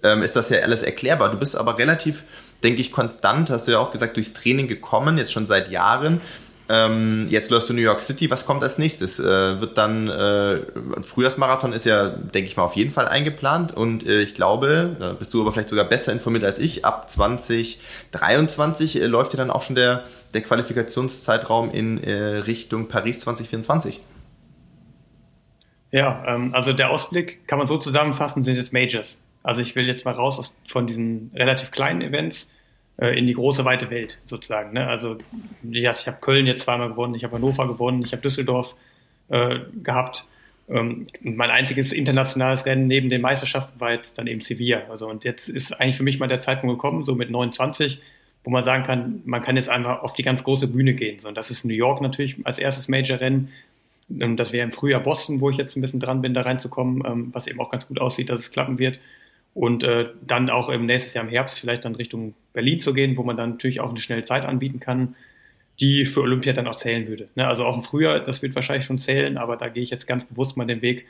ähm, ist das ja alles erklärbar. Du bist aber relativ, denke ich, konstant, hast du ja auch gesagt, durchs Training gekommen, jetzt schon seit Jahren. Jetzt läufst du New York City, was kommt als nächstes? Wird dann, ein Frühjahrsmarathon ist ja, denke ich mal, auf jeden Fall eingeplant und ich glaube, da bist du aber vielleicht sogar besser informiert als ich, ab zwanzig dreiundzwanzig läuft ja dann auch schon der, der Qualifikationszeitraum in Richtung Paris zwanzig vierundzwanzig. Ja, also der Ausblick kann man so zusammenfassen, sind jetzt Majors. Also ich will jetzt mal raus von diesen relativ kleinen Events in die große, weite Welt sozusagen. Ne? Also ich habe Köln jetzt zweimal gewonnen, ich habe Hannover gewonnen, ich habe Düsseldorf äh, gehabt. Ähm, mein einziges internationales Rennen neben den Meisterschaften war jetzt dann eben Sevilla. Also und jetzt ist eigentlich für mich mal der Zeitpunkt gekommen, so mit neunundzwanzig, wo man sagen kann, man kann jetzt einfach auf die ganz große Bühne gehen. So, und das ist New York natürlich als erstes Major-Rennen. Ähm, das wäre im Frühjahr Boston, wo ich jetzt ein bisschen dran bin, da reinzukommen, ähm, was eben auch ganz gut aussieht, dass es klappen wird. Und äh, dann auch im nächsten Jahr im Herbst vielleicht dann Richtung Berlin zu gehen, wo man dann natürlich auch eine schnelle Zeit anbieten kann, die für Olympia dann auch zählen würde. Ne? Also auch im Frühjahr, das wird wahrscheinlich schon zählen, aber da gehe ich jetzt ganz bewusst mal den Weg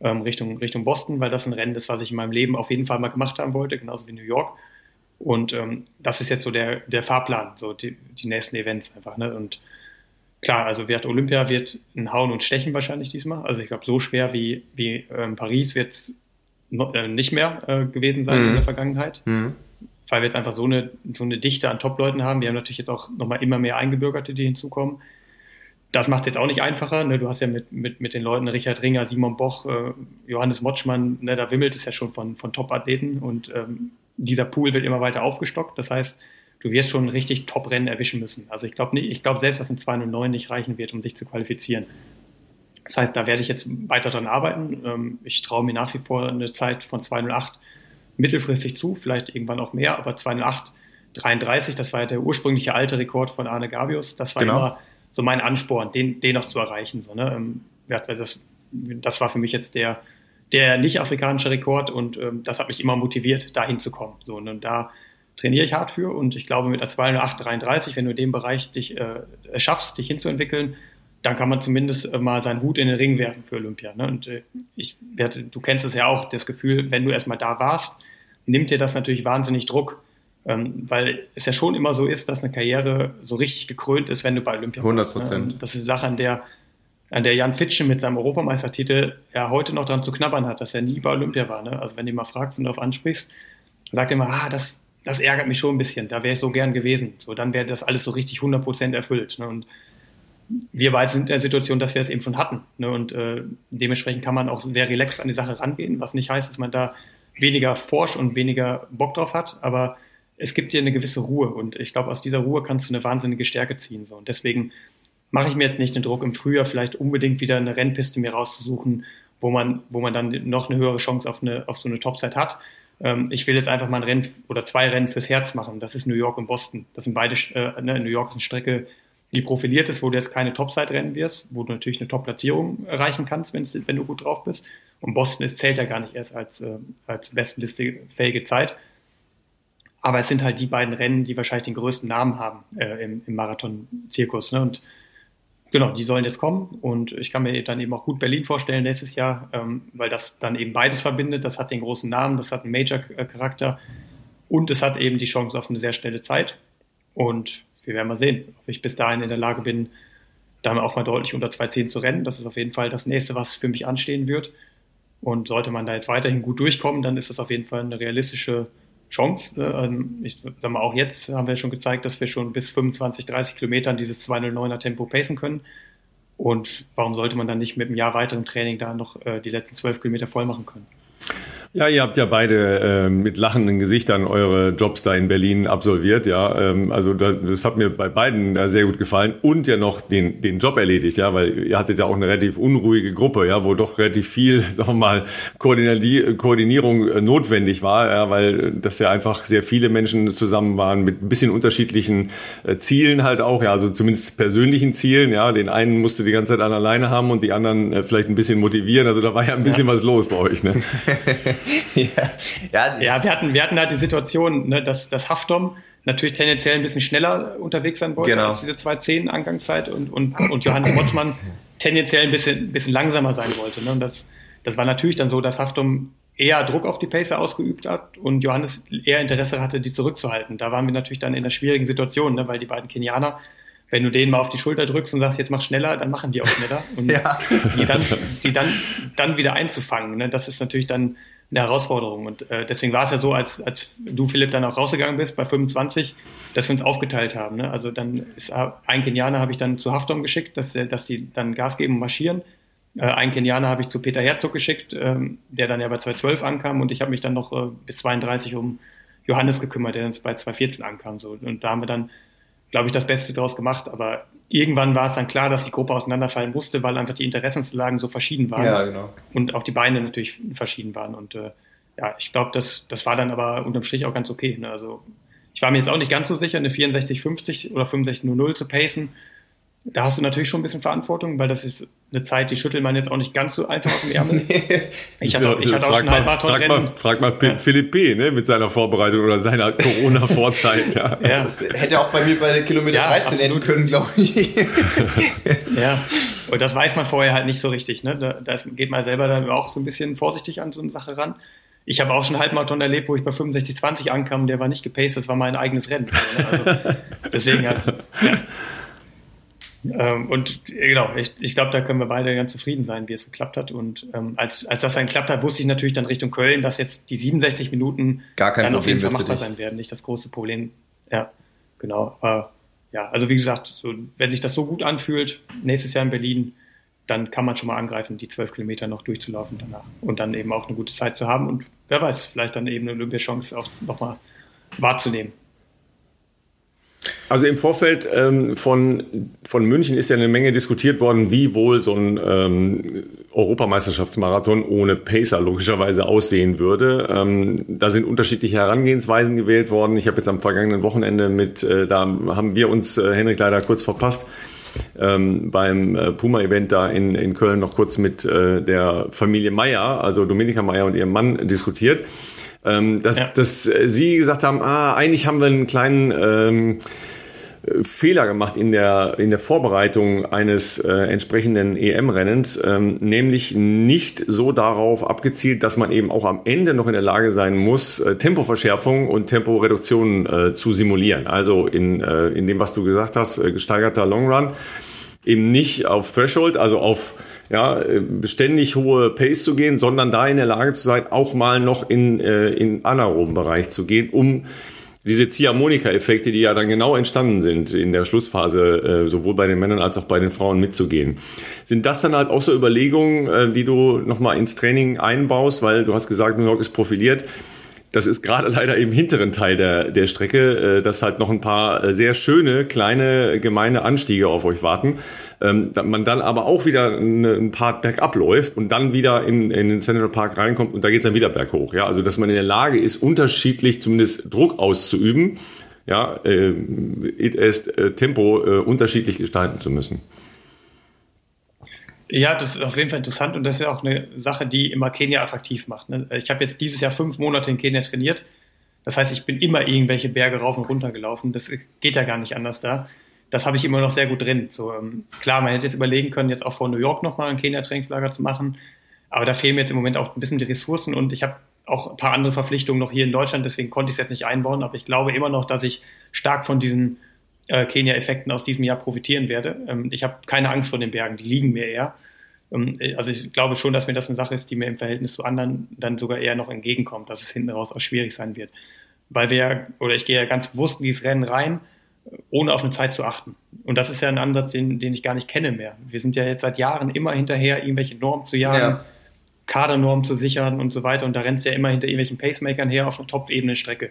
ähm, Richtung, Richtung Boston, weil das ein Rennen ist, was ich in meinem Leben auf jeden Fall mal gemacht haben wollte, genauso wie New York. Und ähm, das ist jetzt so der, der Fahrplan, so die, die nächsten Events einfach. Ne? Und klar, also wird Olympia wird ein Hauen und Stechen wahrscheinlich diesmal. Also ich glaube, so schwer wie, wie ähm, Paris wird es nicht mehr äh, gewesen sein mhm. in der Vergangenheit, mhm. weil wir jetzt einfach so eine, so eine Dichte an Top-Leuten haben. Wir haben natürlich jetzt auch nochmal immer mehr Eingebürgerte, die hinzukommen. Das macht es jetzt auch nicht einfacher. Ne? Du hast ja mit, mit, mit den Leuten Richard Ringer, Simon Boch, äh, Johannes Motschmann, ne? Da wimmelt es ja schon von, von Top-Athleten und ähm, dieser Pool wird immer weiter aufgestockt. Das heißt, du wirst schon richtig Top-Rennen erwischen müssen. Also ich glaube nicht, ich glaube selbst, dass ein zwei null neun nicht reichen wird, um sich zu qualifizieren. Das heißt, da werde ich jetzt weiter dran arbeiten. Ich traue mir nach wie vor eine Zeit von zwei null acht mittelfristig zu, vielleicht irgendwann auch mehr, aber zwei null acht dreiunddreißig, das war ja der ursprüngliche alte Rekord von Arne Gabius. Das war genau. immer so mein Ansporn, den, den noch zu erreichen. So, ne? das, das war für mich jetzt der, der nicht-afrikanische Rekord und das hat mich immer motiviert, dahin zu kommen. So, und da trainiere ich hart für und ich glaube, mit der zwei null acht dreiunddreißig, wenn du in dem Bereich dich äh, schaffst, dich hinzuentwickeln, dann kann man zumindest mal seinen Hut in den Ring werfen für Olympia. Ne? Und ich werde, du kennst es ja auch, das Gefühl, wenn du erstmal da warst, nimmt dir das natürlich wahnsinnig Druck, weil es ja schon immer so ist, dass eine Karriere so richtig gekrönt ist, wenn du bei Olympia hundert Prozent bist. Ne? Das ist eine Sache, an der, an der Jan Fitschen mit seinem Europameistertitel ja heute noch dran zu knabbern hat, dass er nie bei Olympia war. Ne? Also wenn du ihn mal fragst und darauf ansprichst, sagt er immer, ah, das, das ärgert mich schon ein bisschen, da wäre ich so gern gewesen. So, dann wäre das alles so richtig hundert Prozent erfüllt. Ne? Und wir beide sind in der Situation, dass wir es eben schon hatten. Ne? Und äh, dementsprechend kann man auch sehr relaxed an die Sache rangehen, was nicht heißt, dass man da weniger forscht und weniger Bock drauf hat, aber es gibt dir eine gewisse Ruhe und ich glaube, aus dieser Ruhe kannst du eine wahnsinnige Stärke ziehen. So. Und deswegen mache ich mir jetzt nicht den Druck, im Frühjahr vielleicht unbedingt wieder eine Rennpiste mir rauszusuchen, wo man, wo man dann noch eine höhere Chance auf, eine, auf so eine Topzeit hat. Ähm, ich will jetzt einfach mal ein Rennen oder zwei Rennen fürs Herz machen. Das ist New York und Boston. Das sind beide, äh, ne? New York ist eine Strecke, die profiliert ist, wo du jetzt keine Topzeit rennen wirst, wo du natürlich eine Top-Platzierung erreichen kannst, wenn du gut drauf bist. Und Boston ist, zählt ja gar nicht erst als, äh, als bestenlistefähige Zeit. Aber es sind halt die beiden Rennen, die wahrscheinlich den größten Namen haben äh, im, im Marathon-Zirkus. Ne? Und genau, die sollen jetzt kommen. Und ich kann mir dann eben auch gut Berlin vorstellen nächstes Jahr, ähm, weil das dann eben beides verbindet. Das hat den großen Namen, das hat einen Major-Charakter und es hat eben die Chance auf eine sehr schnelle Zeit. Und wir werden mal sehen, ob ich bis dahin in der Lage bin, dann auch mal deutlich unter zwei zehn zu rennen. Das ist auf jeden Fall das Nächste, was für mich anstehen wird. Und sollte man da jetzt weiterhin gut durchkommen, dann ist das auf jeden Fall eine realistische Chance. Ich sag mal, auch jetzt haben wir schon gezeigt, dass wir schon bis fünfundzwanzig, dreißig Kilometern dieses zwei null neuner Tempo pacen können. Und warum sollte man dann nicht mit einem Jahr weiterem Training da noch äh, die letzten zwölf Kilometer voll machen können? Ja, ihr habt ja beide äh, mit lachenden Gesichtern eure Jobs da in Berlin absolviert, ja. Ähm, also das, das hat mir bei beiden da sehr gut gefallen und ja noch den den Job erledigt, ja, weil ihr hattet ja auch eine relativ unruhige Gruppe, ja, wo doch relativ viel, sagen wir mal, Koordinierung, Koordinierung äh, notwendig war, ja, weil das ja einfach sehr viele Menschen zusammen waren mit ein bisschen unterschiedlichen äh, Zielen halt auch, ja, also zumindest persönlichen Zielen, ja. Den einen musst du die ganze Zeit an alleine haben und die anderen äh, vielleicht ein bisschen motivieren. Also da war ja ein bisschen ja. was los bei euch, ne? Ja, ja, ja wir, hatten, wir hatten halt die Situation, ne, dass, dass Haftom natürlich tendenziell ein bisschen schneller unterwegs sein wollte, genau, als diese zwei zehn Angangszeit und, und, und Johannes Motschmann tendenziell ein bisschen, bisschen langsamer sein wollte. Ne? Und das, das war natürlich dann so, dass Haftom eher Druck auf die Pacer ausgeübt hat und Johannes eher Interesse hatte, die zurückzuhalten. Da waren wir natürlich dann in einer schwierigen Situation, ne, weil die beiden Kenianer, wenn du denen mal auf die Schulter drückst und sagst, jetzt mach schneller, dann machen die auch schneller. Und ja. die, dann, die dann, dann wieder einzufangen, ne? Das ist natürlich dann eine Herausforderung. Und äh, deswegen war es ja so, als, als du, Philipp, dann auch rausgegangen bist bei fünfundzwanzig, dass wir uns aufgeteilt haben. Ne? Also dann ist ein Kenianer habe ich dann zu Haftom geschickt, dass, dass die dann Gas geben und marschieren. Äh, ein Kenianer habe ich zu Peter Herzog geschickt, ähm, der dann ja bei zwei zwölf ankam. Und ich habe mich dann noch äh, bis zweiunddreißig um Johannes gekümmert, der uns bei zwei vierzehn ankam. So. Und da haben wir dann, glaube ich, das Beste draus gemacht. Aber irgendwann war es dann klar, dass die Gruppe auseinanderfallen musste, weil einfach die Interessenslagen so verschieden waren. Ja, genau. Und auch die Beine natürlich verschieden waren. Und äh, ja, ich glaube, das, das war dann aber unterm Strich auch ganz okay. Ne? Also ich war mir jetzt auch nicht ganz so sicher, eine vierundsechzig fünfzig oder fünfundsechzig null zu pacen. Da hast du natürlich schon ein bisschen Verantwortung, weil das ist eine Zeit, die schüttelt man jetzt auch nicht ganz so einfach aus dem Ärmel. Ich hatte, ich hatte auch schon mal, ein Marathon-Rennen. Frag mal, frag mal ja. Philipp P. Ne, mit seiner Vorbereitung oder seiner Corona-Vorzeit. Ja. Ja. Das hätte auch bei mir bei Kilometer ja, dreizehn absolut. Enden können, glaube ich. Ja, und das weiß man vorher halt nicht so richtig. Ne? Da das geht man selber dann auch so ein bisschen vorsichtig an so eine Sache ran. Ich habe auch schon einen Halbmarathon erlebt, wo ich bei fünfundsechzig zwanzig ankam, der war nicht gepaced, das war mein eigenes Rennen. Also, ne? Also, deswegen halt, ja. Ähm, und genau, ich, ich glaube, da können wir beide ganz zufrieden sein, wie es geklappt hat. Und ähm, als, als das dann geklappt hat, wusste ich natürlich dann Richtung Köln, dass jetzt die siebenundsechzig Minuten gar kein dann Problem auf jeden Fall machbar sein werden. Nicht das große Problem. Ja, genau. Äh, ja, also wie gesagt, so, wenn sich das so gut anfühlt, nächstes Jahr in Berlin, dann kann man schon mal angreifen, die zwölf Kilometer noch durchzulaufen danach. Und dann eben auch eine gute Zeit zu haben. Und wer weiß, vielleicht dann eben eine Olympiachance auch nochmal wahrzunehmen. Also im Vorfeld ähm, von, von München ist ja eine Menge diskutiert worden, wie wohl so ein ähm, Europameisterschaftsmarathon ohne Pacer logischerweise aussehen würde. Ähm, da sind unterschiedliche Herangehensweisen gewählt worden. Ich habe jetzt am vergangenen Wochenende mit, äh, da haben wir uns, äh, Hendrik, leider kurz verpasst, Ähm, beim äh, Puma-Event da in, in Köln noch kurz mit äh, der Familie Meyer, also Dominika Meyer und ihrem Mann, diskutiert, ähm, dass, ja. dass äh, sie gesagt haben, ah, eigentlich haben wir einen kleinen ähm, Fehler gemacht in der, in der Vorbereitung eines äh, entsprechenden E M-Rennens, ähm, nämlich nicht so darauf abgezielt, dass man eben auch am Ende noch in der Lage sein muss, äh, Tempoverschärfung und Temporeduktion äh, zu simulieren. Also in, äh, in dem, was du gesagt hast, äh, gesteigerter Long Run, eben nicht auf Threshold, also auf ja, beständig hohe Pace zu gehen, sondern da in der Lage zu sein, auch mal noch in, äh, in anaeroben Bereich zu gehen, um diese Ziehharmonika-Effekte, die ja dann genau entstanden sind in der Schlussphase, äh, sowohl bei den Männern als auch bei den Frauen mitzugehen. Sind das dann halt auch so Überlegungen, äh, die du nochmal ins Training einbaust? Weil du hast gesagt, New York ist profiliert. Das ist gerade leider im hinteren Teil der, der Strecke, äh, dass halt noch ein paar sehr schöne, kleine, gemeine Anstiege auf euch warten. Ähm, man dann aber auch wieder ein Part bergab läuft und dann wieder in, in den Central Park reinkommt und da geht's dann wieder berghoch. Ja? Also dass man in der Lage ist, unterschiedlich zumindest Druck auszuüben, ja, äh, ist, äh, Tempo äh, unterschiedlich gestalten zu müssen. Ja, das ist auf jeden Fall interessant und das ist ja auch eine Sache, die immer Kenia attraktiv macht. Ne? Ich habe jetzt dieses Jahr fünf Monate in Kenia trainiert. Das heißt, ich bin immer irgendwelche Berge rauf und runter gelaufen. Das geht ja gar nicht anders da. Das habe ich immer noch sehr gut drin. So, ähm, klar, man hätte jetzt überlegen können, jetzt auch vor New York nochmal ein Kenia-Trainingslager zu machen. Aber da fehlen mir jetzt im Moment auch ein bisschen die Ressourcen und ich habe auch ein paar andere Verpflichtungen noch hier in Deutschland. Deswegen konnte ich es jetzt nicht einbauen. Aber ich glaube immer noch, dass ich stark von diesen Kenia-Effekten aus diesem Jahr profitieren werde. Ich habe keine Angst vor den Bergen, die liegen mir eher. Also ich glaube schon, dass mir das eine Sache ist, die mir im Verhältnis zu anderen dann sogar eher noch entgegenkommt, dass es hinten raus auch schwierig sein wird. Weil wir, oder ich gehe ja ganz bewusst in dieses Rennen rein ohne auf eine Zeit zu achten. Und das ist ja ein Ansatz, den, den ich gar nicht kenne mehr. Wir sind ja jetzt seit Jahren immer hinterher, irgendwelche Normen zu jagen, ja. Kadernormen zu sichern und so weiter. Und da rennst du ja immer hinter irgendwelchen Pacemakern her auf einer Top-Ebene Strecke.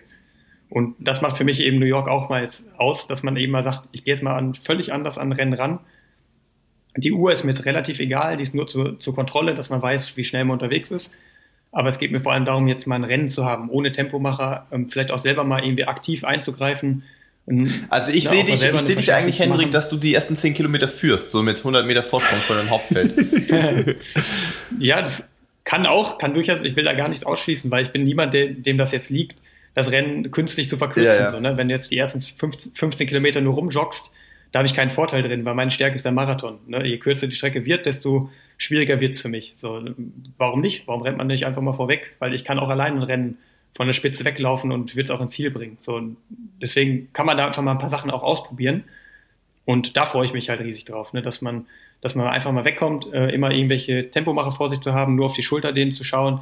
Und das macht für mich eben New York auch mal jetzt aus, dass man eben mal sagt, ich gehe jetzt mal an, völlig anders an Rennen ran. Die Uhr ist mir jetzt relativ egal, die ist nur zur, zur Kontrolle, dass man weiß, wie schnell man unterwegs ist. Aber es geht mir vor allem darum, jetzt mal ein Rennen zu haben, ohne Tempomacher, vielleicht auch selber mal irgendwie aktiv einzugreifen. Also ich ja, sehe dich, ich sehe dich eigentlich, Hendrik, dass du die ersten zehn Kilometer führst, so mit hundert Meter Vorsprung von deinem Hauptfeld. Ja, das kann auch, kann durchaus, ich will da gar nichts ausschließen, weil ich bin niemand, dem, dem das jetzt liegt, das Rennen künstlich zu verkürzen. Ja, ja. So, ne? Wenn du jetzt die ersten fünfzehn Kilometer nur rumjoggst, da habe ich keinen Vorteil drin, weil meine Stärke ist der Marathon. Ne? Je kürzer die Strecke wird, desto schwieriger wird es für mich. So, warum nicht? Warum rennt man nicht einfach mal vorweg? Weil ich kann auch alleine ein Rennen von der Spitze weglaufen und wird es auch ins Ziel bringen. So, deswegen kann man da einfach mal ein paar Sachen auch ausprobieren. Und da freue ich mich halt riesig drauf, ne? dass man dass man einfach mal wegkommt, äh, immer irgendwelche Tempomacher vor sich zu haben, nur auf die Schulter denen zu schauen,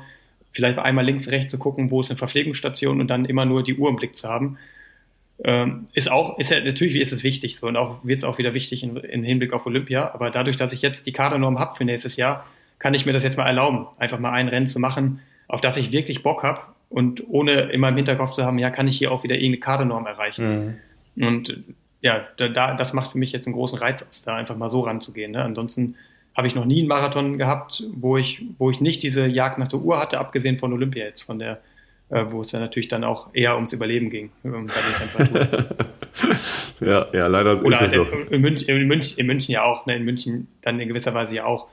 vielleicht einmal links, rechts zu gucken, wo ist eine Verpflegungsstation und dann immer nur die Uhr im Blick zu haben. Ähm, ist auch, ist ja natürlich, wie ist es wichtig so und auch wird es auch wieder wichtig in, in Hinblick auf Olympia. Aber dadurch, dass ich jetzt die Kadernorm habe für nächstes Jahr, kann ich mir das jetzt mal erlauben, einfach mal ein Rennen zu machen, auf das ich wirklich Bock habe. Und ohne immer im Hinterkopf zu haben, ja, kann ich hier auch wieder irgendeine Kadernorm erreichen. Mhm. Und ja, da, da, das macht für mich jetzt einen großen Reiz aus, da einfach mal so ranzugehen. Ne? Ansonsten habe ich noch nie einen Marathon gehabt, wo ich, wo ich nicht diese Jagd nach der Uhr hatte, abgesehen von Olympia jetzt, von der, äh, wo es ja natürlich dann auch eher ums Überleben ging. Ähm, bei den Temperaturen. ja, ja, leider ist es so. In, in, München, in, München, in München ja auch, ne? In München dann in gewisser Weise ja auch.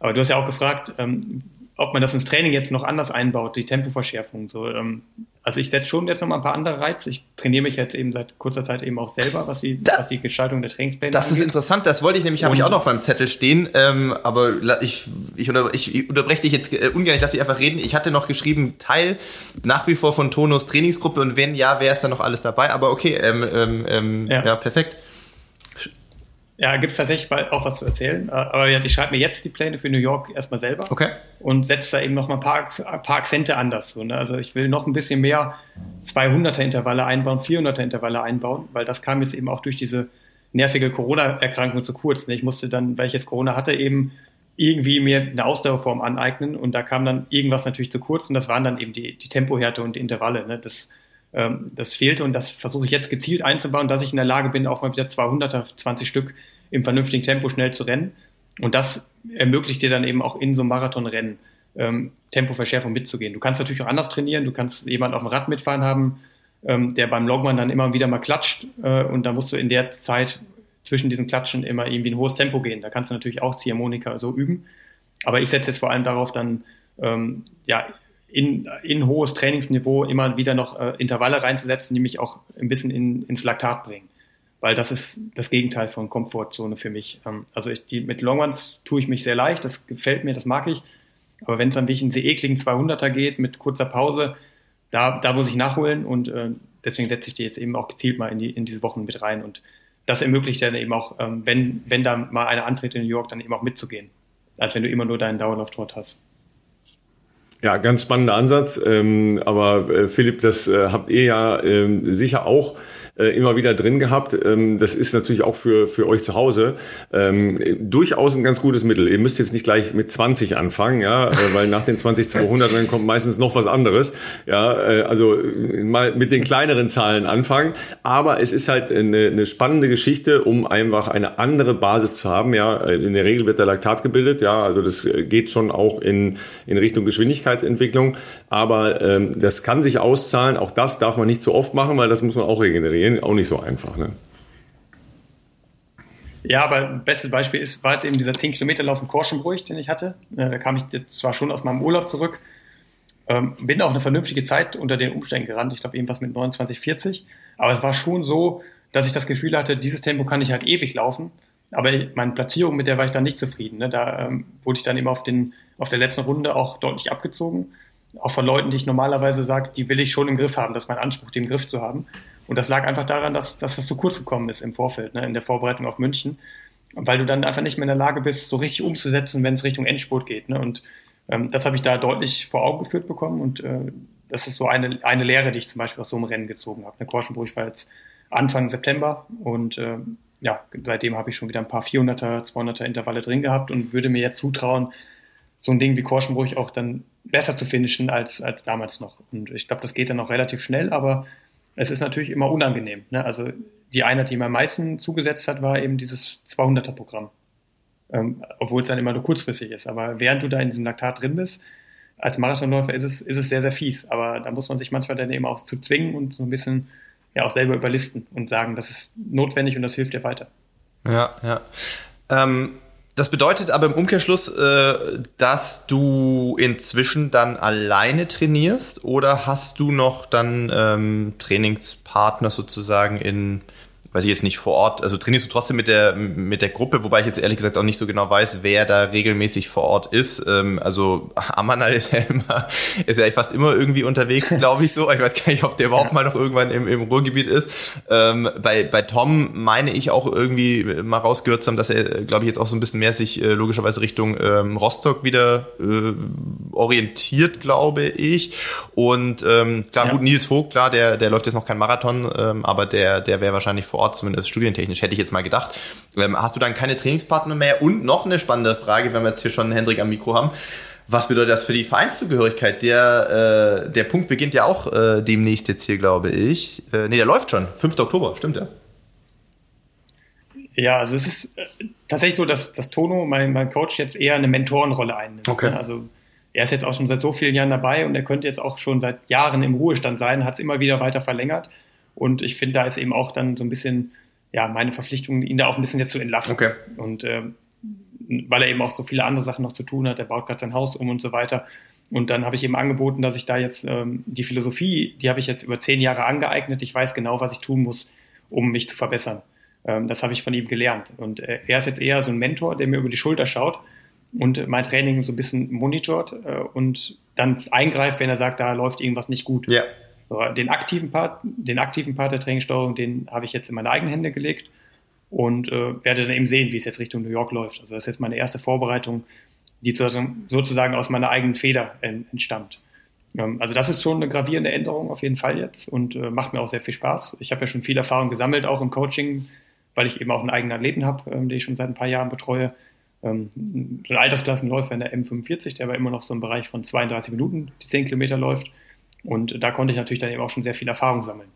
Aber du hast ja auch gefragt, ähm, ob man das ins Training jetzt noch anders einbaut, die Tempoverschärfung. So, ähm, also ich setze schon jetzt noch mal ein paar andere Reize. Ich trainiere mich jetzt eben seit kurzer Zeit eben auch selber, was die, da, was die Gestaltung der Trainingspläne Das angeht. Ist interessant, das wollte ich nämlich, habe ich auch noch auf meinem Zettel stehen, ähm, aber ich, ich, unter, ich unterbreche dich jetzt äh, ungern, ich lasse dich einfach reden. Ich hatte noch geschrieben, Teil nach wie vor von Tonos Trainingsgruppe und wenn ja, wäre es dann noch alles dabei, aber okay, ähm, ähm, ja. ja, perfekt. Ja, gibt es tatsächlich auch was zu erzählen. Aber ich schreibe mir jetzt die Pläne für New York erstmal selber okay. und setze da eben nochmal ein paar, ein paar Akzente anders. So, ne? Also ich will noch ein bisschen mehr zweihunderter-Intervalle einbauen, vierhunderter-Intervalle einbauen, weil das kam jetzt eben auch durch diese nervige Corona-Erkrankung zu kurz. Ne? Ich musste dann, weil ich jetzt Corona hatte, eben irgendwie mir eine Ausdauerform aneignen und da kam dann irgendwas natürlich zu kurz und das waren dann eben die, die Tempohärte und die Intervalle. Ne? Das Das fehlte und das versuche ich jetzt gezielt einzubauen, dass ich in der Lage bin, auch mal wieder zweihundertzwanzig Stück im vernünftigen Tempo schnell zu rennen. Und das ermöglicht dir dann eben auch in so einem Marathonrennen ähm, Tempoverschärfung mitzugehen. Du kannst natürlich auch anders trainieren. Du kannst jemanden auf dem Rad mitfahren haben, ähm, der beim Longman dann immer wieder mal klatscht. Äh, und da musst du in der Zeit zwischen diesen Klatschen immer irgendwie ein hohes Tempo gehen. Da kannst du natürlich auch Ziehharmonika so üben. Aber ich setze jetzt vor allem darauf dann, ähm, ja, In, in hohes Trainingsniveau immer wieder noch äh, Intervalle reinzusetzen, die mich auch ein bisschen in, ins Laktat bringen. Weil das ist das Gegenteil von Komfortzone für mich. Ähm, also ich, die, mit Longruns tue ich mich sehr leicht, das gefällt mir, das mag ich. Aber wenn es dann wirklich in sehr ekligen zweihunderter geht, mit kurzer Pause, da, da muss ich nachholen. Und äh, deswegen setze ich die jetzt eben auch gezielt mal in, die, in diese Wochen mit rein. Und das ermöglicht dann eben auch, ähm, wenn, wenn da mal einer antritt in New York, dann eben auch mitzugehen. Als wenn du immer nur deinen Dauerlauftrott hast. Ja, ganz spannender Ansatz, ähm, aber äh, Philipp, das äh, habt ihr ja ähm, sicher auch äh, immer wieder drin gehabt. Ähm, das ist natürlich auch für für euch zu Hause ähm, durchaus ein ganz gutes Mittel. Ihr müsst jetzt nicht gleich mit zwanzig anfangen, ja, äh, weil nach den zwanzig zweihundert dann kommt meistens noch was anderes. Ja, äh, also mal mit den kleineren Zahlen anfangen, aber es ist halt eine, eine spannende Geschichte, um einfach eine andere Basis zu haben. Ja, in der Regel wird der Laktat gebildet, ja, also das geht schon auch in in Richtung Geschwindigkeit. Entwicklung, aber ähm, das kann sich auszahlen. Auch das darf man nicht zu oft machen, weil das muss man auch regenerieren. Auch nicht so einfach. Ne? Ja, aber das beste Beispiel ist, war jetzt eben dieser zehn Kilometer Lauf in Korschenbroich, den ich hatte. Da kam ich jetzt zwar schon aus meinem Urlaub zurück, ähm, bin auch eine vernünftige Zeit unter den Umständen gerannt. Ich glaube, irgendwas mit neunundzwanzig vierzig. Aber es war schon so, dass ich das Gefühl hatte, dieses Tempo kann ich halt ewig laufen. Aber meine Platzierung, mit der war ich dann nicht zufrieden. Ne? Da ähm, wurde ich dann eben auf, den, auf der letzten Runde auch deutlich abgezogen. Auch von Leuten, die ich normalerweise sage, die will ich schon im Griff haben. Das ist mein Anspruch, die im Griff zu haben. Und das lag einfach daran, dass, dass das zu kurz gekommen ist im Vorfeld, ne? In der Vorbereitung auf München. Weil du dann einfach nicht mehr in der Lage bist, so richtig umzusetzen, wenn es Richtung Endspurt geht. Ne? Und ähm, das habe ich da deutlich vor Augen geführt bekommen. Und äh, das ist so eine, eine Lehre, die ich zum Beispiel aus so einem Rennen gezogen habe. Ne? Korschenbroich war jetzt Anfang September und äh, ja, seitdem habe ich schon wieder ein paar vierhunderter, zweihunderter Intervalle drin gehabt und würde mir jetzt zutrauen, so ein Ding wie Korschenbroich auch dann besser zu finishen als, als damals noch. Und ich glaube, das geht dann auch relativ schnell, aber es ist natürlich immer unangenehm, ne? Also die Einheit, die mir am meisten zugesetzt hat, war eben dieses zweihunderter-Programm. Ähm, obwohl es dann immer nur kurzfristig ist. Aber während du da in diesem Laktat drin bist, als Marathonläufer ist es, ist es sehr, sehr fies. Aber da muss man sich manchmal dann eben auch zu zwingen und so ein bisschen ja auch selber überlisten und sagen, das ist notwendig und das hilft dir weiter. Ja, ja. Ähm, das bedeutet aber im Umkehrschluss, äh, dass du inzwischen dann alleine trainierst oder hast du noch dann ähm, Trainingspartner sozusagen in, weiß ich jetzt nicht, vor Ort, also trainierst du trotzdem mit der mit der Gruppe, wobei ich jetzt ehrlich gesagt auch nicht so genau weiß, wer da regelmäßig vor Ort ist. Ähm, also Amanal ist ja immer, ist ja fast immer irgendwie unterwegs, glaube ich so. Ich weiß gar nicht, ob der überhaupt mal noch irgendwann im, im Ruhrgebiet ist. Ähm, bei bei Tom meine ich auch irgendwie mal rausgehört zu haben, dass er, glaube ich, jetzt auch so ein bisschen mehr sich äh, logischerweise Richtung ähm, Rostock wieder äh, orientiert, glaube ich. Und ähm, klar, ja. Gut, Nils Vogt, klar, der der läuft jetzt noch kein Marathon, ähm, aber der der wäre wahrscheinlich vor Ort, zumindest studientechnisch, hätte ich jetzt mal gedacht. Ähm, hast du dann keine Trainingspartner mehr? Und noch eine spannende Frage, wenn wir jetzt hier schon Hendrik am Mikro haben. Was bedeutet das für die Vereinszugehörigkeit? Der, äh, der Punkt beginnt ja auch äh, demnächst jetzt hier, glaube ich. Äh, ne, der läuft schon. fünfter Oktober, stimmt ja. Ja, also es ist äh, tatsächlich so, dass, dass Tono, mein, mein Coach, jetzt eher eine Mentorenrolle einnimmt. Okay. Ne? Also er ist jetzt auch schon seit so vielen Jahren dabei und er könnte jetzt auch schon seit Jahren im Ruhestand sein, hat es immer wieder weiter verlängert. Und ich finde, da ist eben auch dann so ein bisschen, ja, meine Verpflichtung, ihn da auch ein bisschen jetzt zu entlasten. Okay. Und äh, weil er eben auch so viele andere Sachen noch zu tun hat, er baut gerade sein Haus um und so weiter. Und dann habe ich eben angeboten, dass ich da jetzt ähm, die Philosophie, die habe ich jetzt über zehn Jahre angeeignet. Ich weiß genau, was ich tun muss, um mich zu verbessern. Ähm, das habe ich von ihm gelernt. Und äh, er ist jetzt eher so ein Mentor, der mir über die Schulter schaut und äh, mein Training so ein bisschen monitort äh, und dann eingreift, wenn er sagt, da läuft irgendwas nicht gut. Ja. Yeah. Den aktiven Part, den aktiven Part der Trainingssteuerung, den habe ich jetzt in meine eigenen Hände gelegt und äh, werde dann eben sehen, wie es jetzt Richtung New York läuft. Also das ist jetzt meine erste Vorbereitung, die sozusagen aus meiner eigenen Feder entstammt. Ähm, also das ist schon eine gravierende Änderung auf jeden Fall jetzt und äh, macht mir auch sehr viel Spaß. Ich habe ja schon viel Erfahrung gesammelt, auch im Coaching, weil ich eben auch einen eigenen Athleten habe, ähm, den ich schon seit ein paar Jahren betreue. Ähm, so ein Altersklassenläufer in der M fünfundvierzig, der aber immer noch so im Bereich von zweiunddreißig Minuten die zehn Kilometer läuft. Und da konnte ich natürlich dann eben auch schon sehr viel Erfahrung sammeln.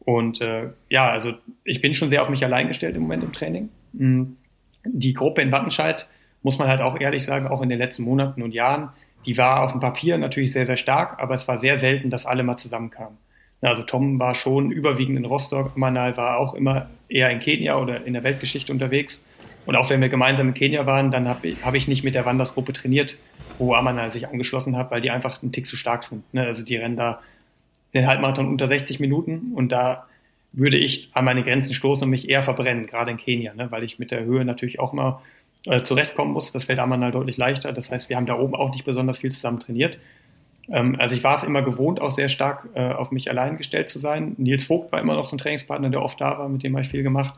Und äh, ja, also ich bin schon sehr auf mich allein gestellt im Moment im Training. Die Gruppe in Wattenscheid, muss man halt auch ehrlich sagen, auch in den letzten Monaten und Jahren, die war auf dem Papier natürlich sehr, sehr stark, aber es war sehr selten, dass alle mal zusammenkamen. Also Tom war schon überwiegend in Rostock, Amanal war auch immer eher in Kenia oder in der Weltgeschichte unterwegs. Und auch wenn wir gemeinsam in Kenia waren, dann habe ich, hab ich nicht mit der Wandersgruppe trainiert, wo Amanal sich angeschlossen hat, weil die einfach einen Tick zu stark sind. Ne? Also die rennen da den Halbmarathon unter sechzig Minuten und da würde ich an meine Grenzen stoßen und mich eher verbrennen, gerade in Kenia, ne? Weil ich mit der Höhe natürlich auch mal äh, zurechtkommen muss. Das fällt Amanal deutlich leichter. Das heißt, wir haben da oben auch nicht besonders viel zusammen trainiert. Ähm, also ich war es immer gewohnt, auch sehr stark äh, auf mich allein gestellt zu sein. Nils Vogt war immer noch so ein Trainingspartner, der oft da war, mit dem habe ich viel gemacht.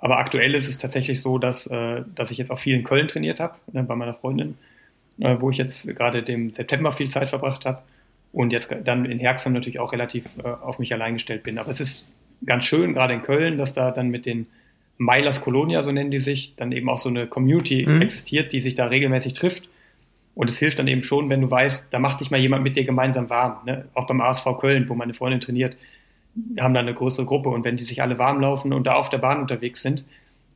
Aber aktuell ist es tatsächlich so, dass, äh, dass ich jetzt auch viel in Köln trainiert habe, ne, bei meiner Freundin, äh, wo ich jetzt gerade im September viel Zeit verbracht habe und jetzt dann in Herxheim natürlich auch relativ äh, auf mich allein gestellt bin. Aber es ist ganz schön, gerade in Köln, dass da dann mit den Milers Colonia, so nennen die sich, dann eben auch so eine Community mhm. existiert, die sich da regelmäßig trifft. Und es hilft dann eben schon, wenn du weißt, da macht dich mal jemand mit dir gemeinsam warm. Ne? Auch beim A S V Köln, wo meine Freundin trainiert, haben da eine größere Gruppe und wenn die sich alle warm laufen und da auf der Bahn unterwegs sind,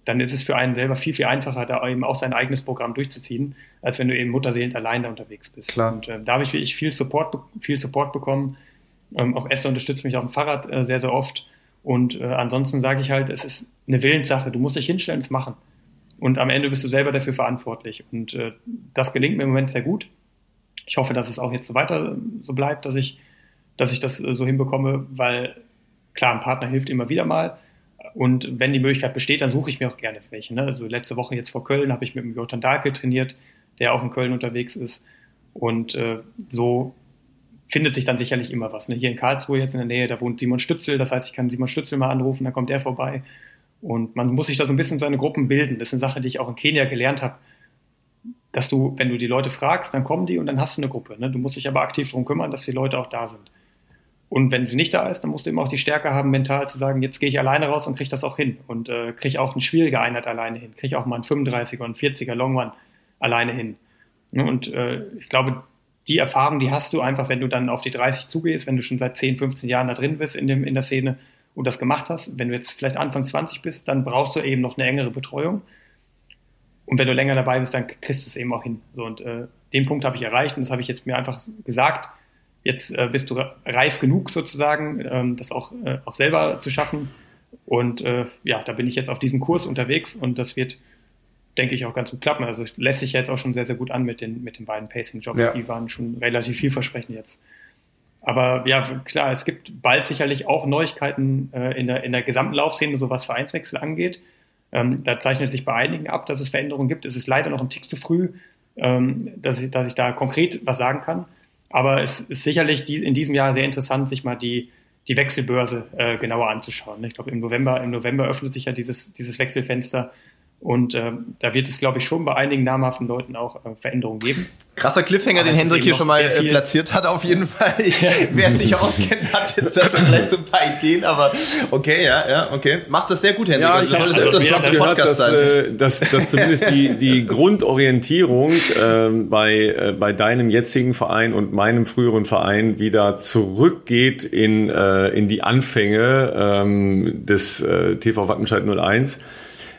dann ist es für einen selber viel, viel einfacher, da eben auch sein eigenes Programm durchzuziehen, als wenn du eben mutterseelend allein da unterwegs bist. Klar. Und äh, da habe ich wirklich viel Support, viel Support bekommen. Ähm, auch Esther unterstützt mich auf dem Fahrrad äh, sehr, sehr oft. Und äh, ansonsten sage ich halt, es ist eine Willenssache. Du musst dich hinstellen und es machen. Und am Ende bist du selber dafür verantwortlich. Und äh, das gelingt mir im Moment sehr gut. Ich hoffe, dass es auch jetzt so weiter so bleibt, dass ich, dass ich das äh, so hinbekomme, weil klar, ein Partner hilft immer wieder mal und wenn die Möglichkeit besteht, dann suche ich mir auch gerne welche. Ne? Also letzte Woche jetzt vor Köln habe ich mit dem Jotan Dahlke trainiert, der auch in Köln unterwegs ist und äh, so findet sich dann sicherlich immer was. Ne? Hier in Karlsruhe jetzt in der Nähe, da wohnt Simon Stützel, das heißt, ich kann Simon Stützel mal anrufen, dann kommt er vorbei und man muss sich da so ein bisschen seine Gruppen bilden. Das ist eine Sache, die ich auch in Kenia gelernt habe, dass du, wenn du die Leute fragst, dann kommen die und dann hast du eine Gruppe. Ne? Du musst dich aber aktiv darum kümmern, dass die Leute auch da sind. Und wenn sie nicht da ist, dann musst du eben auch die Stärke haben, mental zu sagen, jetzt gehe ich alleine raus und kriege das auch hin. Und äh, kriege auch eine schwierige Einheit alleine hin. Kriege auch mal einen fünfunddreißiger und vierziger Long Run alleine hin. Und äh, ich glaube, die Erfahrung, die hast du einfach, wenn du dann auf die dreißig zugehst, wenn du schon seit zehn, fünfzehn Jahren da drin bist in, dem, in der Szene und das gemacht hast. Wenn du jetzt vielleicht Anfang zwanzig bist, dann brauchst du eben noch eine engere Betreuung. Und wenn du länger dabei bist, dann kriegst du es eben auch hin. So, und äh, den Punkt habe ich erreicht und das habe ich jetzt mir einfach gesagt. Jetzt äh, bist du reif genug sozusagen, ähm, das auch, äh, auch selber zu schaffen. Und äh, ja, da bin ich jetzt auf diesem Kurs unterwegs und das wird, denke ich, auch ganz gut klappen. Also es lässt sich jetzt auch schon sehr, sehr gut an mit den, mit den beiden Pacing-Jobs. Ja. Die waren schon relativ vielversprechend jetzt. Aber ja, klar, es gibt bald sicherlich auch Neuigkeiten äh, in der, in der gesamten Laufszene, so was Vereinswechsel angeht. Ähm, da zeichnet sich bei einigen ab, dass es Veränderungen gibt. Es ist leider noch ein Tick zu früh, ähm, dass ich, dass ich da konkret was sagen kann. Aber es ist sicherlich die, in diesem Jahr sehr interessant, sich mal die, die Wechselbörse äh, genauer anzuschauen. Ich glaube, im November, im November öffnet sich ja dieses, dieses Wechselfenster. Und ähm, da wird es, glaube ich, schon bei einigen namhaften Leuten auch äh, Veränderungen geben. Krasser Cliffhanger, aber den Hendrik hier schon mal äh, platziert hat, auf jeden Fall. Ich, ja. Wer es nicht auskennt, hat jetzt ja vielleicht so ein paar Ideen, aber okay, ja, ja, okay. Machst das sehr gut, Hendrik. Ja, also, ich solltest also, öfters auf dem Podcast sein. Äh, dass, dass zumindest die, die Grundorientierung äh, bei, äh, bei deinem jetzigen Verein und meinem früheren Verein wieder zurückgeht in, äh, in die Anfänge äh, des äh, T V Wattenscheid null eins.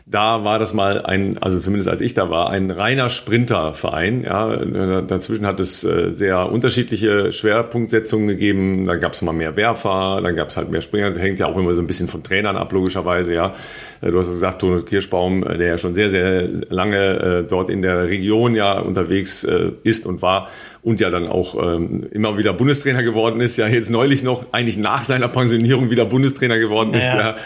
Da war das mal ein, also zumindest als ich da war, ein reiner Sprinterverein. Ja, dazwischen hat es sehr unterschiedliche Schwerpunktsetzungen gegeben. Da gab es mal mehr Werfer, dann gab es halt mehr Springer. Das hängt ja auch immer so ein bisschen von Trainern ab, logischerweise. Ja, du hast gesagt, Tone Kirschbaum, der ja schon sehr, sehr lange dort in der Region ja unterwegs ist und war. Und ja dann auch ähm, immer wieder Bundestrainer geworden ist, ja jetzt neulich noch, eigentlich nach seiner Pensionierung wieder Bundestrainer geworden naja. ist. Ja.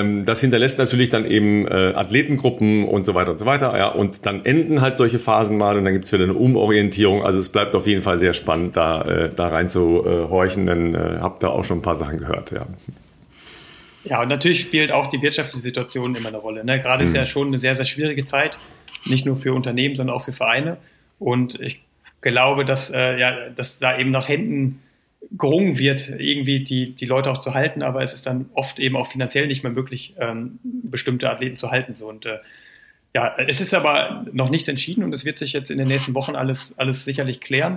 Ähm, das hinterlässt natürlich dann eben äh, Athletengruppen und so weiter und so weiter. Ja. Und dann enden halt solche Phasen mal und dann gibt's wieder eine Umorientierung. Also es bleibt auf jeden Fall sehr spannend, da, äh, da rein zu äh, horchen, denn äh, habt da auch schon ein paar Sachen gehört. Ja, ja und natürlich spielt auch die wirtschaftliche Situation immer eine Rolle. Ne? Gerade mhm. ist ja schon eine sehr, sehr schwierige Zeit, nicht nur für Unternehmen, sondern auch für Vereine. Und ich Ich glaube, dass, äh, ja, dass da eben nach Händen gerungen wird, irgendwie die, die Leute auch zu halten, aber es ist dann oft eben auch finanziell nicht mehr möglich, ähm, bestimmte Athleten zu halten. So. Und äh, ja, es ist aber noch nichts entschieden und es wird sich jetzt in den nächsten Wochen alles, alles sicherlich klären.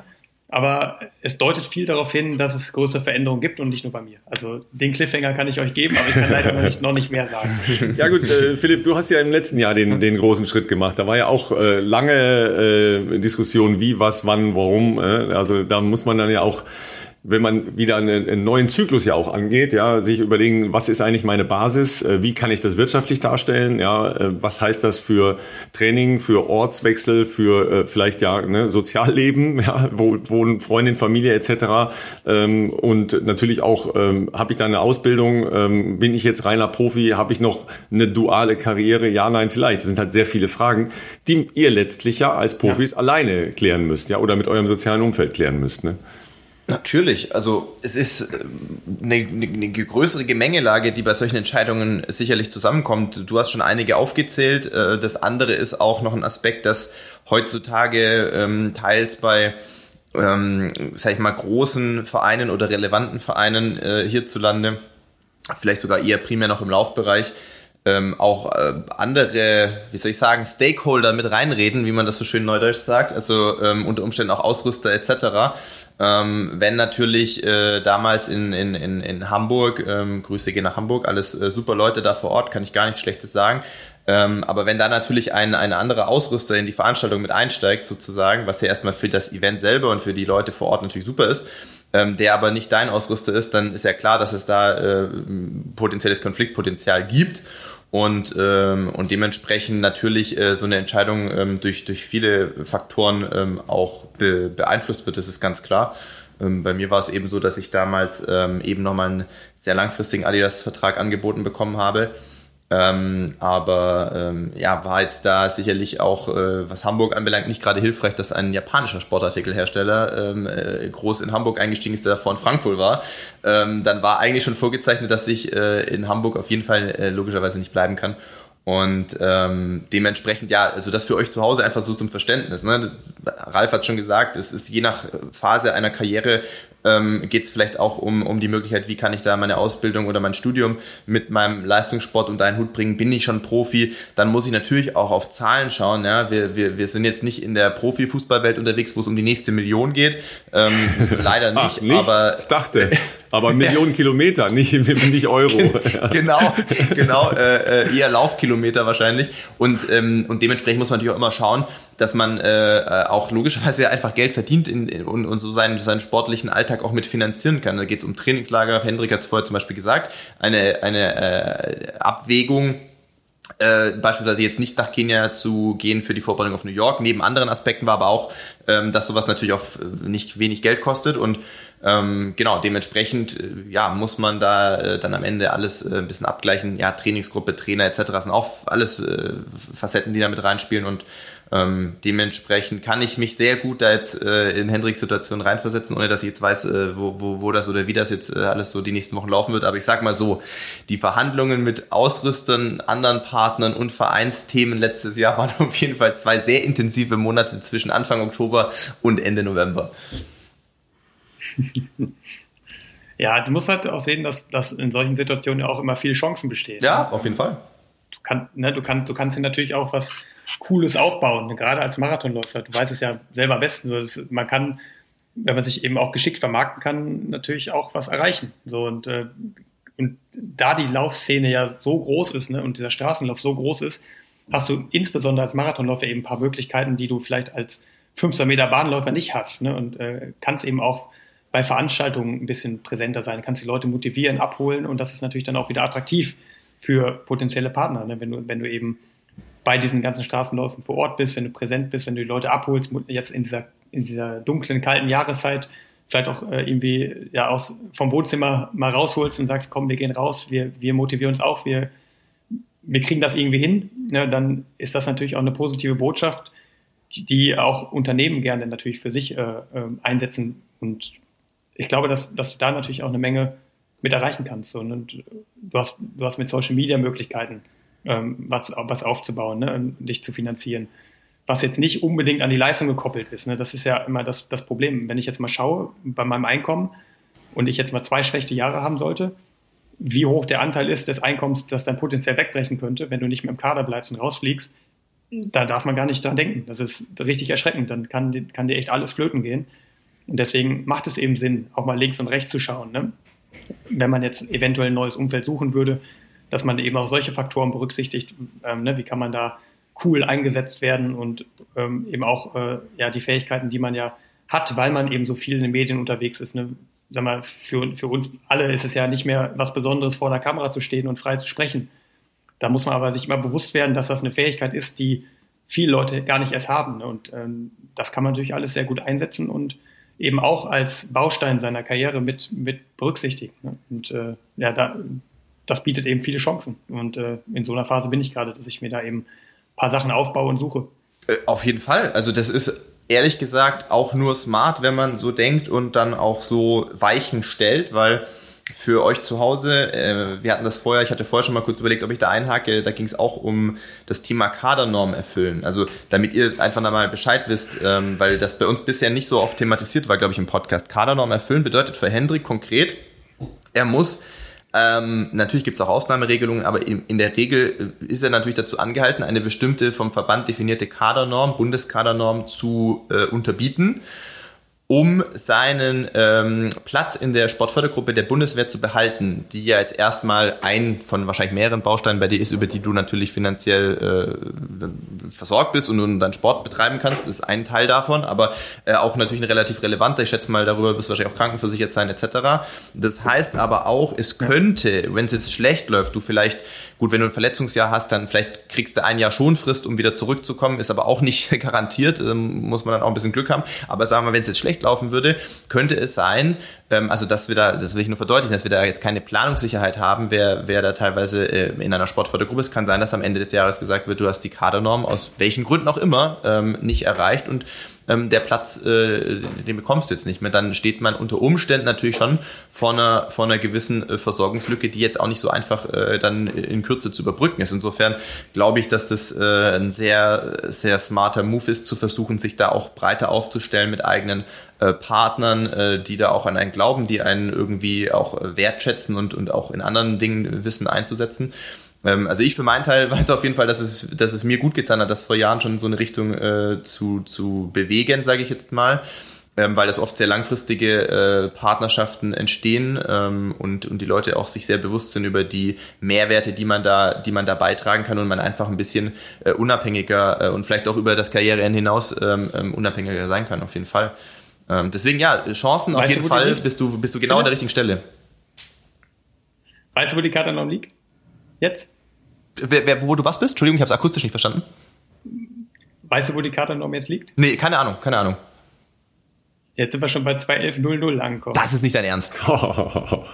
Aber es deutet viel darauf hin, dass es größere Veränderungen gibt und nicht nur bei mir. Also den Cliffhanger kann ich euch geben, aber ich kann leider noch nicht, noch nicht mehr sagen. Ja gut, äh, Philipp, du hast ja im letzten Jahr den, den großen Schritt gemacht. Da war ja auch äh, lange äh, Diskussion, wie, was, wann, warum. Äh, also da muss man dann ja auch, wenn man wieder einen, einen neuen Zyklus ja auch angeht, ja, sich überlegen, was ist eigentlich meine Basis, wie kann ich das wirtschaftlich darstellen, ja, was heißt das für Training, für Ortswechsel, für äh, vielleicht ja ne, Sozialleben, ja, wo wohnen Freundin, Familie et cetera. Ähm, und natürlich auch, ähm, habe ich da eine Ausbildung, ähm, bin ich jetzt reiner Profi, habe ich noch eine duale Karriere, ja, nein, vielleicht. Das sind halt sehr viele Fragen, die ihr letztlich ja als Profis ja. alleine klären müsst, ja, oder mit eurem sozialen Umfeld klären müsst, ne? Natürlich, also es ist eine, eine größere Gemengelage, die bei solchen Entscheidungen sicherlich zusammenkommt. Du hast schon einige aufgezählt. Das andere ist auch noch ein Aspekt, dass heutzutage ähm, teils bei, ähm, sag ich mal, großen Vereinen oder relevanten Vereinen äh, hierzulande, vielleicht sogar eher primär noch im Laufbereich, Ähm, auch äh, andere, wie soll ich sagen, Stakeholder mit reinreden, wie man das so schön neudeutsch sagt, also ähm, unter Umständen auch Ausrüster et cetera. Ähm, wenn natürlich äh, damals in, in, in, in Hamburg, ähm, Grüße gehen nach Hamburg, alles äh, super Leute da vor Ort, kann ich gar nichts Schlechtes sagen, ähm, aber wenn da natürlich ein, ein anderer Ausrüster in die Veranstaltung mit einsteigt sozusagen, was ja erstmal für das Event selber und für die Leute vor Ort natürlich super ist, ähm, der aber nicht dein Ausrüster ist, dann ist ja klar, dass es da äh, potenzielles Konfliktpotenzial gibt. Und, ähm, und dementsprechend natürlich äh, so eine Entscheidung ähm, durch, durch viele Faktoren ähm, auch be- beeinflusst wird, das ist ganz klar. Ähm, bei mir war es eben so, dass ich damals ähm, eben nochmal einen sehr langfristigen Adidas-Vertrag angeboten bekommen habe. Ähm, aber ähm, ja, war jetzt da sicherlich auch, äh, was Hamburg anbelangt, nicht gerade hilfreich, dass ein japanischer Sportartikelhersteller ähm, äh, groß in Hamburg eingestiegen ist, der davor in Frankfurt war. Ähm, dann war eigentlich schon vorgezeichnet, dass ich äh, in Hamburg auf jeden Fall äh, logischerweise nicht bleiben kann. Und ähm, dementsprechend, ja, also das für euch zu Hause einfach so zum Verständnis. Ne? Das, Ralf hat schon gesagt, es ist je nach Phase einer Karriere ähm, geht es vielleicht auch um, um die Möglichkeit, wie kann ich da meine Ausbildung oder mein Studium mit meinem Leistungssport unter einen Hut bringen, bin ich schon Profi, dann muss ich natürlich auch auf Zahlen schauen. Ja? Wir, wir, wir sind jetzt nicht in der Profifußballwelt unterwegs, wo es um die nächste Million geht, ähm, leider nicht, Ach, nicht, aber... Ich dachte... Aber Millionen Kilometer, nicht, nicht Euro. Genau, genau, äh, eher Laufkilometer wahrscheinlich. Und, ähm, und dementsprechend muss man natürlich auch immer schauen, dass man äh, auch logischerweise einfach Geld verdient in, in, und, und so seinen, seinen sportlichen Alltag auch mit finanzieren kann. Da geht es um Trainingslager, Hendrik hat es vorher zum Beispiel gesagt, eine, eine äh, Abwägung, Äh, beispielsweise jetzt nicht nach Kenia zu gehen für die Vorbereitung auf New York. Neben anderen Aspekten war aber auch, ähm, dass sowas natürlich auch nicht wenig Geld kostet und ähm, genau, dementsprechend äh, ja, muss man da äh, dann am Ende alles äh, ein bisschen abgleichen. Ja, Trainingsgruppe, Trainer et cetera. Das sind auch alles äh, Facetten, die da mit reinspielen und ähm, dementsprechend kann ich mich sehr gut da jetzt äh, in Hendriks Situation reinversetzen, ohne dass ich jetzt weiß, äh, wo, wo, wo das oder wie das jetzt äh, alles so die nächsten Wochen laufen wird. Aber ich sag mal so, die Verhandlungen mit Ausrüstern, anderen Partnern und Vereinsthemen letztes Jahr waren auf jeden Fall zwei sehr intensive Monate zwischen Anfang Oktober und Ende November. Ja, du musst halt auch sehen, dass, dass in solchen Situationen auch immer viele Chancen bestehen. Ja, auf jeden Fall. Du, kann, ne, du, kann, du kannst dir natürlich auch was Cooles aufbauen, gerade als Marathonläufer. Du weißt es ja selber am besten. So, dass man kann, wenn man sich eben auch geschickt vermarkten kann, natürlich auch was erreichen. So, und, äh, und da die Laufszene ja so groß ist, ne, und dieser Straßenlauf so groß ist, hast du insbesondere als Marathonläufer eben ein paar Möglichkeiten, die du vielleicht als fünfhundert Meter Bahnläufer nicht hast. Ne, und äh, kannst eben auch bei Veranstaltungen ein bisschen präsenter sein, kannst die Leute motivieren, abholen und das ist natürlich dann auch wieder attraktiv für potenzielle Partner, ne? wenn du wenn du eben bei diesen ganzen Straßenläufen vor Ort bist, wenn du präsent bist, wenn du die Leute abholst, jetzt in dieser in dieser dunklen, kalten Jahreszeit vielleicht auch äh, irgendwie ja aus vom Wohnzimmer mal rausholst und sagst, komm, wir gehen raus, wir wir motivieren uns auch, wir wir kriegen das irgendwie hin, ne? Dann ist das natürlich auch eine positive Botschaft, die, die auch Unternehmen gerne natürlich für sich äh, äh, einsetzen und ich glaube, dass, dass du da natürlich auch eine Menge mit erreichen kannst. Und, und du, hast, du hast mit Social Media Möglichkeiten, ähm, was, was aufzubauen, ne? Und dich zu finanzieren. Was jetzt nicht unbedingt an die Leistung gekoppelt ist. Ne? Das ist ja immer das, das Problem. Wenn ich jetzt mal schaue, bei meinem Einkommen und ich jetzt mal zwei schlechte Jahre haben sollte, wie hoch der Anteil ist des Einkommens, das dann potenziell wegbrechen könnte, wenn du nicht mehr im Kader bleibst und rausfliegst, da darf man gar nicht dran denken. Das ist richtig erschreckend. Dann kann, kann dir echt alles flöten gehen. Und deswegen macht es eben Sinn, auch mal links und rechts zu schauen, ne? Wenn man jetzt eventuell ein neues Umfeld suchen würde, dass man eben auch solche Faktoren berücksichtigt, ähm, ne? Wie kann man da cool eingesetzt werden und ähm, eben auch äh, ja, die Fähigkeiten, die man ja hat, weil man eben so viel in den Medien unterwegs ist, ne? Sag mal, für, für uns alle ist es ja nicht mehr was Besonderes, vor einer Kamera zu stehen und frei zu sprechen. Da muss man aber sich immer bewusst werden, dass das eine Fähigkeit ist, die viele Leute gar nicht erst haben, ne? Und ähm, das kann man natürlich alles sehr gut einsetzen und eben auch als Baustein seiner Karriere mit, mit berücksichtigen. Ne? Und äh, ja, da, das bietet eben viele Chancen. Und äh, in so einer Phase bin ich gerade, dass ich mir da eben ein paar Sachen aufbaue und suche. Auf jeden Fall. Also das ist ehrlich gesagt auch nur smart, wenn man so denkt und dann auch so Weichen stellt, weil für euch zu Hause, äh, wir hatten das vorher, ich hatte vorher schon mal kurz überlegt, ob ich da einhake, da ging es auch um das Thema Kadernorm erfüllen, also damit ihr einfach mal Bescheid wisst, ähm, weil das bei uns bisher nicht so oft thematisiert war, glaube ich, im Podcast. Kadernorm erfüllen bedeutet für Hendrik konkret, er muss, ähm, natürlich gibt es auch Ausnahmeregelungen, aber in, in der Regel ist er natürlich dazu angehalten, eine bestimmte vom Verband definierte Kadernorm, Bundeskadernorm zu äh, unterbieten, um seinen ähm, Platz in der Sportfördergruppe der Bundeswehr zu behalten, die ja jetzt erstmal ein von wahrscheinlich mehreren Bausteinen bei dir ist, über die du natürlich finanziell äh, versorgt bist und, und deinen Sport betreiben kannst, das ist ein Teil davon, aber äh, auch natürlich ein relativ relevanter, ich schätze mal, darüber wirst du wahrscheinlich auch krankenversichert sein et cetera. Das heißt aber auch, es könnte, wenn es jetzt schlecht läuft, du vielleicht, gut, wenn du ein Verletzungsjahr hast, dann vielleicht kriegst du ein Jahr Schonfrist, um wieder zurückzukommen, ist aber auch nicht garantiert, äh, muss man dann auch ein bisschen Glück haben, aber sagen wir mal, wenn es jetzt schlecht laufen würde, könnte es sein, ähm, also dass wir da, das will ich nur verdeutlichen, dass wir da jetzt keine Planungssicherheit haben, wer, wer da teilweise äh, in einer Sportfördergruppe ist. Kann sein, dass am Ende des Jahres gesagt wird, du hast die Kadernorm aus welchen Gründen auch immer ähm, nicht erreicht und ähm, der Platz, äh, den bekommst du jetzt nicht mehr. Dann steht man unter Umständen natürlich schon vor einer, vor einer gewissen äh, Versorgungslücke, die jetzt auch nicht so einfach äh, dann in Kürze zu überbrücken ist. Insofern glaube ich, dass das äh, ein sehr, sehr smarter Move ist, zu versuchen, sich da auch breiter aufzustellen mit eigenen Äh, Partnern, äh, die da auch an einen glauben, die einen irgendwie auch äh, wertschätzen und, und auch in anderen Dingen Wissen einzusetzen. Ähm, also ich für meinen Teil weiß auf jeden Fall, dass es, dass es mir gut getan hat, das vor Jahren schon in so eine Richtung äh, zu, zu bewegen, sage ich jetzt mal, ähm, weil das oft sehr langfristige äh, Partnerschaften entstehen ähm, und, und die Leute auch sich sehr bewusst sind über die Mehrwerte, die man da, die man da beitragen kann und man einfach ein bisschen äh, unabhängiger äh, und vielleicht auch über das Karriereende hinaus ähm, ähm, unabhängiger sein kann, auf jeden Fall. Deswegen, ja, Chancen weißt auf jeden Fall, bist du, bist du genau ja. an der richtigen Stelle. Weißt du, wo die Karte noch liegt? Jetzt? Wer, wer, wo du was bist? Entschuldigung, ich habe es akustisch nicht verstanden. Weißt du, wo die Karte noch jetzt liegt? Nee, keine Ahnung, keine Ahnung. Jetzt sind wir schon bei zwei elf null null angekommen. Das ist nicht dein Ernst.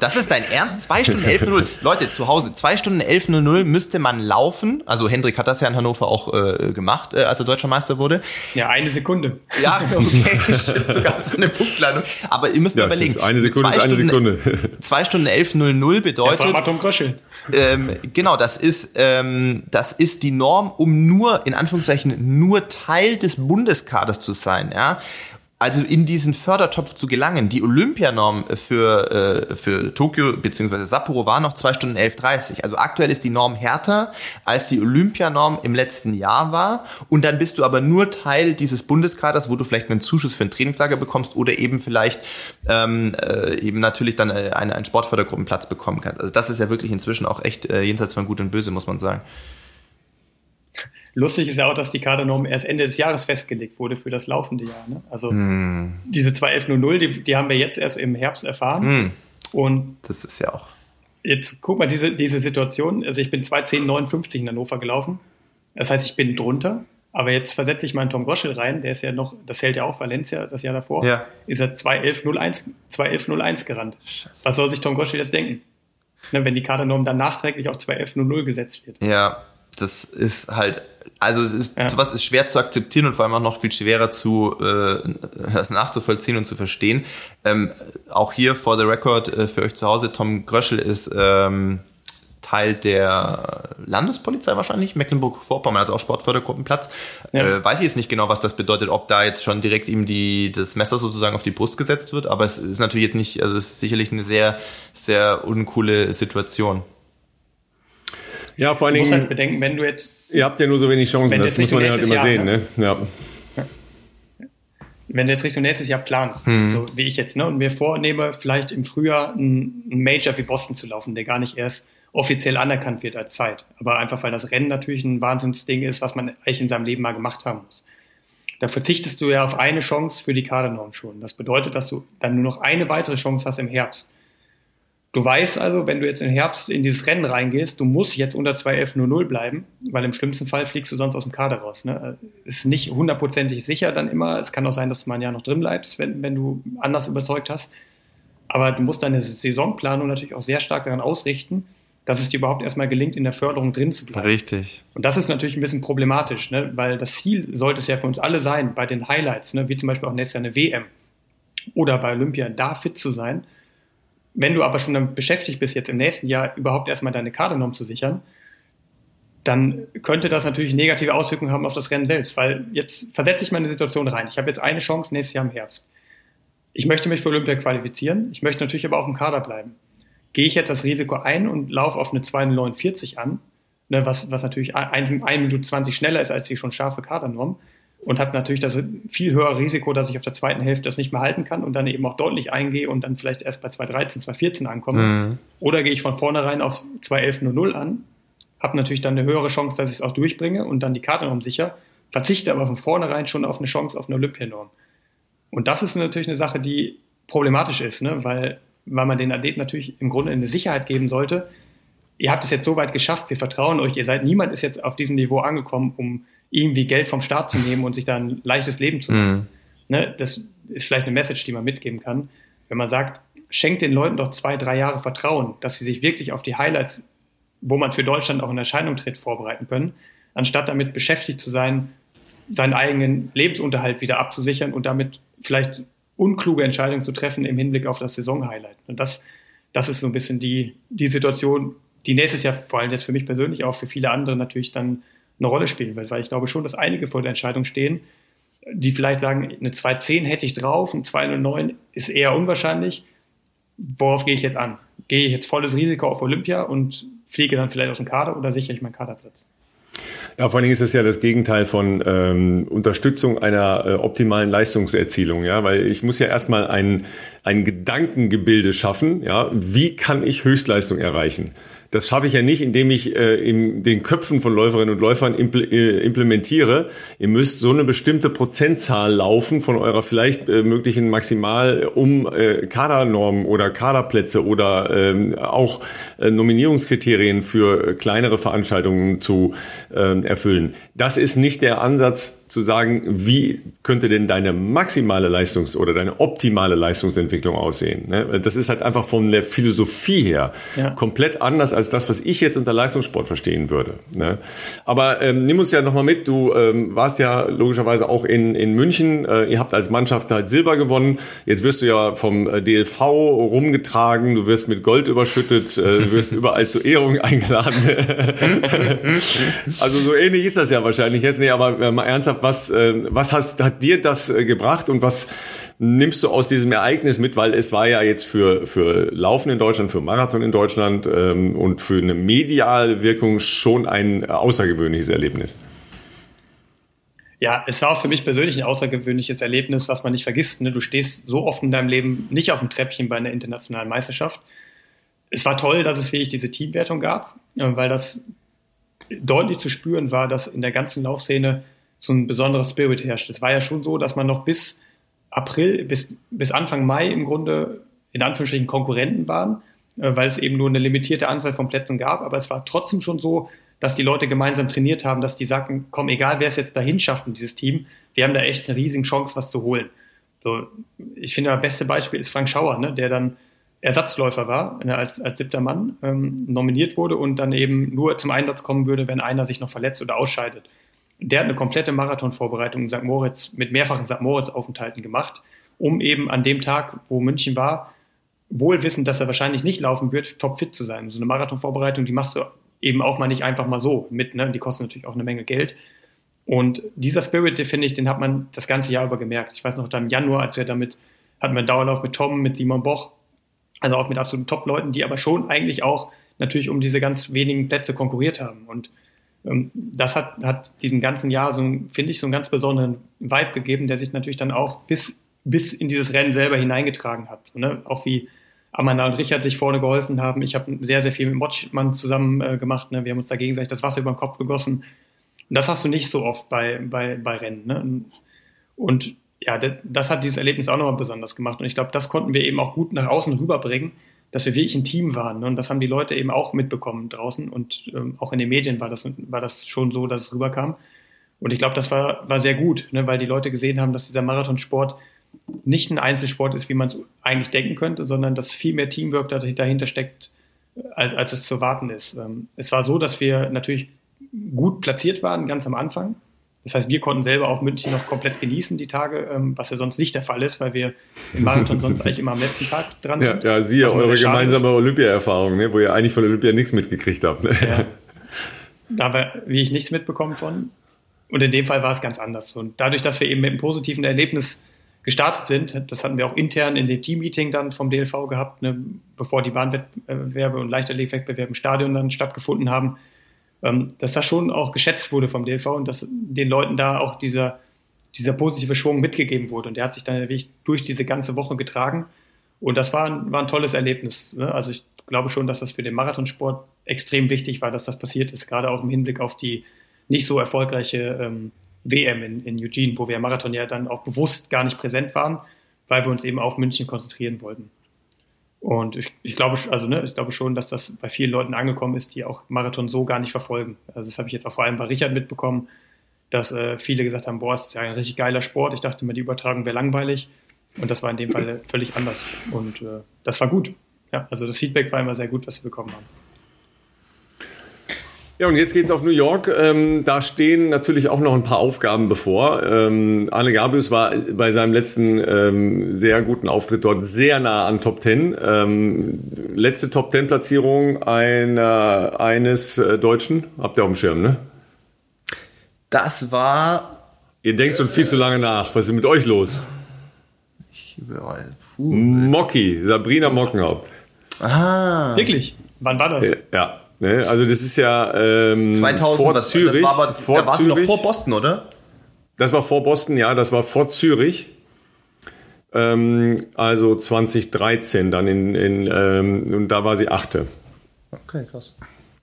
Das ist dein Ernst? zwei Stunden elf null null. Leute, zu Hause, zwei Stunden elf null null müsste man laufen. Also Hendrik hat das ja in Hannover auch äh, gemacht, äh, als er Deutscher Meister wurde. Ja, eine Sekunde. Ja, okay, stimmt, sogar so eine Punktlandung. Aber ihr müsst ja, mal überlegen. Eine Sekunde zwei ist eine Stunden, Sekunde. zwei Stunden elf null null bedeutet... Ja, Tom Kröschel. Ähm, genau, das ist, ähm, das ist die Norm, um nur, in Anführungszeichen, nur Teil des Bundeskaders zu sein, ja. Also in diesen Fördertopf zu gelangen. Die Olympianorm für, äh, für Tokio bzw. Sapporo war noch zwei Stunden elf dreißig. Also aktuell ist die Norm härter, als die Olympianorm im letzten Jahr war. Und dann bist du aber nur Teil dieses Bundeskaders, wo du vielleicht einen Zuschuss für ein Trainingslager bekommst oder eben vielleicht ähm, äh, eben natürlich dann äh, einen, einen Sportfördergruppenplatz bekommen kannst. Also das ist ja wirklich inzwischen auch echt äh, jenseits von Gut und Böse, muss man sagen. Lustig ist ja auch, dass die Kadernorm erst Ende des Jahres festgelegt wurde für das laufende Jahr. Ne? Also mm. diese zwei elf null null, die, die haben wir jetzt erst im Herbst erfahren. Mm. Und das ist ja auch. Jetzt guck mal, diese, diese Situation. Also ich bin zwei zehn neunundfünfzig in Hannover gelaufen. Das heißt, ich bin drunter. Aber jetzt versetze ich meinen Tom Groschel rein. Der ist ja noch, das hält ja auch Valencia das Jahr davor. Ja. Ist er zwei elf null eins gerannt. Scheiße. Was soll sich Tom Groschel jetzt denken? Ne, wenn die Kadernorm dann nachträglich auf zwei elf null null gesetzt wird. Ja. Das ist halt, also es ist, ja. sowas ist schwer zu akzeptieren und vor allem auch noch viel schwerer zu äh, das nachzuvollziehen und zu verstehen. Ähm, auch hier for the record äh, für euch zu Hause, Tom Gröschel ist ähm, Teil der Landespolizei wahrscheinlich, Mecklenburg-Vorpommern, also auch Sportfördergruppenplatz. Ja. Äh, weiß ich jetzt nicht genau, was das bedeutet, ob da jetzt schon direkt ihm die, das Messer sozusagen auf die Brust gesetzt wird, aber es ist natürlich jetzt nicht, also es ist sicherlich eine sehr, sehr uncoole Situation. Ja, vor allen Dingen, du musst halt bedenken, wenn du jetzt... Ihr habt ja nur so wenig Chancen, das muss man ja halt immer Jahr, sehen. Ne? Ja. Wenn du jetzt Richtung nächstes Jahr planst, hm. so wie ich jetzt, ne, und mir vornehme, vielleicht im Frühjahr einen Major wie Boston zu laufen, der gar nicht erst offiziell anerkannt wird als Zeit. Aber einfach, weil das Rennen natürlich ein Wahnsinnsding ist, was man eigentlich in seinem Leben mal gemacht haben muss. Da verzichtest du ja auf eine Chance für die Kadernorm schon. Das bedeutet, dass du dann nur noch eine weitere Chance hast im Herbst. Du weißt also, wenn du jetzt im Herbst in dieses Rennen reingehst, du musst jetzt unter zwei elf null null bleiben, weil im schlimmsten Fall fliegst du sonst aus dem Kader raus. Ne? Ist nicht hundertprozentig sicher dann immer. Es kann auch sein, dass du mal ein Jahr noch drin bleibst, wenn, wenn du anders überzeugt hast. Aber du musst deine Saisonplanung natürlich auch sehr stark daran ausrichten, dass es dir überhaupt erstmal gelingt, in der Förderung drin zu bleiben. Richtig. Und das ist natürlich ein bisschen problematisch, ne? Weil das Ziel sollte es ja für uns alle sein, bei den Highlights, ne? Wie zum Beispiel auch nächstes Jahr eine W M oder bei Olympia, da fit zu sein. Wenn du aber schon damit beschäftigt bist, jetzt im nächsten Jahr überhaupt erstmal deine Kadernorm zu sichern, dann könnte das natürlich negative Auswirkungen haben auf das Rennen selbst, weil jetzt versetze ich meine Situation rein. Ich habe jetzt eine Chance nächstes Jahr im Herbst. Ich möchte mich für Olympia qualifizieren, ich möchte natürlich aber auch im Kader bleiben. Gehe ich jetzt das Risiko ein und laufe auf eine zwei neunundvierzig an, ne, was, was natürlich eine Minute zwanzig schneller ist als die schon scharfe Kadernorm, und habe natürlich das viel höhere Risiko, dass ich auf der zweiten Hälfte das nicht mehr halten kann und dann eben auch deutlich eingehe und dann vielleicht erst bei zwei dreizehn, zwei vierzehn ankomme. Mhm. Oder gehe ich von vornherein auf zwei elf null null an, habe natürlich dann eine höhere Chance, dass ich es auch durchbringe und dann die Kadernorm sicher, verzichte aber von vornherein schon auf eine Chance auf eine Olympianorm. Und das ist natürlich eine Sache, die problematisch ist, ne? weil, weil man den Athleten natürlich im Grunde eine Sicherheit geben sollte. Ihr habt es jetzt so weit geschafft, wir vertrauen euch, ihr seid, niemand ist jetzt auf diesem Niveau angekommen, um irgendwie Geld vom Staat zu nehmen und sich da ein leichtes Leben zu machen. Mm. Ne, das ist vielleicht eine Message, die man mitgeben kann. Wenn man sagt, schenkt den Leuten doch zwei, drei Jahre Vertrauen, dass sie sich wirklich auf die Highlights, wo man für Deutschland auch in Erscheinung tritt, vorbereiten können, anstatt damit beschäftigt zu sein, seinen eigenen Lebensunterhalt wieder abzusichern und damit vielleicht unkluge Entscheidungen zu treffen im Hinblick auf das Saisonhighlight. Und das, das ist so ein bisschen die, die Situation, die nächstes Jahr vor allem jetzt für mich persönlich, auch für viele andere natürlich dann eine Rolle spielen wird, weil ich glaube schon, dass einige vor der Entscheidung stehen, die vielleicht sagen, eine zwei zehn hätte ich drauf, ein zwei null neun ist eher unwahrscheinlich. Worauf gehe ich jetzt an? Gehe ich jetzt volles Risiko auf Olympia und fliege dann vielleicht aus dem Kader oder sichere ich meinen Kaderplatz? Ja, vor allen Dingen ist es ja das Gegenteil von ähm, Unterstützung einer äh, optimalen Leistungserzielung, ja, weil ich muss ja erstmal ein, ein Gedankengebilde schaffen, ja, wie kann ich Höchstleistung erreichen? Das schaffe ich ja nicht, indem ich äh, in den Köpfen von Läuferinnen und Läufern impl- äh, implementiere. Ihr müsst so eine bestimmte Prozentzahl laufen von eurer vielleicht äh, möglichen Maximal um äh, Kadernormen oder Kaderplätze oder äh, auch äh, Nominierungskriterien für äh, kleinere Veranstaltungen zu äh, erfüllen. Das ist nicht der Ansatz zu sagen, wie könnte denn deine maximale Leistungs- oder deine optimale Leistungsentwicklung aussehen. Ne? Das ist halt einfach von der Philosophie her ja. komplett anders als das, was ich jetzt unter Leistungssport verstehen würde. Ne? Aber ähm, nimm uns ja nochmal mit, du ähm, warst ja logischerweise auch in, in München, äh, ihr habt als Mannschaft halt Silber gewonnen, jetzt wirst du ja vom äh, D L V rumgetragen, du wirst mit Gold überschüttet, äh, du wirst überall zur Ehrung eingeladen. Also so ähnlich ist das ja wahrscheinlich jetzt, nee, aber äh, mal ernsthaft, was, äh, was hast, hat dir das äh, gebracht und was nimmst du aus diesem Ereignis mit, weil es war ja jetzt für, für Laufen in Deutschland, für Marathon in Deutschland ähm, und für eine mediale Wirkung schon ein außergewöhnliches Erlebnis. Ja, es war auch für mich persönlich ein außergewöhnliches Erlebnis, was man nicht vergisst. Ne? Du stehst so oft in deinem Leben nicht auf dem Treppchen bei einer internationalen Meisterschaft. Es war toll, dass es wirklich diese Teamwertung gab, weil das deutlich zu spüren war, dass in der ganzen Laufszene so ein besonderer Spirit herrscht. Es war ja schon so, dass man noch bis April bis, bis Anfang Mai im Grunde in Anführungsstrichen Konkurrenten waren, weil es eben nur eine limitierte Anzahl von Plätzen gab. Aber es war trotzdem schon so, dass die Leute gemeinsam trainiert haben, dass die sagten, komm, egal wer es jetzt dahin schafft in dieses Team, wir haben da echt eine riesige Chance, was zu holen. So, ich finde, das beste Beispiel ist Frank Schauer, ne, der dann Ersatzläufer war, als, als siebter Mann ähm, nominiert wurde und dann eben nur zum Einsatz kommen würde, wenn einer sich noch verletzt oder ausscheidet. Der hat eine komplette Marathonvorbereitung in Sankt Moritz mit mehrfachen Sankt Moritz-Aufenthalten gemacht, um eben an dem Tag, wo München war, wohl wissend, dass er wahrscheinlich nicht laufen wird, topfit zu sein. So eine Marathonvorbereitung, die machst du eben auch mal nicht einfach mal so mit, ne? Die kostet natürlich auch eine Menge Geld. Und dieser Spirit, den finde ich, den hat man das ganze Jahr über gemerkt. Ich weiß noch, da im Januar, als wir damit hatten wir einen Dauerlauf mit Tom, mit Simon Boch, also auch mit absoluten Top-Leuten, die aber schon eigentlich auch natürlich um diese ganz wenigen Plätze konkurriert haben. Und das hat, hat diesem ganzen Jahr, so, finde ich, so einen ganz besonderen Vibe gegeben, der sich natürlich dann auch bis, bis in dieses Rennen selber hineingetragen hat. Ne? Auch wie Amanal und Richard sich vorne geholfen haben. Ich habe sehr, sehr viel mit Motschmann zusammen äh, gemacht. Ne? Wir haben uns da gegenseitig das Wasser über den Kopf gegossen. Und das hast du nicht so oft bei, bei, bei Rennen. Ne? Und ja, das, das hat dieses Erlebnis auch nochmal besonders gemacht. Und ich glaube, das konnten wir eben auch gut nach außen rüberbringen, dass wir wirklich ein Team waren. Ne? Und das haben die Leute eben auch mitbekommen draußen. Und ähm, auch in den Medien war das, war das schon so, dass es rüberkam. Und ich glaube, das war, war sehr gut, ne? Weil die Leute gesehen haben, dass dieser Marathonsport nicht ein Einzelsport ist, wie man es eigentlich denken könnte, sondern dass viel mehr Teamwork dahinter steckt, als, als es zu erwarten ist. Ähm, es war so, dass wir natürlich gut platziert waren, ganz am Anfang. Das heißt, wir konnten selber auch München noch komplett genießen, die Tage, was ja sonst nicht der Fall ist, weil wir im Marathon sonst eigentlich immer am letzten Tag dran ja, sind. Ja, siehe eure gemeinsame Olympia-Erfahrung, ne, wo ihr eigentlich von Olympia nichts mitgekriegt habt. Ne? Ja. Da habe ich nichts mitbekommen von. Und in dem Fall war es ganz anders. Und dadurch, dass wir eben mit einem positiven Erlebnis gestartet sind, das hatten wir auch intern in dem Team-Meeting dann vom D L V gehabt, ne, bevor die Bahnwettbewerbe und Leichtathletikwettbewerbe im Stadion dann stattgefunden haben, dass das schon auch geschätzt wurde vom D L V und dass den Leuten da auch dieser, dieser positive Schwung mitgegeben wurde. Und der hat sich dann wirklich durch diese ganze Woche getragen. Und das war ein, war ein tolles Erlebnis. Ne? Also ich glaube schon, dass das für den Marathonsport extrem wichtig war, dass das passiert ist, gerade auch im Hinblick auf die nicht so erfolgreiche ähm, W M in, in Eugene, wo wir im Marathon ja dann auch bewusst gar nicht präsent waren, weil wir uns eben auf München konzentrieren wollten. Und ich, ich glaube, also ne, ich glaube schon, dass das bei vielen Leuten angekommen ist, die auch Marathon so gar nicht verfolgen. Also das habe ich jetzt auch vor allem bei Richard mitbekommen, dass äh, viele gesagt haben, boah, es ist ja ein richtig geiler Sport. Ich dachte mir, die Übertragung wäre langweilig. Und das war in dem Fall völlig anders. Und äh, das war gut. Ja, also das Feedback war immer sehr gut, was wir bekommen haben. Ja, und jetzt geht's auf New York. Ähm, da stehen natürlich auch noch ein paar Aufgaben bevor. Ähm, Arne Gabius war bei seinem letzten ähm, sehr guten Auftritt dort sehr nah an Top Ten. Ähm, letzte Top Ten Platzierung einer, eines Deutschen. Habt ihr auf dem Schirm, ne? Das war... Ihr denkt schon viel äh, zu lange nach. Was ist mit euch los? Ich überall. Puh, Mocki, Sabrina Mockenhaupt. Ah. Wirklich? Wann war das? Ja. Ne, also das ist ja ähm, zweitausend, vor das, Zürich. Das war aber, vor da warst Zürich. Du noch vor Boston, oder? Das war vor Boston, ja. Das war vor Zürich. Ähm, also zwanzig dreizehn dann in, in ähm, und da war sie Achte. Okay, krass.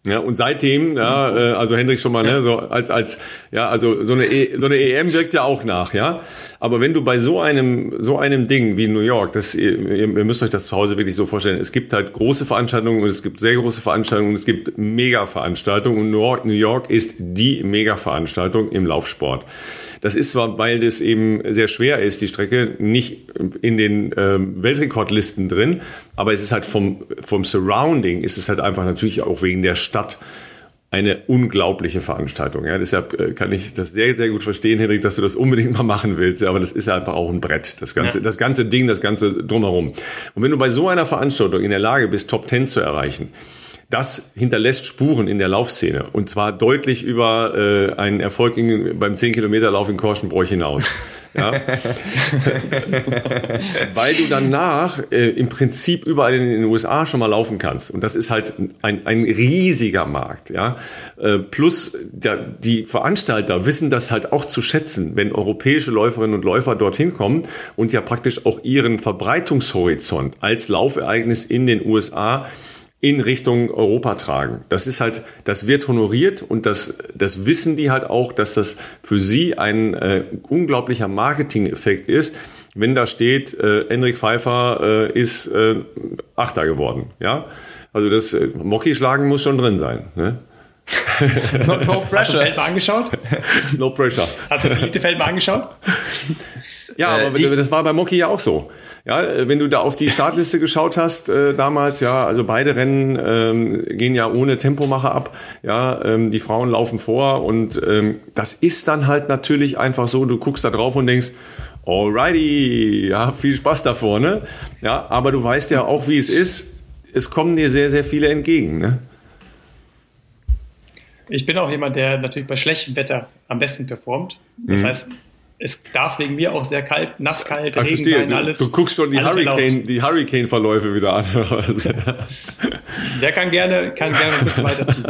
Ja, und seitdem, ja, äh, also Hendrik schon mal, ja. ne, so als als ja, also so eine e, so eine E M wirkt ja auch nach, ja. Aber wenn du bei so einem so einem Ding wie New York, das ihr, ihr müsst euch das zu Hause wirklich so vorstellen, es gibt halt große Veranstaltungen und es gibt sehr große Veranstaltungen und es gibt Mega-Veranstaltungen und New York, New York ist die Mega-Veranstaltung im Laufsport. Das ist zwar, weil das eben sehr schwer ist, die Strecke, nicht in den ähm, Weltrekordlisten drin, aber es ist halt vom, vom Surrounding, ist es halt einfach natürlich auch wegen der Stadt eine unglaubliche Veranstaltung. Ja, deshalb kann ich das sehr, sehr gut verstehen, Hendrik, dass du das unbedingt mal machen willst. Ja, aber das ist einfach auch ein Brett, das ganze, ja. das ganze Ding, das ganze Drumherum. Und wenn du bei so einer Veranstaltung in der Lage bist, Top Ten zu erreichen, das hinterlässt Spuren in der Laufszene und zwar deutlich über äh, einen Erfolg in, beim zehn-Kilometer-Lauf in Korschenbroich hinaus. Ja? Weil du danach äh, im Prinzip überall in den U S A schon mal laufen kannst. Und das ist halt ein, ein riesiger Markt. Ja? Äh, plus der, die Veranstalter wissen das halt auch zu schätzen, wenn europäische Läuferinnen und Läufer dorthin kommen und ja praktisch auch ihren Verbreitungshorizont als Laufereignis in den U S A in Richtung Europa tragen. Das ist halt, das wird honoriert und das, das wissen die halt auch, dass das für sie ein äh, unglaublicher Marketing-Effekt ist, wenn da steht, äh, Hendrik Pfeiffer äh, ist äh, Achter geworden. Ja, also das äh, Mocki schlagen muss schon drin sein. Ne? No, no pressure. Hast du das Feld mal angeschaut? No pressure. Hast du das geliebte Feld mal angeschaut? Ja, äh, aber ich, das war bei Mocki ja auch so. Ja, wenn du da auf die Startliste geschaut hast äh, damals, ja, also beide Rennen ähm, gehen ja ohne Tempomacher ab, ja, ähm, die Frauen laufen vor und ähm, das ist dann halt natürlich einfach so, du guckst da drauf und denkst, alrighty, ja, viel Spaß da vorne, ja, aber du weißt ja auch, wie es ist, es kommen dir sehr, sehr viele entgegen, ne? Ich bin auch jemand, der natürlich bei schlechtem Wetter am besten performt, das mhm. heißt, es darf wegen mir auch sehr kalt, nasskalt, Regen verstehe. sein, alles. Du, du guckst schon die Hurricane, die Hurricane-Verläufe wieder an. Der kann gerne, kann gerne ein bisschen weiterziehen.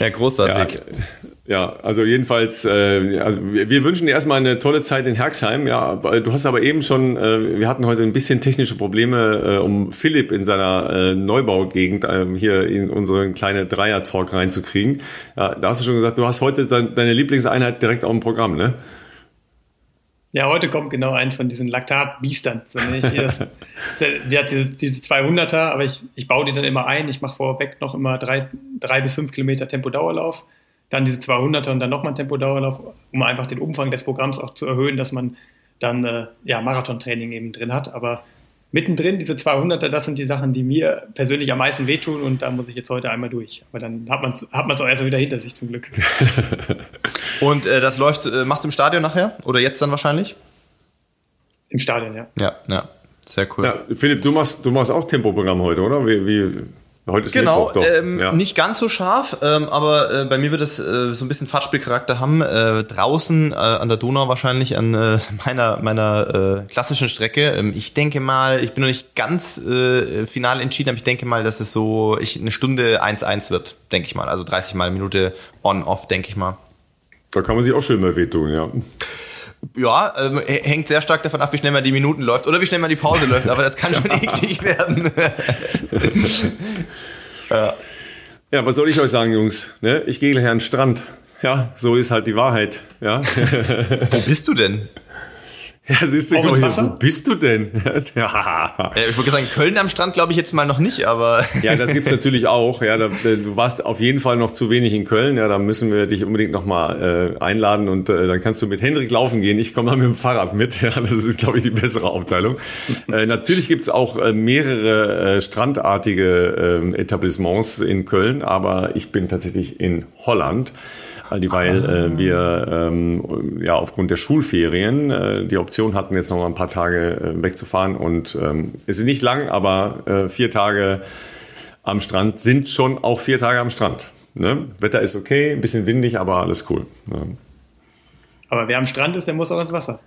Ja, großartig. Ja, ja, also jedenfalls, äh, also wir, wir wünschen dir erstmal eine tolle Zeit in Herxheim. Ja, du hast aber eben schon, äh, wir hatten heute ein bisschen technische Probleme, äh, um Philipp in seiner äh, Neubaugegend äh, hier in unseren kleinen Dreier-Talk reinzukriegen. Ja, da hast du schon gesagt, du hast heute de- deine Lieblingseinheit direkt auf dem Programm, ne? Ja, heute kommt genau eins von diesen Laktat-Biestern. So nenne ich das. Die hat diese, diese zweihunderter, aber ich, ich baue die dann immer ein. Ich mache vorweg noch immer drei, drei bis fünf Kilometer Tempo-Dauerlauf, dann diese zweihunderter und dann nochmal einen Tempo-Dauerlauf, um einfach den Umfang des Programms auch zu erhöhen, dass man dann äh, ja, Marathon-Training eben drin hat. Aber mittendrin, diese zweihunderter, das sind die Sachen, die mir persönlich am meisten wehtun und da muss ich jetzt heute einmal durch. Aber dann hat man es hat man's auch erst wieder hinter sich, zum Glück. Und äh, das läuft, äh, machst du im Stadion nachher? Oder jetzt dann wahrscheinlich? Im Stadion, ja. Ja, ja, sehr cool. Ja, Philipp, du machst, du machst auch Tempoprogramm heute, oder? Wie, wie, heute ist genau, Mittwoch, ähm, ja. Nicht ganz so scharf, ähm, aber äh, bei mir wird es äh, so ein bisschen Fahrtspielcharakter haben. Äh, draußen äh, an der Donau wahrscheinlich an äh, meiner meiner äh, klassischen Strecke. Ähm, ich denke mal, ich bin noch nicht ganz äh, final entschieden, aber ich denke mal, dass es so ich, eine Stunde eins eins wird, denke ich mal. Also dreißig Mal eine Minute on-off, denke ich mal. Da kann man sich auch schön mal wehtun, ja. Ja, ähm, hängt sehr stark davon ab, wie schnell man die Minuten läuft oder wie schnell man die Pause läuft, aber das kann schon eklig werden. Ja. Ja, was soll ich euch sagen, Jungs? Ne? Ich gehe gleich an den Strand. Ja, so ist halt die Wahrheit. Ja. Wo bist du denn? Ja, siehst du, auch ich, wo bist du denn? Ja. Ich wollte sagen, Köln am Strand glaube ich jetzt mal noch nicht, aber... Ja, das gibt's natürlich auch. Ja, da, du warst auf jeden Fall noch zu wenig in Köln. Ja, da müssen wir dich unbedingt nochmal äh, einladen und äh, dann kannst du mit Hendrik laufen gehen. Ich komme dann mit dem Fahrrad mit. Ja, das ist, glaube ich, die bessere Aufteilung. äh, natürlich gibt's auch äh, mehrere äh, strandartige äh, Etablissements in Köln, aber ich bin tatsächlich in Holland. Weil äh, wir ähm, ja aufgrund der Schulferien äh, die Option hatten, jetzt noch mal ein paar Tage äh, wegzufahren. Und ähm, es ist nicht lang, aber äh, vier Tage am Strand sind schon auch vier Tage am Strand. Ne? Wetter ist okay, ein bisschen windig, aber alles cool. Ne? Aber wer am Strand ist, der muss auch ins Wasser.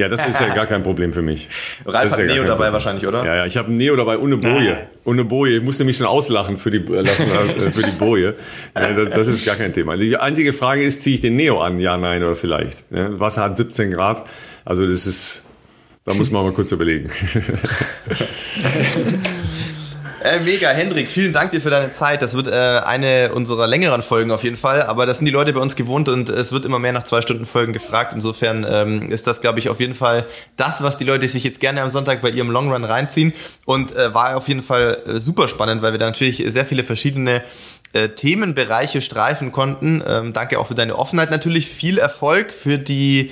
Ja, das ist ja gar kein Problem für mich. Ralf hat ja Neo dabei wahrscheinlich, oder? Ja, ja, ich habe Neo dabei ohne Boje. Ohne Boje. Ich musste mich schon auslachen für die, lassen, für die Boje. Das ist gar kein Thema. Die einzige Frage ist, ziehe ich den Neo an? Ja, nein oder vielleicht. Wasser hat siebzehn Grad. Also das ist, da muss man mal kurz überlegen. Äh, mega, Hendrik, vielen Dank dir für deine Zeit. Das wird äh, eine unserer längeren Folgen auf jeden Fall, aber das sind die Leute bei uns gewohnt und es wird immer mehr nach zwei Stunden Folgen gefragt. Insofern ähm, ist das, glaube ich, auf jeden Fall das, was die Leute sich jetzt gerne am Sonntag bei ihrem Long Run reinziehen, und äh, war auf jeden Fall äh, super spannend, weil wir da natürlich sehr viele verschiedene äh, Themenbereiche streifen konnten. Ähm, danke auch für deine Offenheit natürlich. Viel Erfolg für die...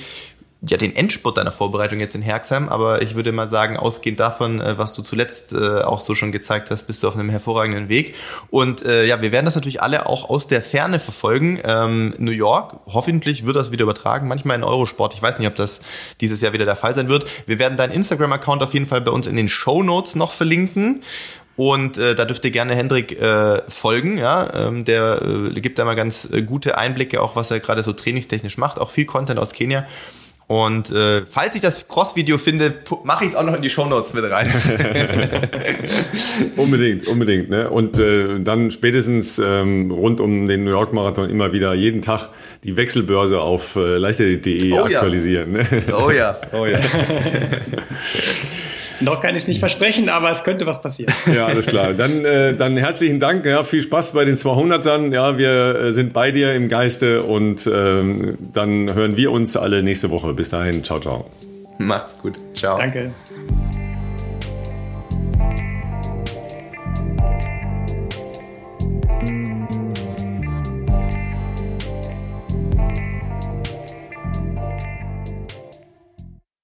ja, den Endspurt deiner Vorbereitung jetzt in Herxheim, aber ich würde mal sagen, ausgehend davon, was du zuletzt äh, auch so schon gezeigt hast, bist du auf einem hervorragenden Weg. Und äh, ja, wir werden das natürlich alle auch aus der Ferne verfolgen. Ähm, New York, hoffentlich wird das wieder übertragen, manchmal in Eurosport. Ich weiß nicht, ob das dieses Jahr wieder der Fall sein wird. Wir werden deinen Instagram-Account auf jeden Fall bei uns in den Shownotes noch verlinken. Und äh, da dürft ihr gerne Hendrik äh, folgen, ja, ähm, der äh, gibt da mal ganz äh, gute Einblicke, auch was er gerade so trainingstechnisch macht, auch viel Content aus Kenia. Und äh, falls ich das Cross-Video finde, mache ich es auch noch in die Shownotes mit rein. Unbedingt, unbedingt. Ne? Und äh, dann spätestens ähm, rund um den New York Marathon immer wieder jeden Tag die Wechselbörse auf äh, leichtathletik punkt de oh, aktualisieren. Ja. Ne? Oh ja, oh ja. Noch kann ich es nicht versprechen, aber es könnte was passieren. Ja, alles klar. Dann, äh, dann herzlichen Dank. Ja, viel Spaß bei den zweihundertern. Ja, wir äh, sind bei dir im Geiste und ähm, dann hören wir uns alle nächste Woche. Bis dahin. Ciao, ciao. Macht's gut. Ciao. Danke.